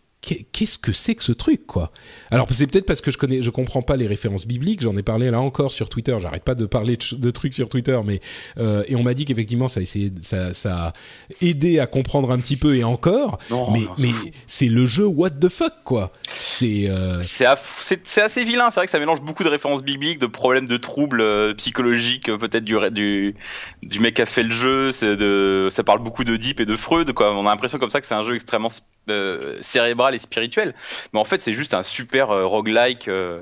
qu'est-ce que c'est que ce truc, quoi? Alors c'est peut-être parce que je connais, je comprends pas les références bibliques. J'en ai parlé là encore sur Twitter. J'arrête pas de parler de, de trucs sur Twitter, mais euh, et on m'a dit qu'effectivement ça a essayé, ça, ça a aidé à comprendre un petit peu et encore. Non, mais non, c'est mais fou. C'est le jeu what the fuck, quoi. C'est euh... c'est, aff- c'est c'est assez vilain. C'est vrai que ça mélange beaucoup de références bibliques, de problèmes, de troubles euh, psychologiques, euh, peut-être du du du mec qui a fait le jeu. C'est de, ça parle beaucoup de Deep et de Freud, quoi. On a l'impression comme ça que c'est un jeu extrêmement sp- euh, cérébral et spirituel, mais en fait c'est juste un super euh, roguelike euh,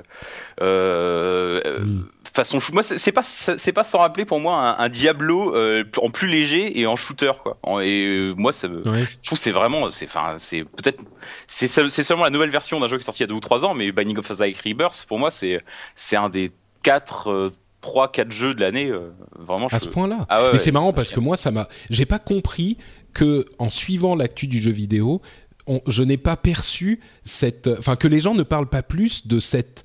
euh, mm. façon shoot. Moi c'est, c'est pas c'est pas sans rappeler pour moi un, un Diablo euh, en plus léger et en shooter, quoi. Et euh, moi ça, ouais. je trouve que c'est vraiment c'est enfin c'est peut-être c'est c'est seulement la nouvelle version d'un jeu qui est sorti il y a deux ou trois ans, mais Binding of Isaac Rebirth pour moi c'est c'est un des quatre euh, trois quatre jeux de l'année euh, vraiment à je... ce point-là. Ah, ouais, mais ouais, c'est ouais, marrant c'est parce bien. Que moi ça m'a j'ai pas compris que en suivant l'actu du jeu vidéo On, je n'ai pas perçu cette, enfin que les gens ne parlent pas plus de cette.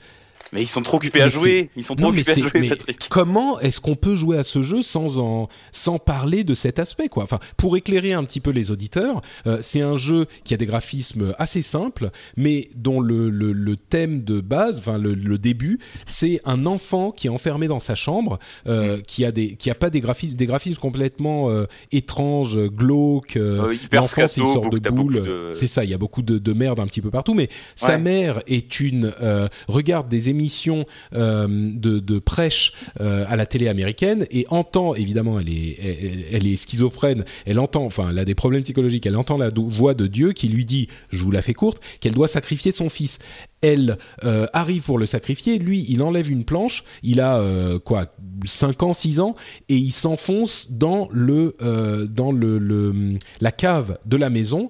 Mais ils sont trop occupés mais à jouer. Ils sont trop non, occupés à jouer, mais Patrick. Comment est-ce qu'on peut jouer à ce jeu sans en, sans parler de cet aspect, quoi? Enfin, pour éclairer un petit peu les auditeurs, euh, c'est un jeu qui a des graphismes assez simples, mais dont le le, le thème de base, enfin le, le début, c'est un enfant qui est enfermé dans sa chambre, euh, mmh. qui a des, qui a pas des graphismes, des graphismes complètement euh, étranges, glauques. Euh, l'enfant c'est une sorte de boule. De... C'est ça. Il y a beaucoup de, de merde un petit peu partout, mais ouais. sa mère est une euh, regarde des émissions mission euh, de, de prêche euh, à la télé américaine et entend, évidemment elle est, elle, elle est schizophrène, elle entend, enfin elle a des problèmes psychologiques, elle entend la do- voix de Dieu qui lui dit, je vous la fais courte, qu'elle doit sacrifier son fils. Elle euh, arrive pour le sacrifier, lui il enlève une planche, il a euh, quoi cinq ans, six ans et il s'enfonce dans, le, euh, dans le, le, la cave de la maison.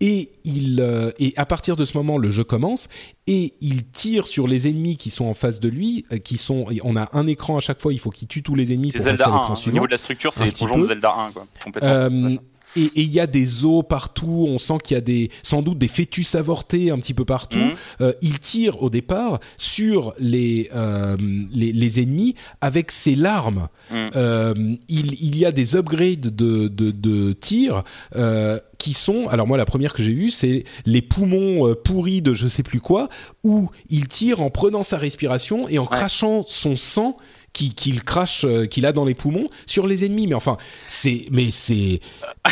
Et, il, euh, et à partir de ce moment, le jeu commence et il tire sur les ennemis qui sont en face de lui. Euh, qui sont, on a un écran à chaque fois, il faut qu'il tue tous les ennemis. C'est pour Zelda un. Hein, au niveau de la structure, c'est toujours Zelda un, quoi. Euh, et il y a des os partout. On sent qu'il y a des, sans doute des fœtus avortés un petit peu partout. Mmh. Euh, il tire au départ sur les, euh, les, les ennemis avec ses larmes. Mmh. Euh, il, il y a des upgrades de, de, de tir. Euh, qui sont, alors moi la première que j'ai eue c'est les poumons pourris de je sais plus quoi, où il tire en prenant sa respiration et en ouais. crachant son sang qu'il qui crache qu'il a dans les poumons sur les ennemis. Mais enfin c'est mais c'est,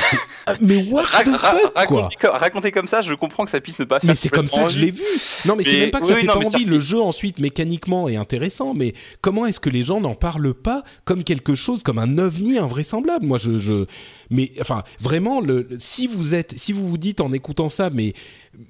c'est mais what Rac- the fuck ra- quoi raconter, raconter comme ça, je comprends que ça puisse ne pas faire. Mais c'est comme ça que je l'ai vu. Non mais, mais c'est même pas que oui, ça fait non, pas envie. Le jeu ensuite mécaniquement est intéressant, mais comment est-ce que les gens n'en parlent pas comme quelque chose, comme un ovni invraisemblable? Moi je je mais enfin vraiment le si vous êtes si vous vous dites en écoutant ça, mais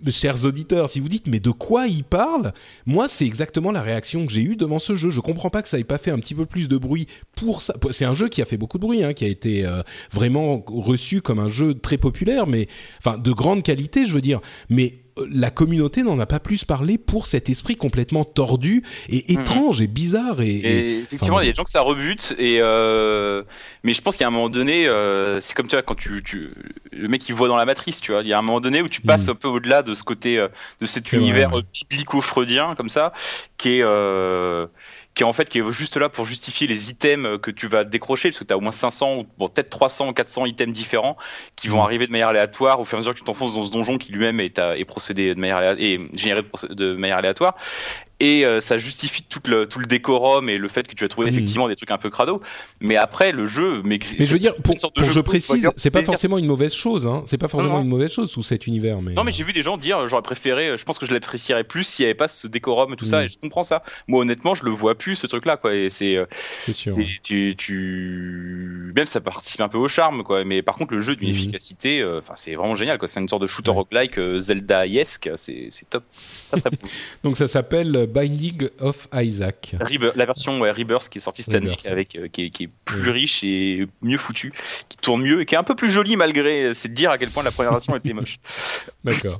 chers auditeurs, si vous dites mais de quoi il parle, moi c'est exactement la réaction que j'ai eue devant ce jeu. Je comprends pas que ça ait pas fait un petit peu plus de bruit pour ça. C'est un jeu qui a fait beaucoup de bruit, hein, qui a été euh, vraiment reçu comme un jeu très populaire, mais enfin de grande qualité, je veux dire. Mais euh, la communauté n'en a pas plus parlé pour cet esprit complètement tordu et étrange mmh. et bizarre. Et, et, et effectivement, il y a des gens que ça rebute. Et euh, mais je pense qu'à un moment donné, euh, c'est comme tu vois quand tu, tu le mec il voit dans la matrice, tu vois. Il y a un moment donné où tu passes mmh. un peu au-delà de ce côté, euh, de cet c'est univers biblico-freudien comme ça, qui est euh, qui est en fait qui est juste là pour justifier les items que tu vas décrocher, parce que tu as au moins cinq cents ou bon, peut-être trois cents, quatre cents items différents qui vont arriver de manière aléatoire au fur et à mesure que tu t'enfonces dans ce donjon qui lui-même est, à, est procédé de manière aléatoire, est généré de, procé- de manière aléatoire. Et euh, ça justifie tout le, tout le décorum et le fait que tu as trouvé mmh. effectivement des trucs un peu crado. Mais après, le jeu... Mais, mais je veux dire, pour, pour je précise, c'est pas forcément une mauvaise chose. Hein. C'est pas forcément non, non. une mauvaise chose sous cet univers. Mais... Non, mais j'ai vu des gens dire, j'aurais préféré, je pense que je l'apprécierais plus s'il n'y avait pas ce décorum et tout mmh. ça. Et je comprends ça. Moi, honnêtement, je le vois plus, ce truc-là. Quoi. Et c'est, c'est sûr. Et tu, tu... Même ça participe un peu au charme. Quoi. Mais par contre, le jeu d'une mmh. efficacité, euh, c'est vraiment génial. Quoi. C'est une sorte de shooter ouais. roguelike euh, Zelda-esque. C'est, c'est top. Ça, ça... Donc ça s'appelle... Binding of Isaac. Rebirth, la version ouais, Rebirth qui est sortie cette année, avec, euh, qui, est, qui est plus riche et mieux foutue, qui tourne mieux et qui est un peu plus jolie malgré. C'est de dire à quel point la première version était moche. D'accord.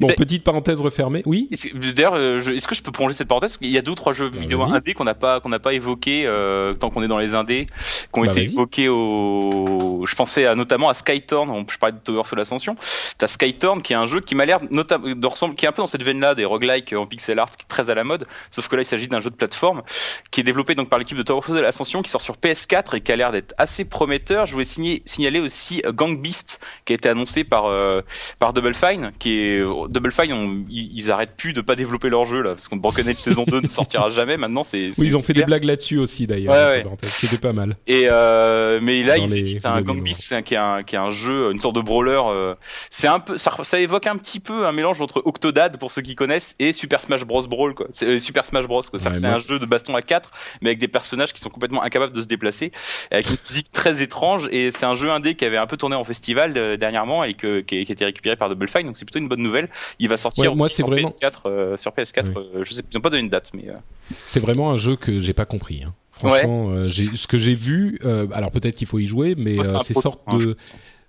Bon, T'as... petite parenthèse refermée. Oui. D'ailleurs, je... est-ce que je peux prolonger cette parenthèse ? Parce qu'il y a deux ou trois jeux bah, vidéo indés qu'on n'a pas qu'on n'a pas évoqués euh, tant qu'on est dans les indés, qui ont bah, été vas-y. évoqués au. Je pensais à, notamment à Skytorn. Je parlais de Tower of l'Ascension. T'as Skytorn qui est un jeu qui m'a l'air notamment de ressembler, qui est un peu dans cette veine-là des roguelikes en pixel art, qui est très à la mode. Sauf que là, il s'agit d'un jeu de plateforme qui est développé donc par l'équipe de Tower of l'Ascension, qui sort sur P S quatre et qui a l'air d'être assez prometteur. Je voulais signer... signaler aussi Gang Beasts, qui a été annoncé par euh, par Double Fine, qui est Double Fine, on, ils arrêtent plus de pas développer leur jeu là, parce que Broken Age saison deux ne sortira jamais. Maintenant, c'est, c'est oui, ils ont fait clair. des blagues là-dessus aussi d'ailleurs. Ouais, ouais. C'était pas mal. Et euh, mais là, il édite un Gang Beasts qui est un qui est un jeu, une sorte de brawler. Euh, c'est un peu, ça, ça évoque un petit peu un mélange entre Octodad pour ceux qui connaissent et Super Smash Bros Brawl quoi. C'est, euh, Super Smash Bros quoi. Ouais, c'est un jeu de baston à quatre, mais avec des personnages qui sont complètement incapables de se déplacer, avec une physique très étrange. Et c'est un jeu indé qui avait un peu tourné en festival euh, dernièrement et que, qui, qui a été récupéré par Double Fine. Donc c'est plutôt une bonne nouvelle, il va sortir ouais, moi, sur, vraiment... P S quatre, euh, sur P S quatre. Ouais. Euh, je sais, ils n'ont pas donné une date, mais euh... c'est vraiment un jeu que j'ai pas compris. Hein. Franchement, ouais. euh, j'ai, ce que j'ai vu, euh, alors peut-être qu'il faut y jouer, mais oh, c'est euh, ces pot- sortes hein, de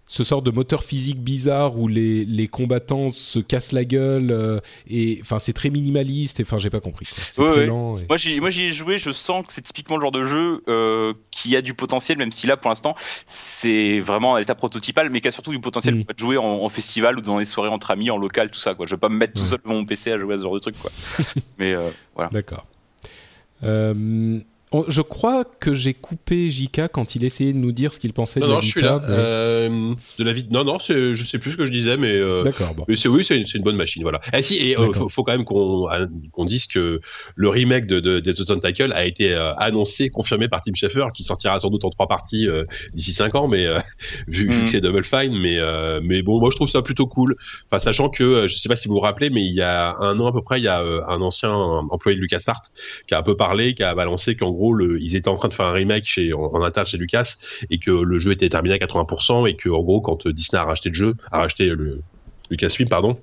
ce sort de moteur physique bizarre où les les combattants se cassent la gueule euh, et enfin c'est très minimaliste et enfin j'ai pas compris quoi. C'est ouais, très ouais. lent et... moi j'y moi j'y ai joué, je sens que c'est typiquement le genre de jeu euh, qui a du potentiel, même si là pour l'instant c'est vraiment à l'état prototypal, mais qui a surtout du potentiel mmh. pour être joué en, en festival ou dans des soirées entre amis en local tout ça quoi. Je vais pas me mettre ouais. tout seul devant mon P C à jouer à ce genre de truc quoi. Mais euh, voilà. D'accord. Euh... Je crois que j'ai coupé J K quand il essayait de nous dire ce qu'il pensait non, de la non, Vita. Je suis là. Mais... Euh, de la Vita. Non, non, c'est, je sais plus ce que je disais, mais, euh, D'accord, bon. mais c'est, oui, c'est une, c'est une bonne machine, voilà. Ah si, et euh, faut, faut quand même qu'on, qu'on dise que le remake de, de, de The Tentacle a été euh, annoncé, confirmé par Tim Schafer, qui sortira sans doute en trois parties euh, d'ici cinq ans, mais euh, vu, mm. vu que c'est Double Fine, mais, euh, mais bon, moi je trouve ça plutôt cool. Enfin, sachant que, je sais pas si vous vous rappelez, mais il y a un an à peu près, il y a euh, un ancien employé de LucasArts qui a un peu parlé, qui a balancé qu'en gros, Le, ils étaient en train de faire un remake chez, en, en interne chez Lucas et que le jeu était terminé à quatre-vingts pour cent et que en gros quand Disney a racheté le jeu, a racheté le Lucasfilm pardon,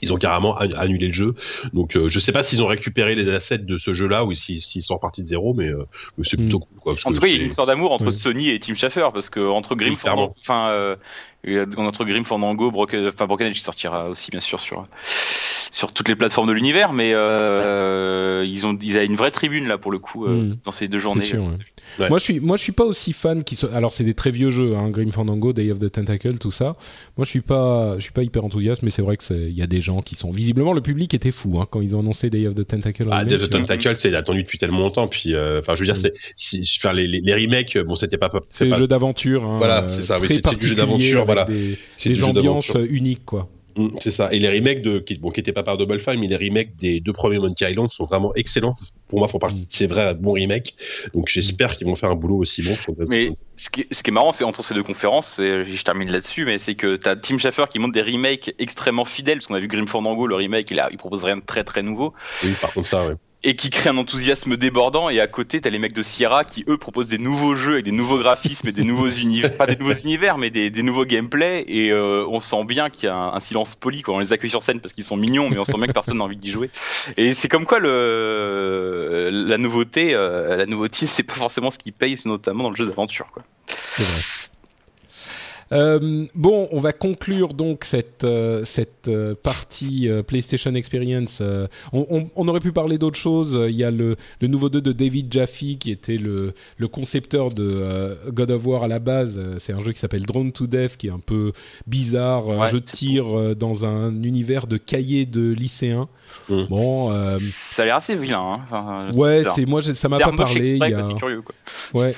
ils ont carrément annulé le jeu. Donc euh, je sais pas s'ils ont récupéré les assets de ce jeu-là ou s'ils, s'ils sont repartis de zéro, mais, euh, mais c'est plutôt mmh. cool. Quoi, en tout cas, il y a une histoire d'amour entre oui. Sony et Tim Schafer parce que entre Grim, enfin euh, entre Grim Fandango, Broken, enfin Broken Age sortira aussi bien sûr sur. sur toutes les plateformes de l'univers, mais euh, ouais. ils ont ils avaient une vraie tribune là pour le coup euh, mmh. dans ces deux journées. C'est sûr, ouais. Ouais. Moi je suis moi je suis pas aussi fan qui so- alors c'est des très vieux jeux hein, Grim Fandango, Day of the Tentacle, tout ça. Moi je suis pas je suis pas hyper enthousiaste, mais c'est vrai que c'est il y a des gens qui sont visiblement le public était fou hein, quand ils ont annoncé Day of the Tentacle. Ah Day of the Tentacle, c'est attendu depuis tellement longtemps puis enfin euh, je veux dire c'est si je faire les, les les remakes bon c'était pas c'est, c'est des pas... jeux d'aventure hein, voilà, c'est ça, oui, c'est, c'est du jeu d'aventure voilà. Des, c'est des ambiances uniques quoi. Mmh, c'est ça. Et les remakes de, qui, bon, qui étaient pas par Double Fine, mais les remakes des deux premiers Monkey Island sont vraiment excellents. Pour moi, font partie de ces vrais bons remakes. Donc, j'espère qu'ils vont faire un boulot aussi bon. Mais ce qui, ce qui est marrant, c'est entre ces deux conférences, et je termine là-dessus, mais c'est que t'as Tim Schafer qui montre des remakes extrêmement fidèles, parce qu'on a vu Grim Fandango, le remake, il a, il propose rien de très très nouveau. Oui, par contre ça, ouais. Et qui crée un enthousiasme débordant, et à côté t'as les mecs de Sierra qui eux proposent des nouveaux jeux avec des nouveaux graphismes et des nouveaux univers, pas des nouveaux univers mais des, des nouveaux gameplay, et euh, on sent bien qu'il y a un, un silence poli quoi. On les accueille sur scène parce qu'ils sont mignons, mais on sent bien que personne n'a envie d'y jouer. Et c'est comme quoi le la nouveauté, euh, la nouveauté c'est pas forcément ce qui paye, notamment dans le jeu d'aventure quoi. C'est vrai. Euh, bon, on va conclure donc cette, euh, cette euh, partie euh, PlayStation Experience. Euh, on, on, on aurait pu parler d'autres choses. Il y a le, le nouveau deux de David Jaffe qui était le, le concepteur de euh, God of War à la base. C'est un jeu qui s'appelle Drone to Death qui est un peu bizarre. Ouais, un jeu de tir cool. Dans un univers de cahiers de lycéens. Mmh. Bon, euh, ça a l'air assez vilain. Hein. Enfin, c'est ouais, bizarre. c'est moi je, ça m'a Dermo pas parlé. Spike, il y a... c'est curieux quoi. Ouais.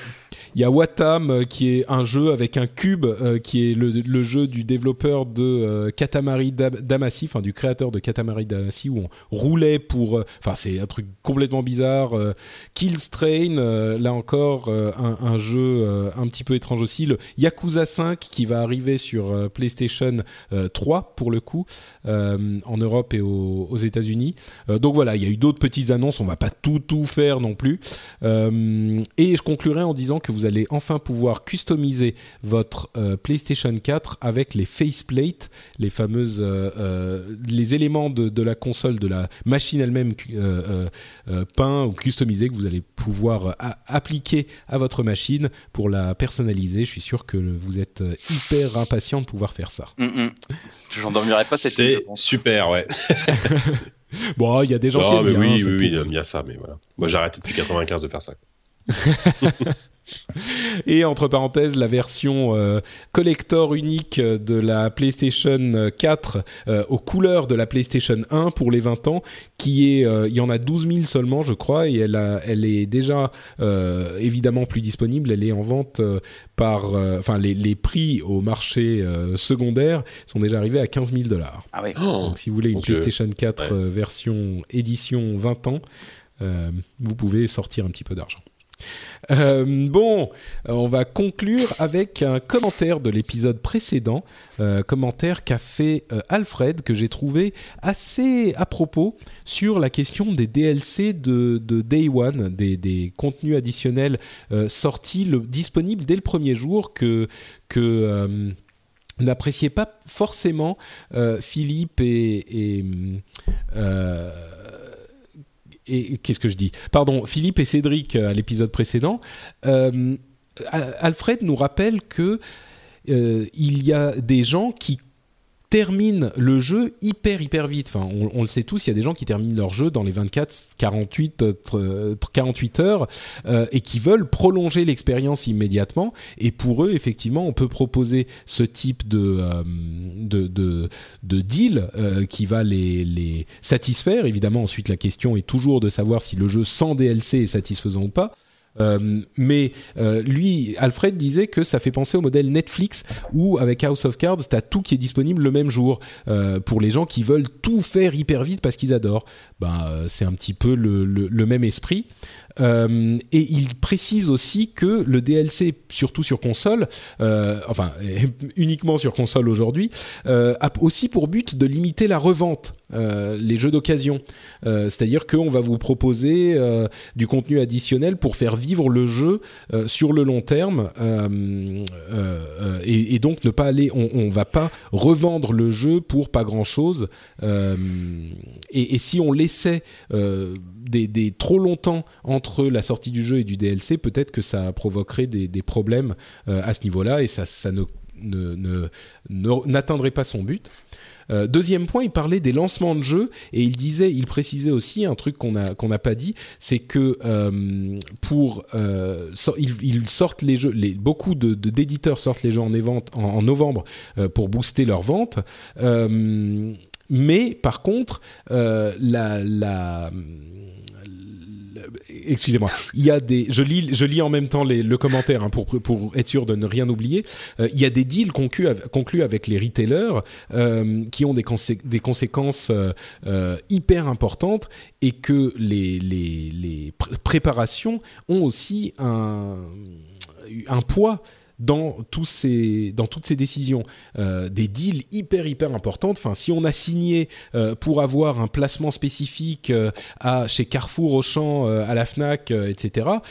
Il y a Watam qui est un jeu avec un cube euh, qui est le, le jeu du développeur de euh, Katamari Damacy, enfin du créateur de Katamari Damacy où on roulait pour... Enfin euh, c'est un truc complètement bizarre. Euh, Kills Train, euh, là encore euh, un, un jeu euh, un petit peu étrange aussi. Le Yakuza cinq qui va arriver sur euh, PlayStation euh, trois pour le coup euh, en Europe et aux, aux États-Unis. Euh, donc voilà, il y a eu d'autres petites annonces, on va pas tout tout faire non plus. Euh, et je conclurai en disant que vous Vous allez enfin pouvoir customiser votre euh, PlayStation quatre avec les faceplates, les fameuses, euh, euh, les éléments de, de la console, de la machine elle-même euh, euh, peint ou customisé que vous allez pouvoir euh, appliquer à votre machine pour la personnaliser. Je suis sûr que vous êtes hyper impatient de pouvoir faire ça. Mm-hmm. J'en dormirai pas cette C'est nuit, je pense. Super, ouais. Bon, il y a des gens non, qui aiment bien. Oui, hein, oui, oui, il y a ça, mais voilà. Moi, j'ai arrêté depuis quatre-vingt-quinze de faire ça. Et entre parenthèses, la version euh, collector unique de la PlayStation quatre euh, aux couleurs de la PlayStation un pour les vingt ans, qui est, euh, il y en a douze mille seulement, je crois, et elle, a, elle est déjà euh, évidemment plus disponible. Elle est en vente euh, par, enfin euh, les, les prix au marché euh, secondaire sont déjà arrivés à quinze mille dollars. Ah oui. Oh, donc si vous voulez une okay. PlayStation quatre ouais. euh, version édition vingt ans, euh, vous pouvez sortir un petit peu d'argent. Euh, bon, on va conclure avec un commentaire de l'épisode précédent, euh, commentaire qu'a fait euh, Alfred, que j'ai trouvé assez à propos sur la question des D L C de, de Day One, des, des contenus additionnels euh, sortis, le, disponibles dès le premier jour que... que euh, n'appréciez pas forcément euh, Philippe et... et euh, Et qu'est-ce que je dis ? Pardon, Philippe et Cédric à l'épisode précédent. Euh, Alfred nous rappelle que euh, il y a des gens qui terminent le jeu hyper hyper vite. Enfin, on, on le sait tous, il y a des gens qui terminent leur jeu dans les vingt-quatre, quarante-huit, quarante-huit heures euh, et qui veulent prolonger l'expérience immédiatement. Et pour eux, effectivement, on peut proposer ce type de, euh, de, de, de deal euh, qui va les, les satisfaire. Évidemment, ensuite, la question est toujours de savoir si le jeu sans D L C est satisfaisant ou pas. Euh, mais euh, lui, Alfred disait que ça fait penser au modèle Netflix où avec House of Cards, t'as tout qui est disponible le même jour euh, pour les gens qui veulent tout faire hyper vite parce qu'ils adorent. Ben, euh, c'est un petit peu le, le, le même esprit. Euh, et il précise aussi que le D L C, surtout sur console, euh, enfin uniquement sur console aujourd'hui, euh, a aussi pour but de limiter la revente, euh, les jeux d'occasion. Euh, c'est-à-dire qu'on va vous proposer euh, du contenu additionnel pour faire vivre le jeu euh, sur le long terme euh, euh, et, et donc ne pas aller, on, on va pas revendre le jeu pour pas grand-chose. Euh, et, et si on laissait euh, des, des trop longtemps entre entre la sortie du jeu et du D L C, peut-être que ça provoquerait des, des problèmes euh, à ce niveau-là et ça, ça ne, ne, ne, ne, n'atteindrait pas son but. Euh, deuxième point, il parlait des lancements de jeux et il disait, il précisait aussi un truc qu'on n'a qu'on n'a pas dit, c'est que euh, pour euh, so- ils, ils sortent les jeux, les, beaucoup de, de d'éditeurs sortent les jeux en, évent, en, en novembre euh, pour booster leurs ventes. Euh, mais par contre, euh, la, la excusez-moi, il y a des, je lis, je lis en même temps les, le commentaire hein, pour, pour être sûr de ne rien oublier. Euh, il y a des deals conclus, conclus avec les retailers euh, qui ont des, consé- des conséquences euh, euh, hyper importantes et que les, les, les pr- préparations ont aussi un, un poids dans tous ces, dans toutes ces décisions, euh, des deals hyper hyper importantes. Enfin, si on a signé euh, pour avoir un placement spécifique euh, à chez Carrefour, Auchan, euh, à la Fnac, euh, et cetera.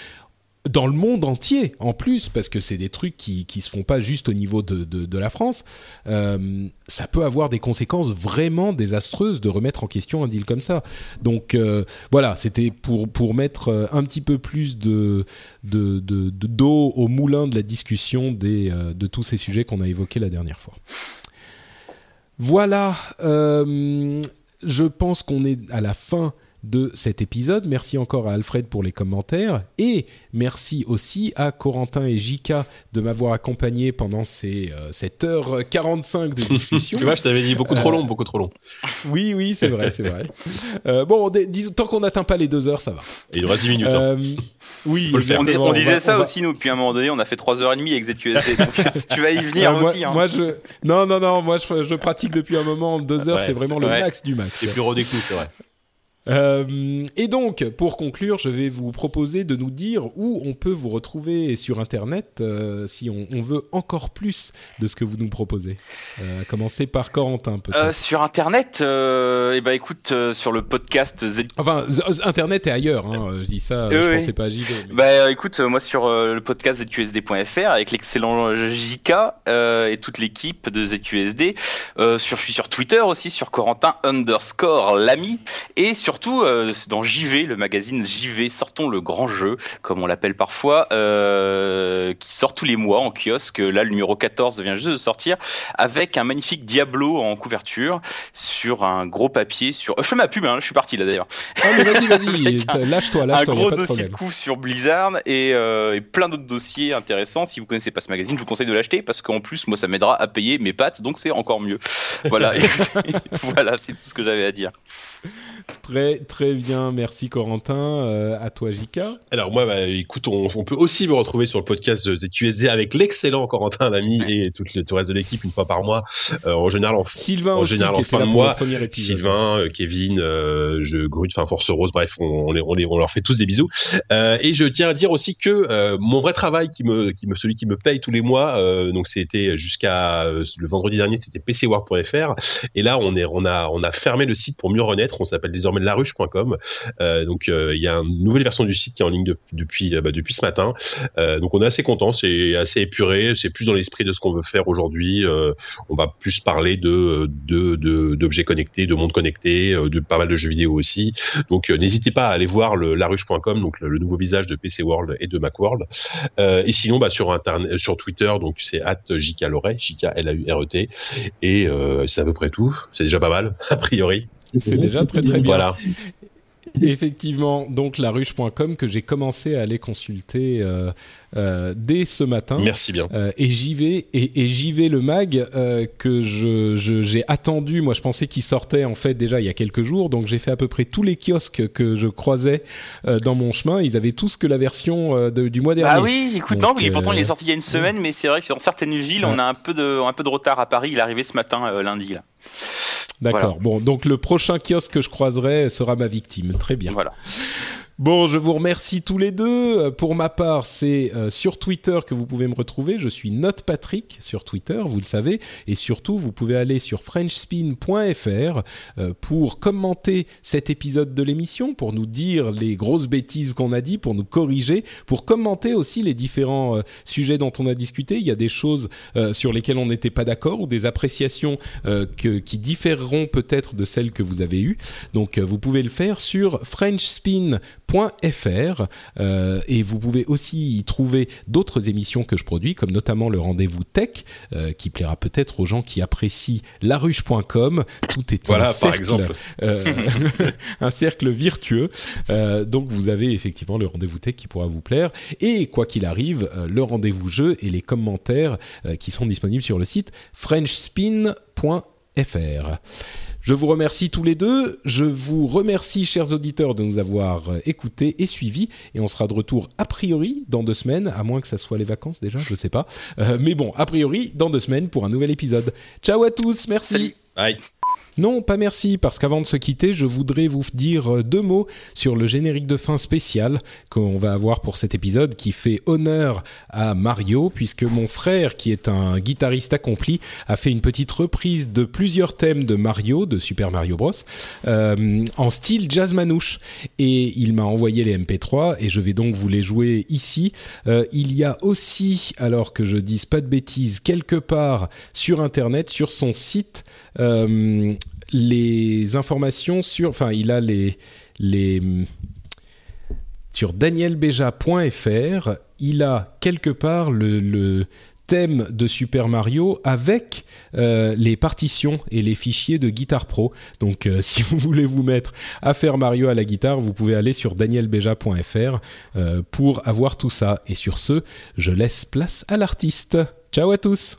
dans le monde entier, en plus, parce que c'est des trucs qui qui se font pas juste au niveau de de, de la France, euh, ça peut avoir des conséquences vraiment désastreuses de remettre en question un deal comme ça. Donc euh, voilà, c'était pour pour mettre un petit peu plus de de de, de d'eau au moulin de la discussion des euh, de tous ces sujets qu'on a évoqués la dernière fois. Voilà, euh, je pense qu'on est à la fin de cet épisode. Merci encore à Alfred pour les commentaires et merci aussi à Corentin et J K de m'avoir accompagné pendant ces euh, sept heures quarante-cinq de discussion. Tu vois, je t'avais dit beaucoup trop long, euh... beaucoup trop long. Oui, oui, c'est vrai, c'est vrai. Euh, bon, d- dis- tant qu'on n'atteint pas les deux heures, ça va. Et il aura dix minutes. Euh, hein. Oui, on, on, dis- on, on disait va, ça on aussi, va... nous, depuis un moment donné, on a fait trois heures trente avec Z Q S D, donc tu vas y venir non, moi, aussi. Hein. Moi, je... Non, non, non, moi, je, je pratique depuis un moment, deux heures, ouais, c'est vraiment c'est le vrai. max du max. C'est plus rodé que nous, c'est vrai. Euh, et donc, pour conclure, je vais vous proposer de nous dire où on peut vous retrouver sur Internet euh, si on, on veut encore plus de ce que vous nous proposez. Euh, commencez par Corentin, peut-être. Euh, sur Internet, euh, et ben écoute, euh, sur le podcast Z... Enfin, z- Internet et ailleurs, hein, je dis ça, euh, je oui. pensais pas à J D. Mais... Bah écoute, moi sur euh, le podcast Z Q S D point F R avec l'excellent J K euh, et toute l'équipe de Z Q S D. Euh, sur, je suis sur Twitter aussi, sur Corentin underscore l'ami, et sur surtout euh, dans J V, le magazine J V, sortons le grand jeu, comme on l'appelle parfois, euh, qui sort tous les mois en kiosque. Là, le numéro quatorze vient juste de sortir, avec un magnifique Diablo en couverture, sur un gros papier, sur... Je fais ma pub, hein, je suis parti là d'ailleurs. Ah, mais vas-y, vas-y, un, lâche-toi, lâche-toi. Un gros dossier problème. de coups sur Blizzard et, euh, et plein d'autres dossiers intéressants. Si vous connaissez pas ce magazine, je vous conseille de l'acheter, parce qu'en plus, moi, ça m'aidera à payer mes pâtes, donc c'est encore mieux. Voilà, voilà, c'est tout ce que j'avais à dire. Très, très bien, merci Corentin. Euh, à toi, J K. Alors moi, bah, écoute, on, on peut aussi me retrouver sur le podcast de Z Q S D avec l'excellent Corentin, l'ami, et tout le tout reste de l'équipe une fois par mois. Euh, en général, en, Sylvain en aussi, général, qui en était fin là de pour mois, le premier épisode. Sylvain, euh, Kevin, euh, je Grut, enfin Force Rose, bref, on, on, les, on, les, on leur fait tous des bisous. Euh, et je tiens à dire aussi que euh, mon vrai travail, qui me, qui me, celui qui me paye tous les mois, euh, donc c'était jusqu'à euh, le vendredi dernier, c'était P C World point F R. Et là, on est, on a, on a fermé le site pour mieux renaître. On s'appelle désormais laruche point com. Euh, donc il euh, y a une nouvelle version du site qui est en ligne de, depuis, bah, depuis ce matin. Euh, donc on est assez content, c'est assez épuré, c'est plus dans l'esprit de ce qu'on veut faire aujourd'hui. Euh, on va plus parler de, de, de d'objets connectés, de monde connecté, de pas mal de jeux vidéo aussi. Donc euh, n'hésitez pas à aller voir le laruche point com, donc le, le nouveau visage de P C World et de Macworld. Euh, et sinon bah sur internet, sur Twitter, donc c'est arobase J K L A U R E T, J K L A U R E T, et euh, c'est à peu près tout. C'est déjà pas mal a priori. C'est déjà très très bien. Voilà. Effectivement, donc laruche point com que j'ai commencé à aller consulter euh, euh, dès ce matin. Merci bien. Euh, et j'y vais et, et j'y vais le mag euh, que je, je j'ai attendu. Moi, je pensais qu'il sortait en fait déjà il y a quelques jours. Donc j'ai fait à peu près tous les kiosques que je croisais euh, dans mon chemin. Ils avaient tous que la version euh, de, du mois dernier. Ah oui, écoute, donc, non, mais euh, pourtant il est sorti il y a une semaine, mais c'est vrai que dans certaines villes, ouais. on a un peu de un peu de retard. À Paris, il est arrivé ce matin euh, lundi là. D'accord. Voilà. Bon, donc le prochain kiosque que je croiserai sera ma victime. Très bien. Voilà. Bon, je vous remercie tous les deux. Pour ma part, c'est euh, sur Twitter que vous pouvez me retrouver. Je suis NotePatrick sur Twitter, vous le savez. Et surtout, vous pouvez aller sur frenchspin point F R euh, pour commenter cet épisode de l'émission, pour nous dire les grosses bêtises qu'on a dit, pour nous corriger, pour commenter aussi les différents euh, sujets dont on a discuté. Il y a des choses euh, sur lesquelles on n'était pas d'accord ou des appréciations euh, que, qui différeront peut-être de celles que vous avez eues. Donc, euh, vous pouvez le faire sur frenchspin point F R. .fr euh, et vous pouvez aussi y trouver d'autres émissions que je produis, comme notamment le Rendez-vous Tech euh, qui plaira peut-être aux gens qui apprécient laruche point com. Tout est voilà, un, cercle, euh, un cercle virtueux. Euh, donc vous avez effectivement le Rendez-vous Tech qui pourra vous plaire et quoi qu'il arrive, euh, le Rendez-vous Jeu et les commentaires euh, qui sont disponibles sur le site frenchspin point F R. Je vous remercie tous les deux. Je vous remercie, chers auditeurs, de nous avoir écoutés et suivis. Et on sera de retour, a priori, dans deux semaines, à moins que ça soit les vacances déjà, je ne sais pas. Euh, mais bon, a priori, dans deux semaines pour un nouvel épisode. Ciao à tous, merci. Salut. Bye. Non, pas merci, parce qu'avant de se quitter, je voudrais vous dire deux mots sur le générique de fin spécial qu'on va avoir pour cet épisode, qui fait honneur à Mario, puisque mon frère, qui est un guitariste accompli, a fait une petite reprise de plusieurs thèmes de Mario, de Super Mario Bros, euh, en style jazz manouche. Et il m'a envoyé les M P trois, et je vais donc vous les jouer ici. Euh, il y a aussi, alors que je dise pas de bêtises, quelque part sur Internet, sur son site, euh, les informations sur... Enfin, il a les... les sur daniel beja point f r, il a quelque part le... le thème de Super Mario avec euh, les partitions et les fichiers de Guitar Pro. Donc euh, si vous voulez vous mettre à faire Mario à la guitare, vous pouvez aller sur daniel beja point f r euh, pour avoir tout ça. Et sur ce, je laisse place à l'artiste. Ciao à tous.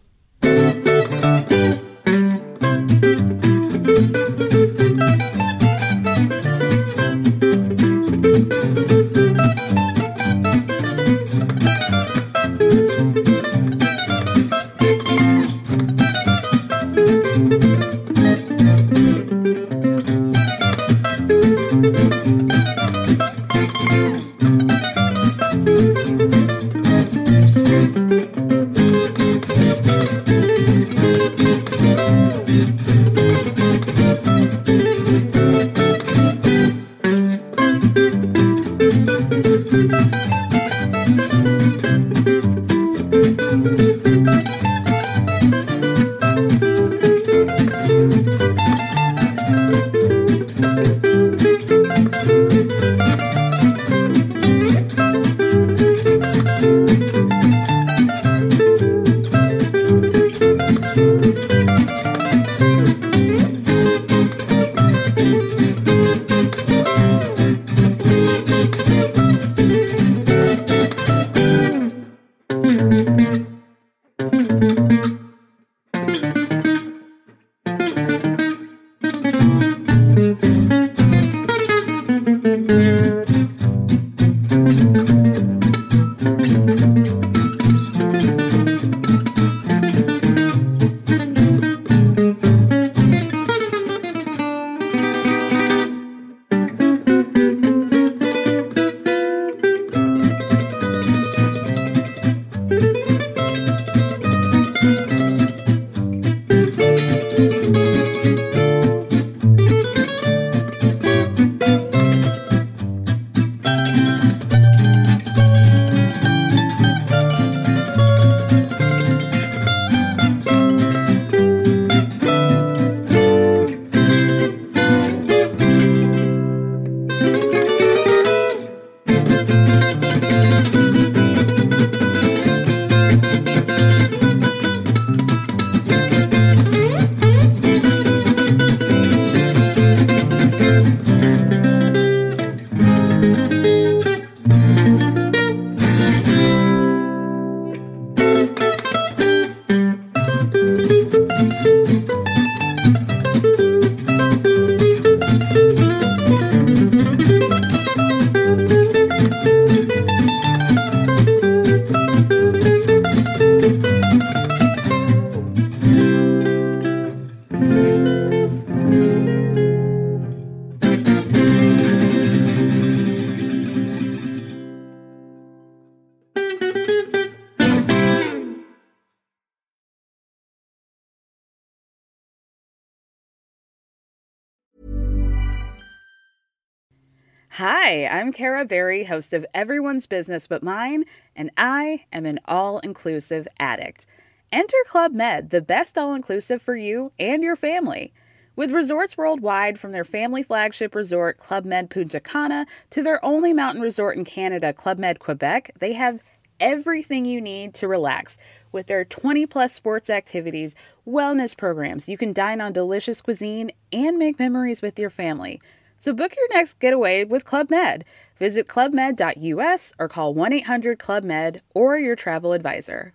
Hi, I'm Kara Berry, host of Everyone's Business But Mine, and I am an all-inclusive addict. Enter Club Med, the best all-inclusive for you and your family. With resorts worldwide, from their family flagship resort, Club Med Punta Cana, to their only mountain resort in Canada, Club Med Quebec, they have everything you need to relax. With their twenty-plus sports activities, wellness programs, you can dine on delicious cuisine and make memories with your family. So book your next getaway with Club Med. Visit club med dot u s or call one eight hundred club med or your travel advisor.